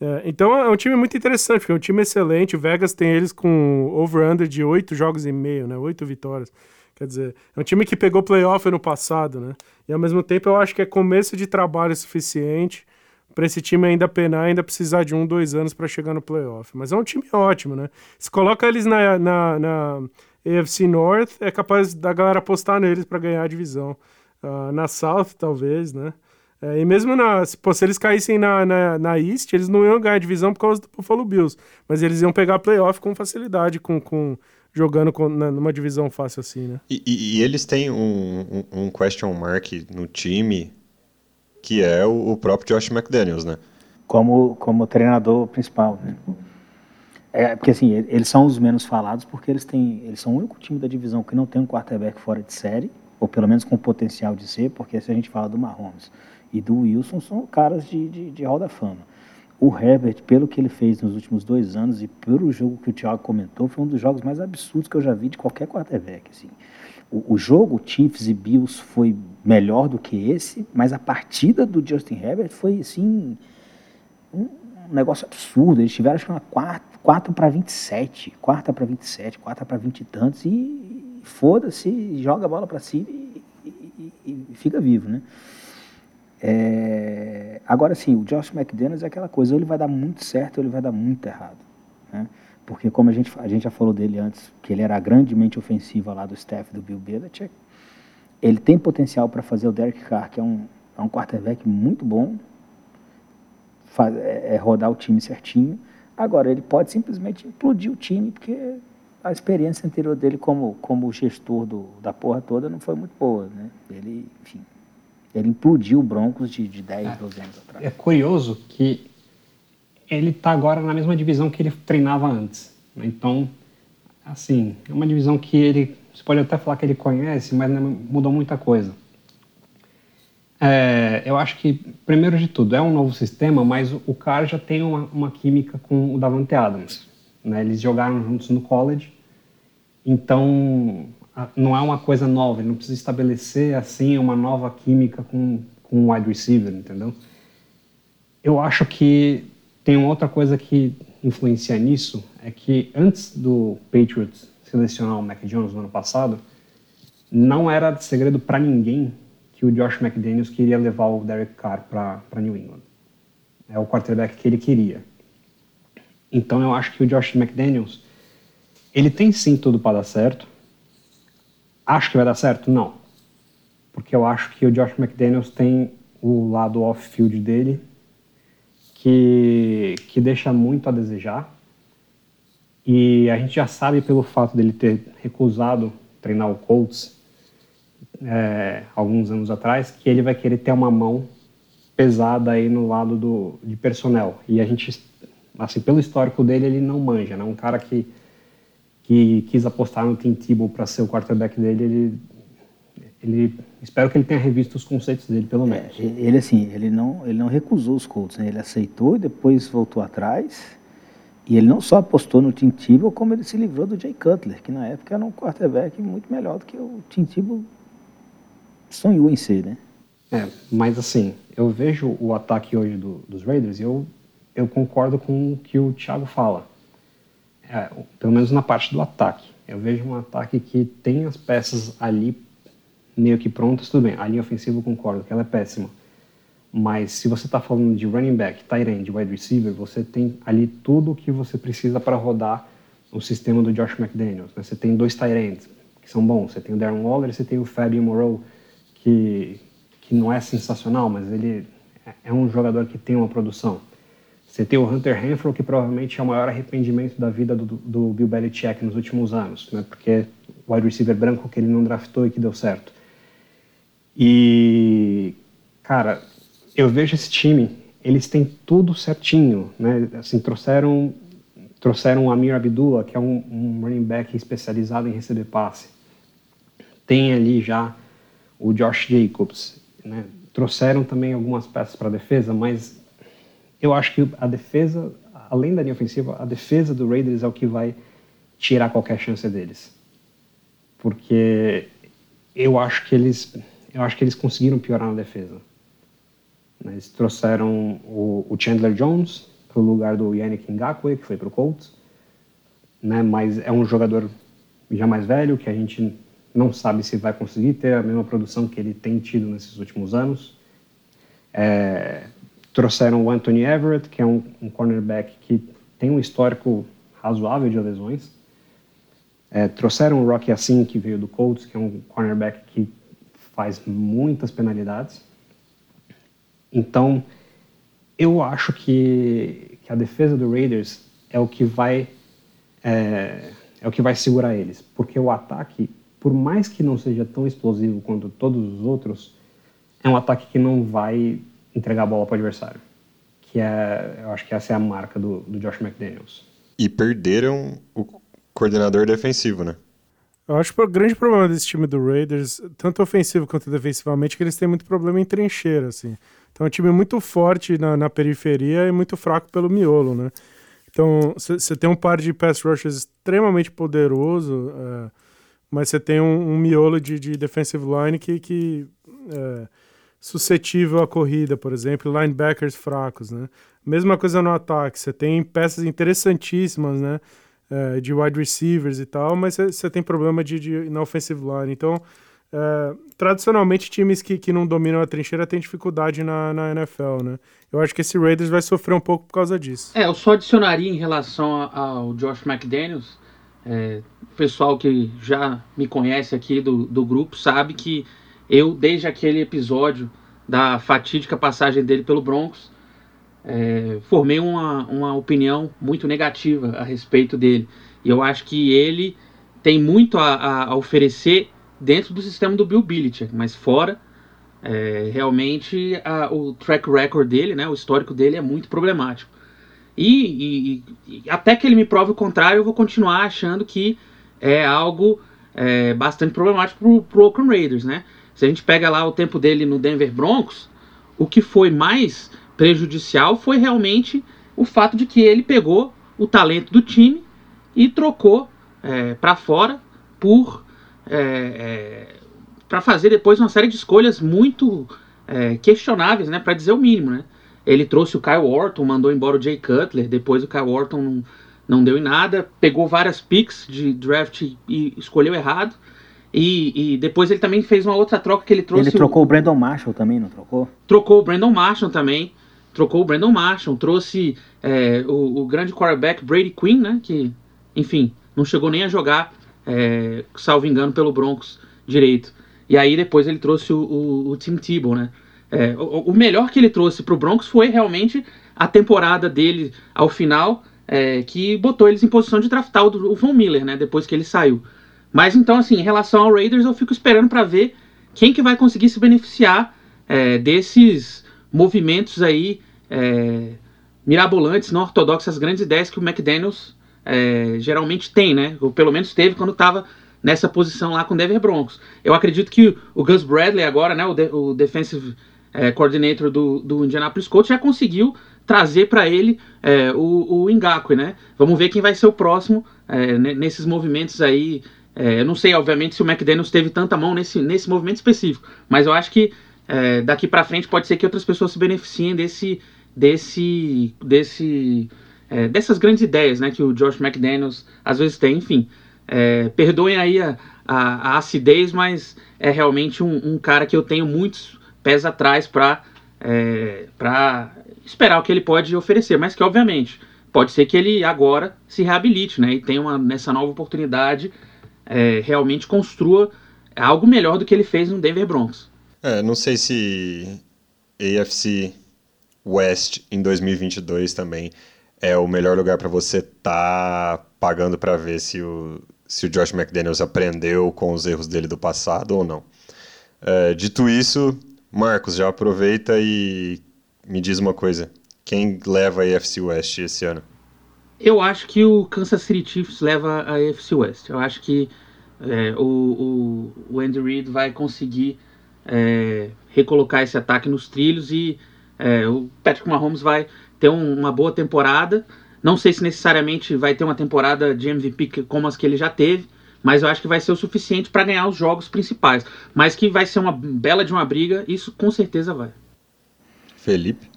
É, então é um time muito interessante, é um time excelente. O Vegas tem eles com over-under de oito jogos e meio, né? oito vitórias. Quer dizer, é um time que pegou playoff no passado, né? E ao mesmo tempo eu acho que é começo de trabalho suficiente para esse time ainda penar, ainda precisar de um, dois anos para chegar no playoff. Mas é um time ótimo, né? Se coloca eles na, na, na A F C North, é capaz da galera apostar neles para ganhar a divisão. Uh, na South, talvez, né? É, e mesmo na, se, pô, se eles caíssem na, na, na East, eles não iam ganhar a divisão por causa do Buffalo Bills. Mas eles iam pegar playoff com facilidade, com... com jogando com, na, numa divisão fácil assim, né? E, e, e eles têm um, um, um question mark no time que é o, o próprio Josh McDaniels, né? Como, como treinador principal, né? É, porque assim, eles são os menos falados porque eles têm, eles são o único time da divisão que não tem um quarterback fora de série, ou pelo menos com potencial de ser, porque se a gente fala do Mahomes e do Wilson, são caras de, de, de Hall da Fama. O Herbert, pelo que ele fez nos últimos dois anos e pelo jogo que o Thiago comentou, foi um dos jogos mais absurdos que eu já vi de qualquer quarterback. Assim. O, o jogo Chiefs e Bills foi melhor do que esse, mas a partida do Justin Herbert foi assim, um, um negócio absurdo. Eles tiveram, acho que, uma quatro para vinte e sete, quarta para vinte e sete, quarta para vinte e tantos, e foda-se, joga a bola para cima e, e, e, e fica vivo, né? É... Agora sim, o Josh McDaniels é aquela coisa, ou ele vai dar muito certo ou ele vai dar muito errado, né? Porque como a gente, a gente já falou dele antes, que ele era a grande mente ofensiva lá do staff do Bill Belichick, ele tem potencial para fazer o Derek Carr, que é um, é um quarterback muito bom, faz, é, é rodar o time certinho. Agora ele pode simplesmente implodir o time porque a experiência anterior dele como, como gestor do, da porra toda não foi muito boa, né? Ele, enfim, ele implodiu o Broncos de, de dez, é, doze anos atrás. É curioso que ele está agora na mesma divisão que ele treinava antes. Então, assim, é uma divisão que ele, você pode até falar que ele conhece, mas mudou muita coisa. É, eu acho que, primeiro de tudo, é um novo sistema, mas o cara já tem uma, uma química com o Davante Adams. Né? Eles jogaram juntos no college, então a, não é uma coisa nova, ele não precisa estabelecer assim uma nova química com, com o wide receiver, entendeu? Eu acho que tem uma outra coisa que influencia nisso, é que antes do Patriots selecionar o Mac Jones no ano passado, não era segredo para ninguém que o Josh McDaniels queria levar o Derek Carr para New England. É o quarterback que ele queria. Então eu acho que o Josh McDaniels, ele tem sim tudo para dar certo. Acho que vai dar certo? Não. Porque eu acho que o Josh McDaniels tem o lado off-field dele que, que deixa muito a desejar. E a gente já sabe pelo fato dele ter recusado treinar o Colts é, alguns anos atrás, que ele vai querer ter uma mão pesada aí no lado do, de personnel. E a gente, assim, pelo histórico dele, ele não manja, né? Um cara que, que quis apostar no Tim Tebow para ser o quarterback dele, ele, ele... Espero que ele tenha revisto os conceitos dele, pelo menos. É, ele, assim, ele não, ele não recusou os Colts, né? Ele aceitou e depois voltou atrás. E ele não só apostou no Tim Tebow, como ele se livrou do Jay Cutler, que na época era um quarterback muito melhor do que o Tim Tebow sonhou em ser, né? É, mas assim, eu vejo o ataque hoje do, dos Raiders e eu... Eu concordo com o que o Thiago fala, é, pelo menos na parte do ataque. Eu vejo um ataque que tem as peças ali meio que prontas, tudo bem. A linha ofensiva eu concordo que ela é péssima, mas se você está falando de running back, tight end, wide receiver, você tem ali tudo o que você precisa para rodar o sistema do Josh McDaniels, né? Você tem dois tight ends que são bons, você tem o Darren Waller, você tem o Fabian Moreau, que, que não é sensacional, mas ele é um jogador que tem uma produção. Você tem o Hunter Renfrow, que provavelmente é o maior arrependimento da vida do, do Bill Belichick nos últimos anos, né? Porque o wide receiver branco que ele não draftou e que deu certo. E, cara, eu vejo esse time, eles têm tudo certinho, né? Assim, trouxeram, trouxeram o Amir Abdullah, que é um, um running back especializado em receber passe. Tem ali já o Josh Jacobs, né? Trouxeram também algumas peças para a defesa, mas eu acho que a defesa, além da linha ofensiva, a defesa do Raiders é o que vai tirar qualquer chance deles. Porque eu acho que eles, eu acho que eles conseguiram piorar na defesa. Eles trouxeram o, o Chandler Jones para o lugar do Yannick Ngakoue, que foi para o Colts. Né? Mas é um jogador já mais velho, que a gente não sabe se vai conseguir ter a mesma produção que ele tem tido nesses últimos anos. É... Trouxeram o Anthony Everett, que é um, um cornerback que tem um histórico razoável de lesões. É, trouxeram o Rocky Assin, que veio do Colts, que é um cornerback que faz muitas penalidades. Então, eu acho que, que a defesa do Raiders é o que vai, é, é o que vai segurar eles. Porque o ataque, por mais que não seja tão explosivo quanto todos os outros, é um ataque que não vai entregar a bola para o adversário, que é, eu acho que essa é a marca do, do Josh McDaniels. E perderam o coordenador defensivo, né? Eu acho que o grande problema desse time do Raiders, tanto ofensivo quanto defensivamente, é que eles têm muito problema em trincheira, assim. Então é um time muito forte na, na periferia e muito fraco pelo miolo, né? Então você tem um par de pass rushers extremamente poderoso, é, mas você tem um, um miolo de, de defensive line que... que é, suscetível à corrida, por exemplo, linebackers fracos, né? Mesma coisa no ataque, você tem peças interessantíssimas, né? É, de wide receivers e tal, mas você tem problema de, de, na offensive line. Então, é, tradicionalmente, times que, que não dominam a trincheira têm dificuldade na, na N F L, né? Eu acho que esse Raiders vai sofrer um pouco por causa disso. É, eu só adicionaria em relação ao Josh McDaniels, é, o pessoal que já me conhece aqui do, do grupo sabe que eu, desde aquele episódio da fatídica passagem dele pelo Broncos, é, formei uma, uma opinião muito negativa a respeito dele. E eu acho que ele tem muito a, a oferecer dentro do sistema do Bill Belichick, mas fora, é, realmente a, o track record dele, né, o histórico dele é muito problemático. E, e, e até que ele me prove o contrário, eu vou continuar achando que é algo é, bastante problemático para o Oakland Raiders, né? Se a gente pega lá o tempo dele no Denver Broncos, o que foi mais prejudicial foi realmente o fato de que ele pegou o talento do time e trocou é, para fora por é, é, para fazer depois uma série de escolhas muito é, questionáveis, né? Para dizer o mínimo, né? Ele trouxe o Kyle Orton, mandou embora o Jay Cutler, depois o Kyle Orton não, não deu em nada, pegou várias picks de draft e escolheu errado, e, e depois ele também fez uma outra troca que ele trouxe... Ele trocou o, o Brandon Marshall também, não trocou? Trocou o Brandon Marshall também, trocou o Brandon Marshall, trouxe é, o, o grande quarterback Brady Quinn, né, que, enfim, não chegou nem a jogar, é, salvo engano, pelo Broncos direito. E aí depois ele trouxe o, o, o Tim Tebow, né? É, o, o melhor que ele trouxe para o Broncos foi realmente a temporada dele ao final, é, que botou eles em posição de draftar o, o Von Miller, né, depois que ele saiu. Mas então, assim, em relação ao Raiders, eu fico esperando para ver quem que vai conseguir se beneficiar é, desses movimentos aí é, mirabolantes, não ortodoxas, grandes ideias que o McDaniels é, geralmente tem, né, ou pelo menos teve quando estava nessa posição lá com o Denver Broncos. Eu acredito que o Gus Bradley agora, né, o, de, o defensive É, coordinator do, do Indianapolis Colts, já conseguiu trazer para ele é, o, o Ngakoue, né? Vamos ver quem vai ser o próximo é, n- nesses movimentos aí. É, eu não sei, obviamente, se o McDaniels teve tanta mão nesse, nesse movimento específico, mas eu acho que é, daqui para frente pode ser que outras pessoas se beneficiem desse, desse, desse, é, dessas grandes ideias, né, que o Josh McDaniels às vezes tem. Enfim, é, perdoem aí a, a, a acidez, mas é realmente um, um cara que eu tenho muitos pés atrás para é, esperar o que ele pode oferecer, mas que obviamente pode ser que ele agora se reabilite, né, e tenha uma, nessa nova oportunidade é, realmente construa algo melhor do que ele fez no Denver Broncos. É, não sei se A F C West em dois mil e vinte e dois também é o melhor lugar para você estar tá pagando para ver se o, se o Josh McDaniels aprendeu com os erros dele do passado ou não. É, dito isso, Marcos, já aproveita e me diz uma coisa. Quem leva a A F C West esse ano? Eu acho que o Kansas City Chiefs leva a A F C West. Eu acho que é, o, o, o Andy Reid vai conseguir é, recolocar esse ataque nos trilhos e é, o Patrick Mahomes vai ter um, uma boa temporada. Não sei se necessariamente vai ter uma temporada de M V P como as que ele já teve, mas eu acho que vai ser o suficiente para ganhar os jogos principais. Mas que vai ser uma bela de uma briga, isso com certeza vai. Felipe?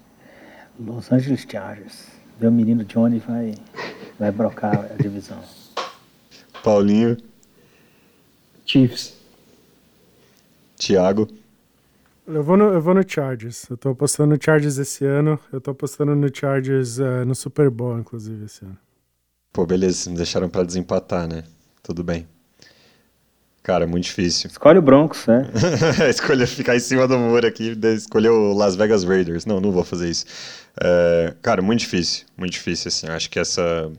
Los Angeles Chargers. Meu menino Johnny vai, vai brocar a divisão. Paulinho? Chiefs. Thiago? Eu vou, no, eu vou no Chargers. Eu tô apostando no Chargers esse ano. Eu tô apostando no Chargers uh, no Super Bowl, inclusive, esse ano. Pô, beleza. Me deixaram para desempatar, né? Tudo bem. Cara, é muito difícil. Escolhe o Broncos, né? Escolhe ficar em cima do muro aqui, escolher o Las Vegas Raiders. Não, não vou fazer isso. É, cara, muito difícil, muito difícil, assim. Acho que essa...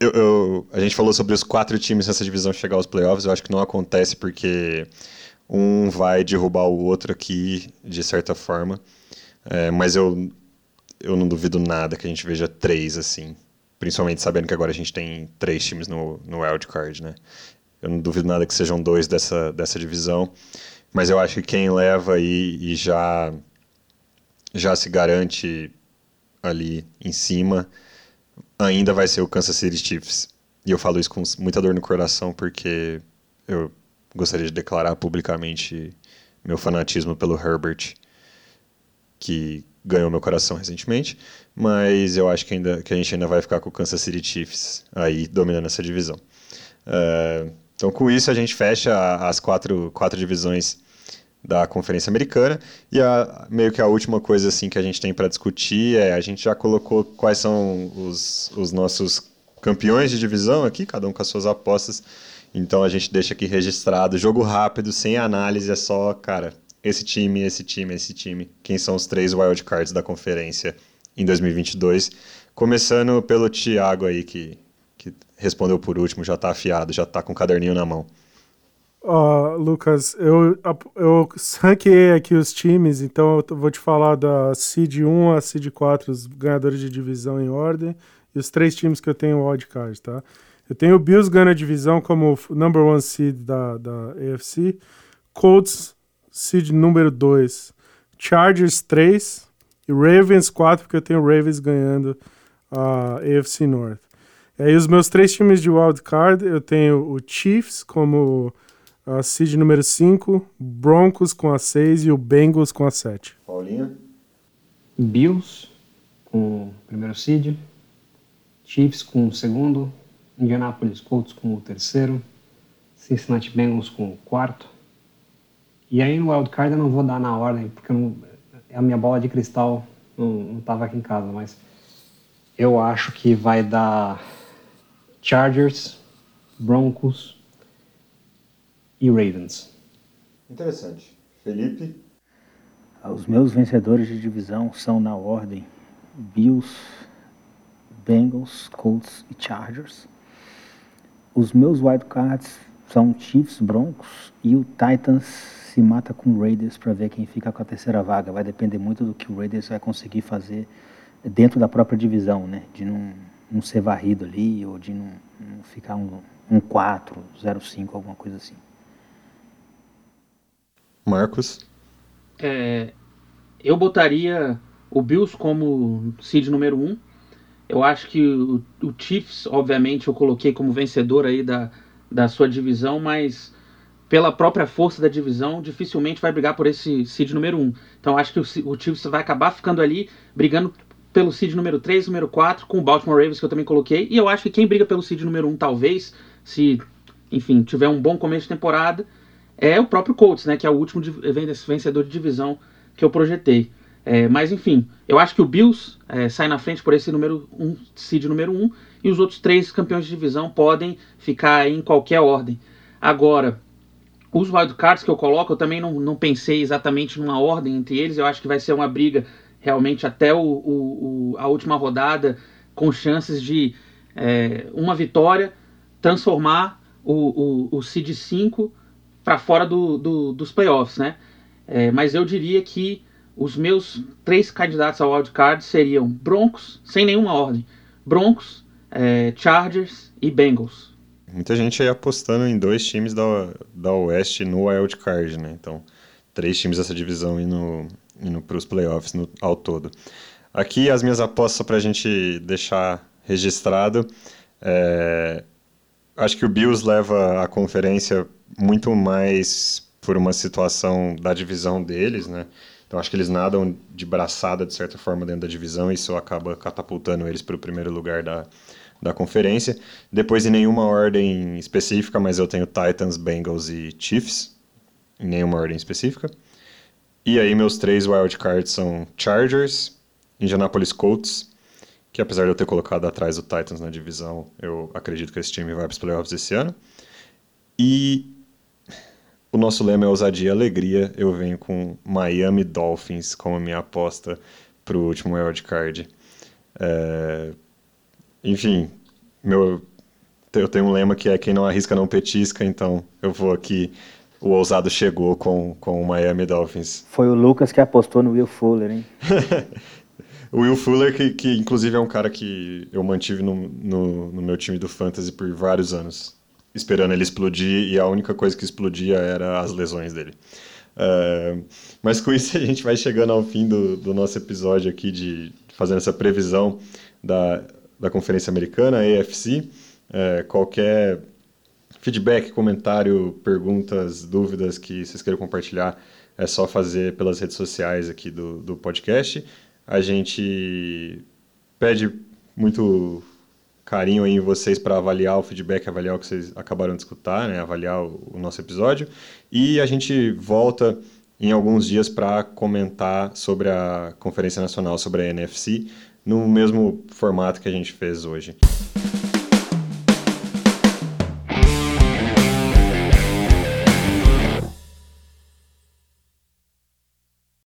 Eu, eu, a gente falou sobre os quatro times nessa divisão chegar aos playoffs. Eu acho que não acontece porque um vai derrubar o outro aqui, de certa forma. É, mas eu, eu não duvido nada que a gente veja três, assim. Principalmente sabendo que agora a gente tem três times no, no wildcard, né? Eu não duvido nada que sejam dois dessa, dessa divisão, mas eu acho que quem leva aí e, e já, já se garante ali em cima ainda vai ser o Kansas City Chiefs. E eu falo isso com muita dor no coração porque eu gostaria de declarar publicamente meu fanatismo pelo Herbert, que ganhou meu coração recentemente, mas eu acho que, ainda, que a gente ainda vai ficar com o Kansas City Chiefs aí dominando essa divisão. Uh, então, com isso, a gente fecha as quatro, quatro divisões da Conferência Americana. E a, meio que a última coisa assim, que a gente tem para discutir é: a gente já colocou quais são os, os nossos campeões de divisão aqui, cada um com as suas apostas. Então, a gente deixa aqui registrado, jogo rápido, sem análise, é só, cara, esse time, esse time, esse time. Quem são os três wildcards da conferência em dois mil e vinte e dois? Começando pelo Thiago aí, que, que respondeu por último, já tá afiado, já tá com o caderninho na mão. Ó, oh, Lucas, eu, eu ranqueei aqui os times, então eu vou te falar da seed um a seed quatro, os ganhadores de divisão em ordem, e os três times que eu tenho o wildcard, tá? Eu tenho o Bills ganhando a divisão como number one seed da, da A F C, Colts seed número dois, Chargers três e Ravens quatro, porque eu tenho o Ravens ganhando a A F C North. E aí os meus três times de wildcard, eu tenho o Chiefs como a seed número cinco, Broncos com a seis e o Bengals com a sete. Paulinho? Bills com o primeiro seed, Chiefs com o segundo, Indianapolis Colts com o terceiro, Cincinnati Bengals com o quarto. E aí no wildcard eu não vou dar na ordem, porque eu não, a minha bola de cristal não estava aqui em casa, mas eu acho que vai dar Chargers, Broncos e Ravens. Interessante. Felipe? Os meus vencedores de divisão são na ordem Bills, Bengals, Colts e Chargers. Os meus wildcards são Chiefs, Broncos e o Titans se mata com o Raiders para ver quem fica com a terceira vaga. Vai depender muito do que o Raiders vai conseguir fazer dentro da própria divisão, né? De não, não ser varrido ali ou de não, não ficar um, um quatro, zero cinco, alguma coisa assim. Marcos? É, eu botaria o Bills como seed número um. Eu acho que o, o Chiefs, obviamente, eu coloquei como vencedor aí da, da sua divisão, mas pela própria força da divisão, dificilmente vai brigar por esse seed número um. Então, acho que o, o Chiefs vai acabar ficando ali, brigando pelo seed número três, número quatro, com o Baltimore Ravens, que eu também coloquei. E eu acho que quem briga pelo seed número um, talvez, se, enfim, tiver um bom começo de temporada, é o próprio Colts, né, que é o último vencedor de divisão que eu projetei. É, mas, enfim, eu acho que o Bills é, sai na frente por esse número um, seed número um, e os outros três campeões de divisão podem ficar em qualquer ordem. Agora, os wildcards que eu coloco, eu também não, não pensei exatamente numa ordem entre eles. Eu acho que vai ser uma briga realmente até o, o, o, a última rodada, com chances de é, uma vitória transformar o, o, o seed cinco para fora do, do, dos playoffs, né? É, mas eu diria que os meus três candidatos ao wildcard seriam Broncos, sem nenhuma ordem, Broncos, é, Chargers e Bengals. Muita gente aí apostando em dois times da, da Oeste no wildcard, né? Então, três times dessa divisão indo, indo para os playoffs no, ao todo. Aqui as minhas apostas para a gente deixar registrado. É, acho que o Bills leva a conferência muito mais por uma situação da divisão deles, né? Então, acho que eles nadam de braçada, de certa forma, dentro da divisão, e isso acaba catapultando eles para o primeiro lugar da, da conferência. Depois, em nenhuma ordem específica, mas eu tenho Titans, Bengals e Chiefs, em nenhuma ordem específica. E aí, meus três wildcards são Chargers, Indianapolis Colts, que apesar de eu ter colocado atrás do Titans na divisão, eu acredito que esse time vai para os playoffs esse ano. E o nosso lema é ousadia e alegria. Eu venho com Miami Dolphins como minha aposta para o último wildcard. É... Enfim, meu... eu tenho um lema que é quem não arrisca não petisca, então eu vou aqui. O ousado chegou com, com o Miami Dolphins. Foi o Lucas que apostou no Will Fuller, hein? O Will Fuller, que, que inclusive é um cara que eu mantive no, no, no meu time do Fantasy por vários anos, esperando ele explodir, e a única coisa que explodia era as lesões dele. Uh, mas com isso a gente vai chegando ao fim do, do nosso episódio aqui, de fazendo essa previsão da, da Conferência Americana, a A F C. Uh, qualquer feedback, comentário, perguntas, dúvidas que vocês queiram compartilhar, é só fazer pelas redes sociais aqui do, do podcast. A gente pede muito carinho aí em vocês para avaliar o feedback, avaliar o que vocês acabaram de escutar, né? Avaliar o, o nosso episódio. E a gente volta em alguns dias para comentar sobre a Conferência Nacional, sobre a N F C, no mesmo formato que a gente fez hoje.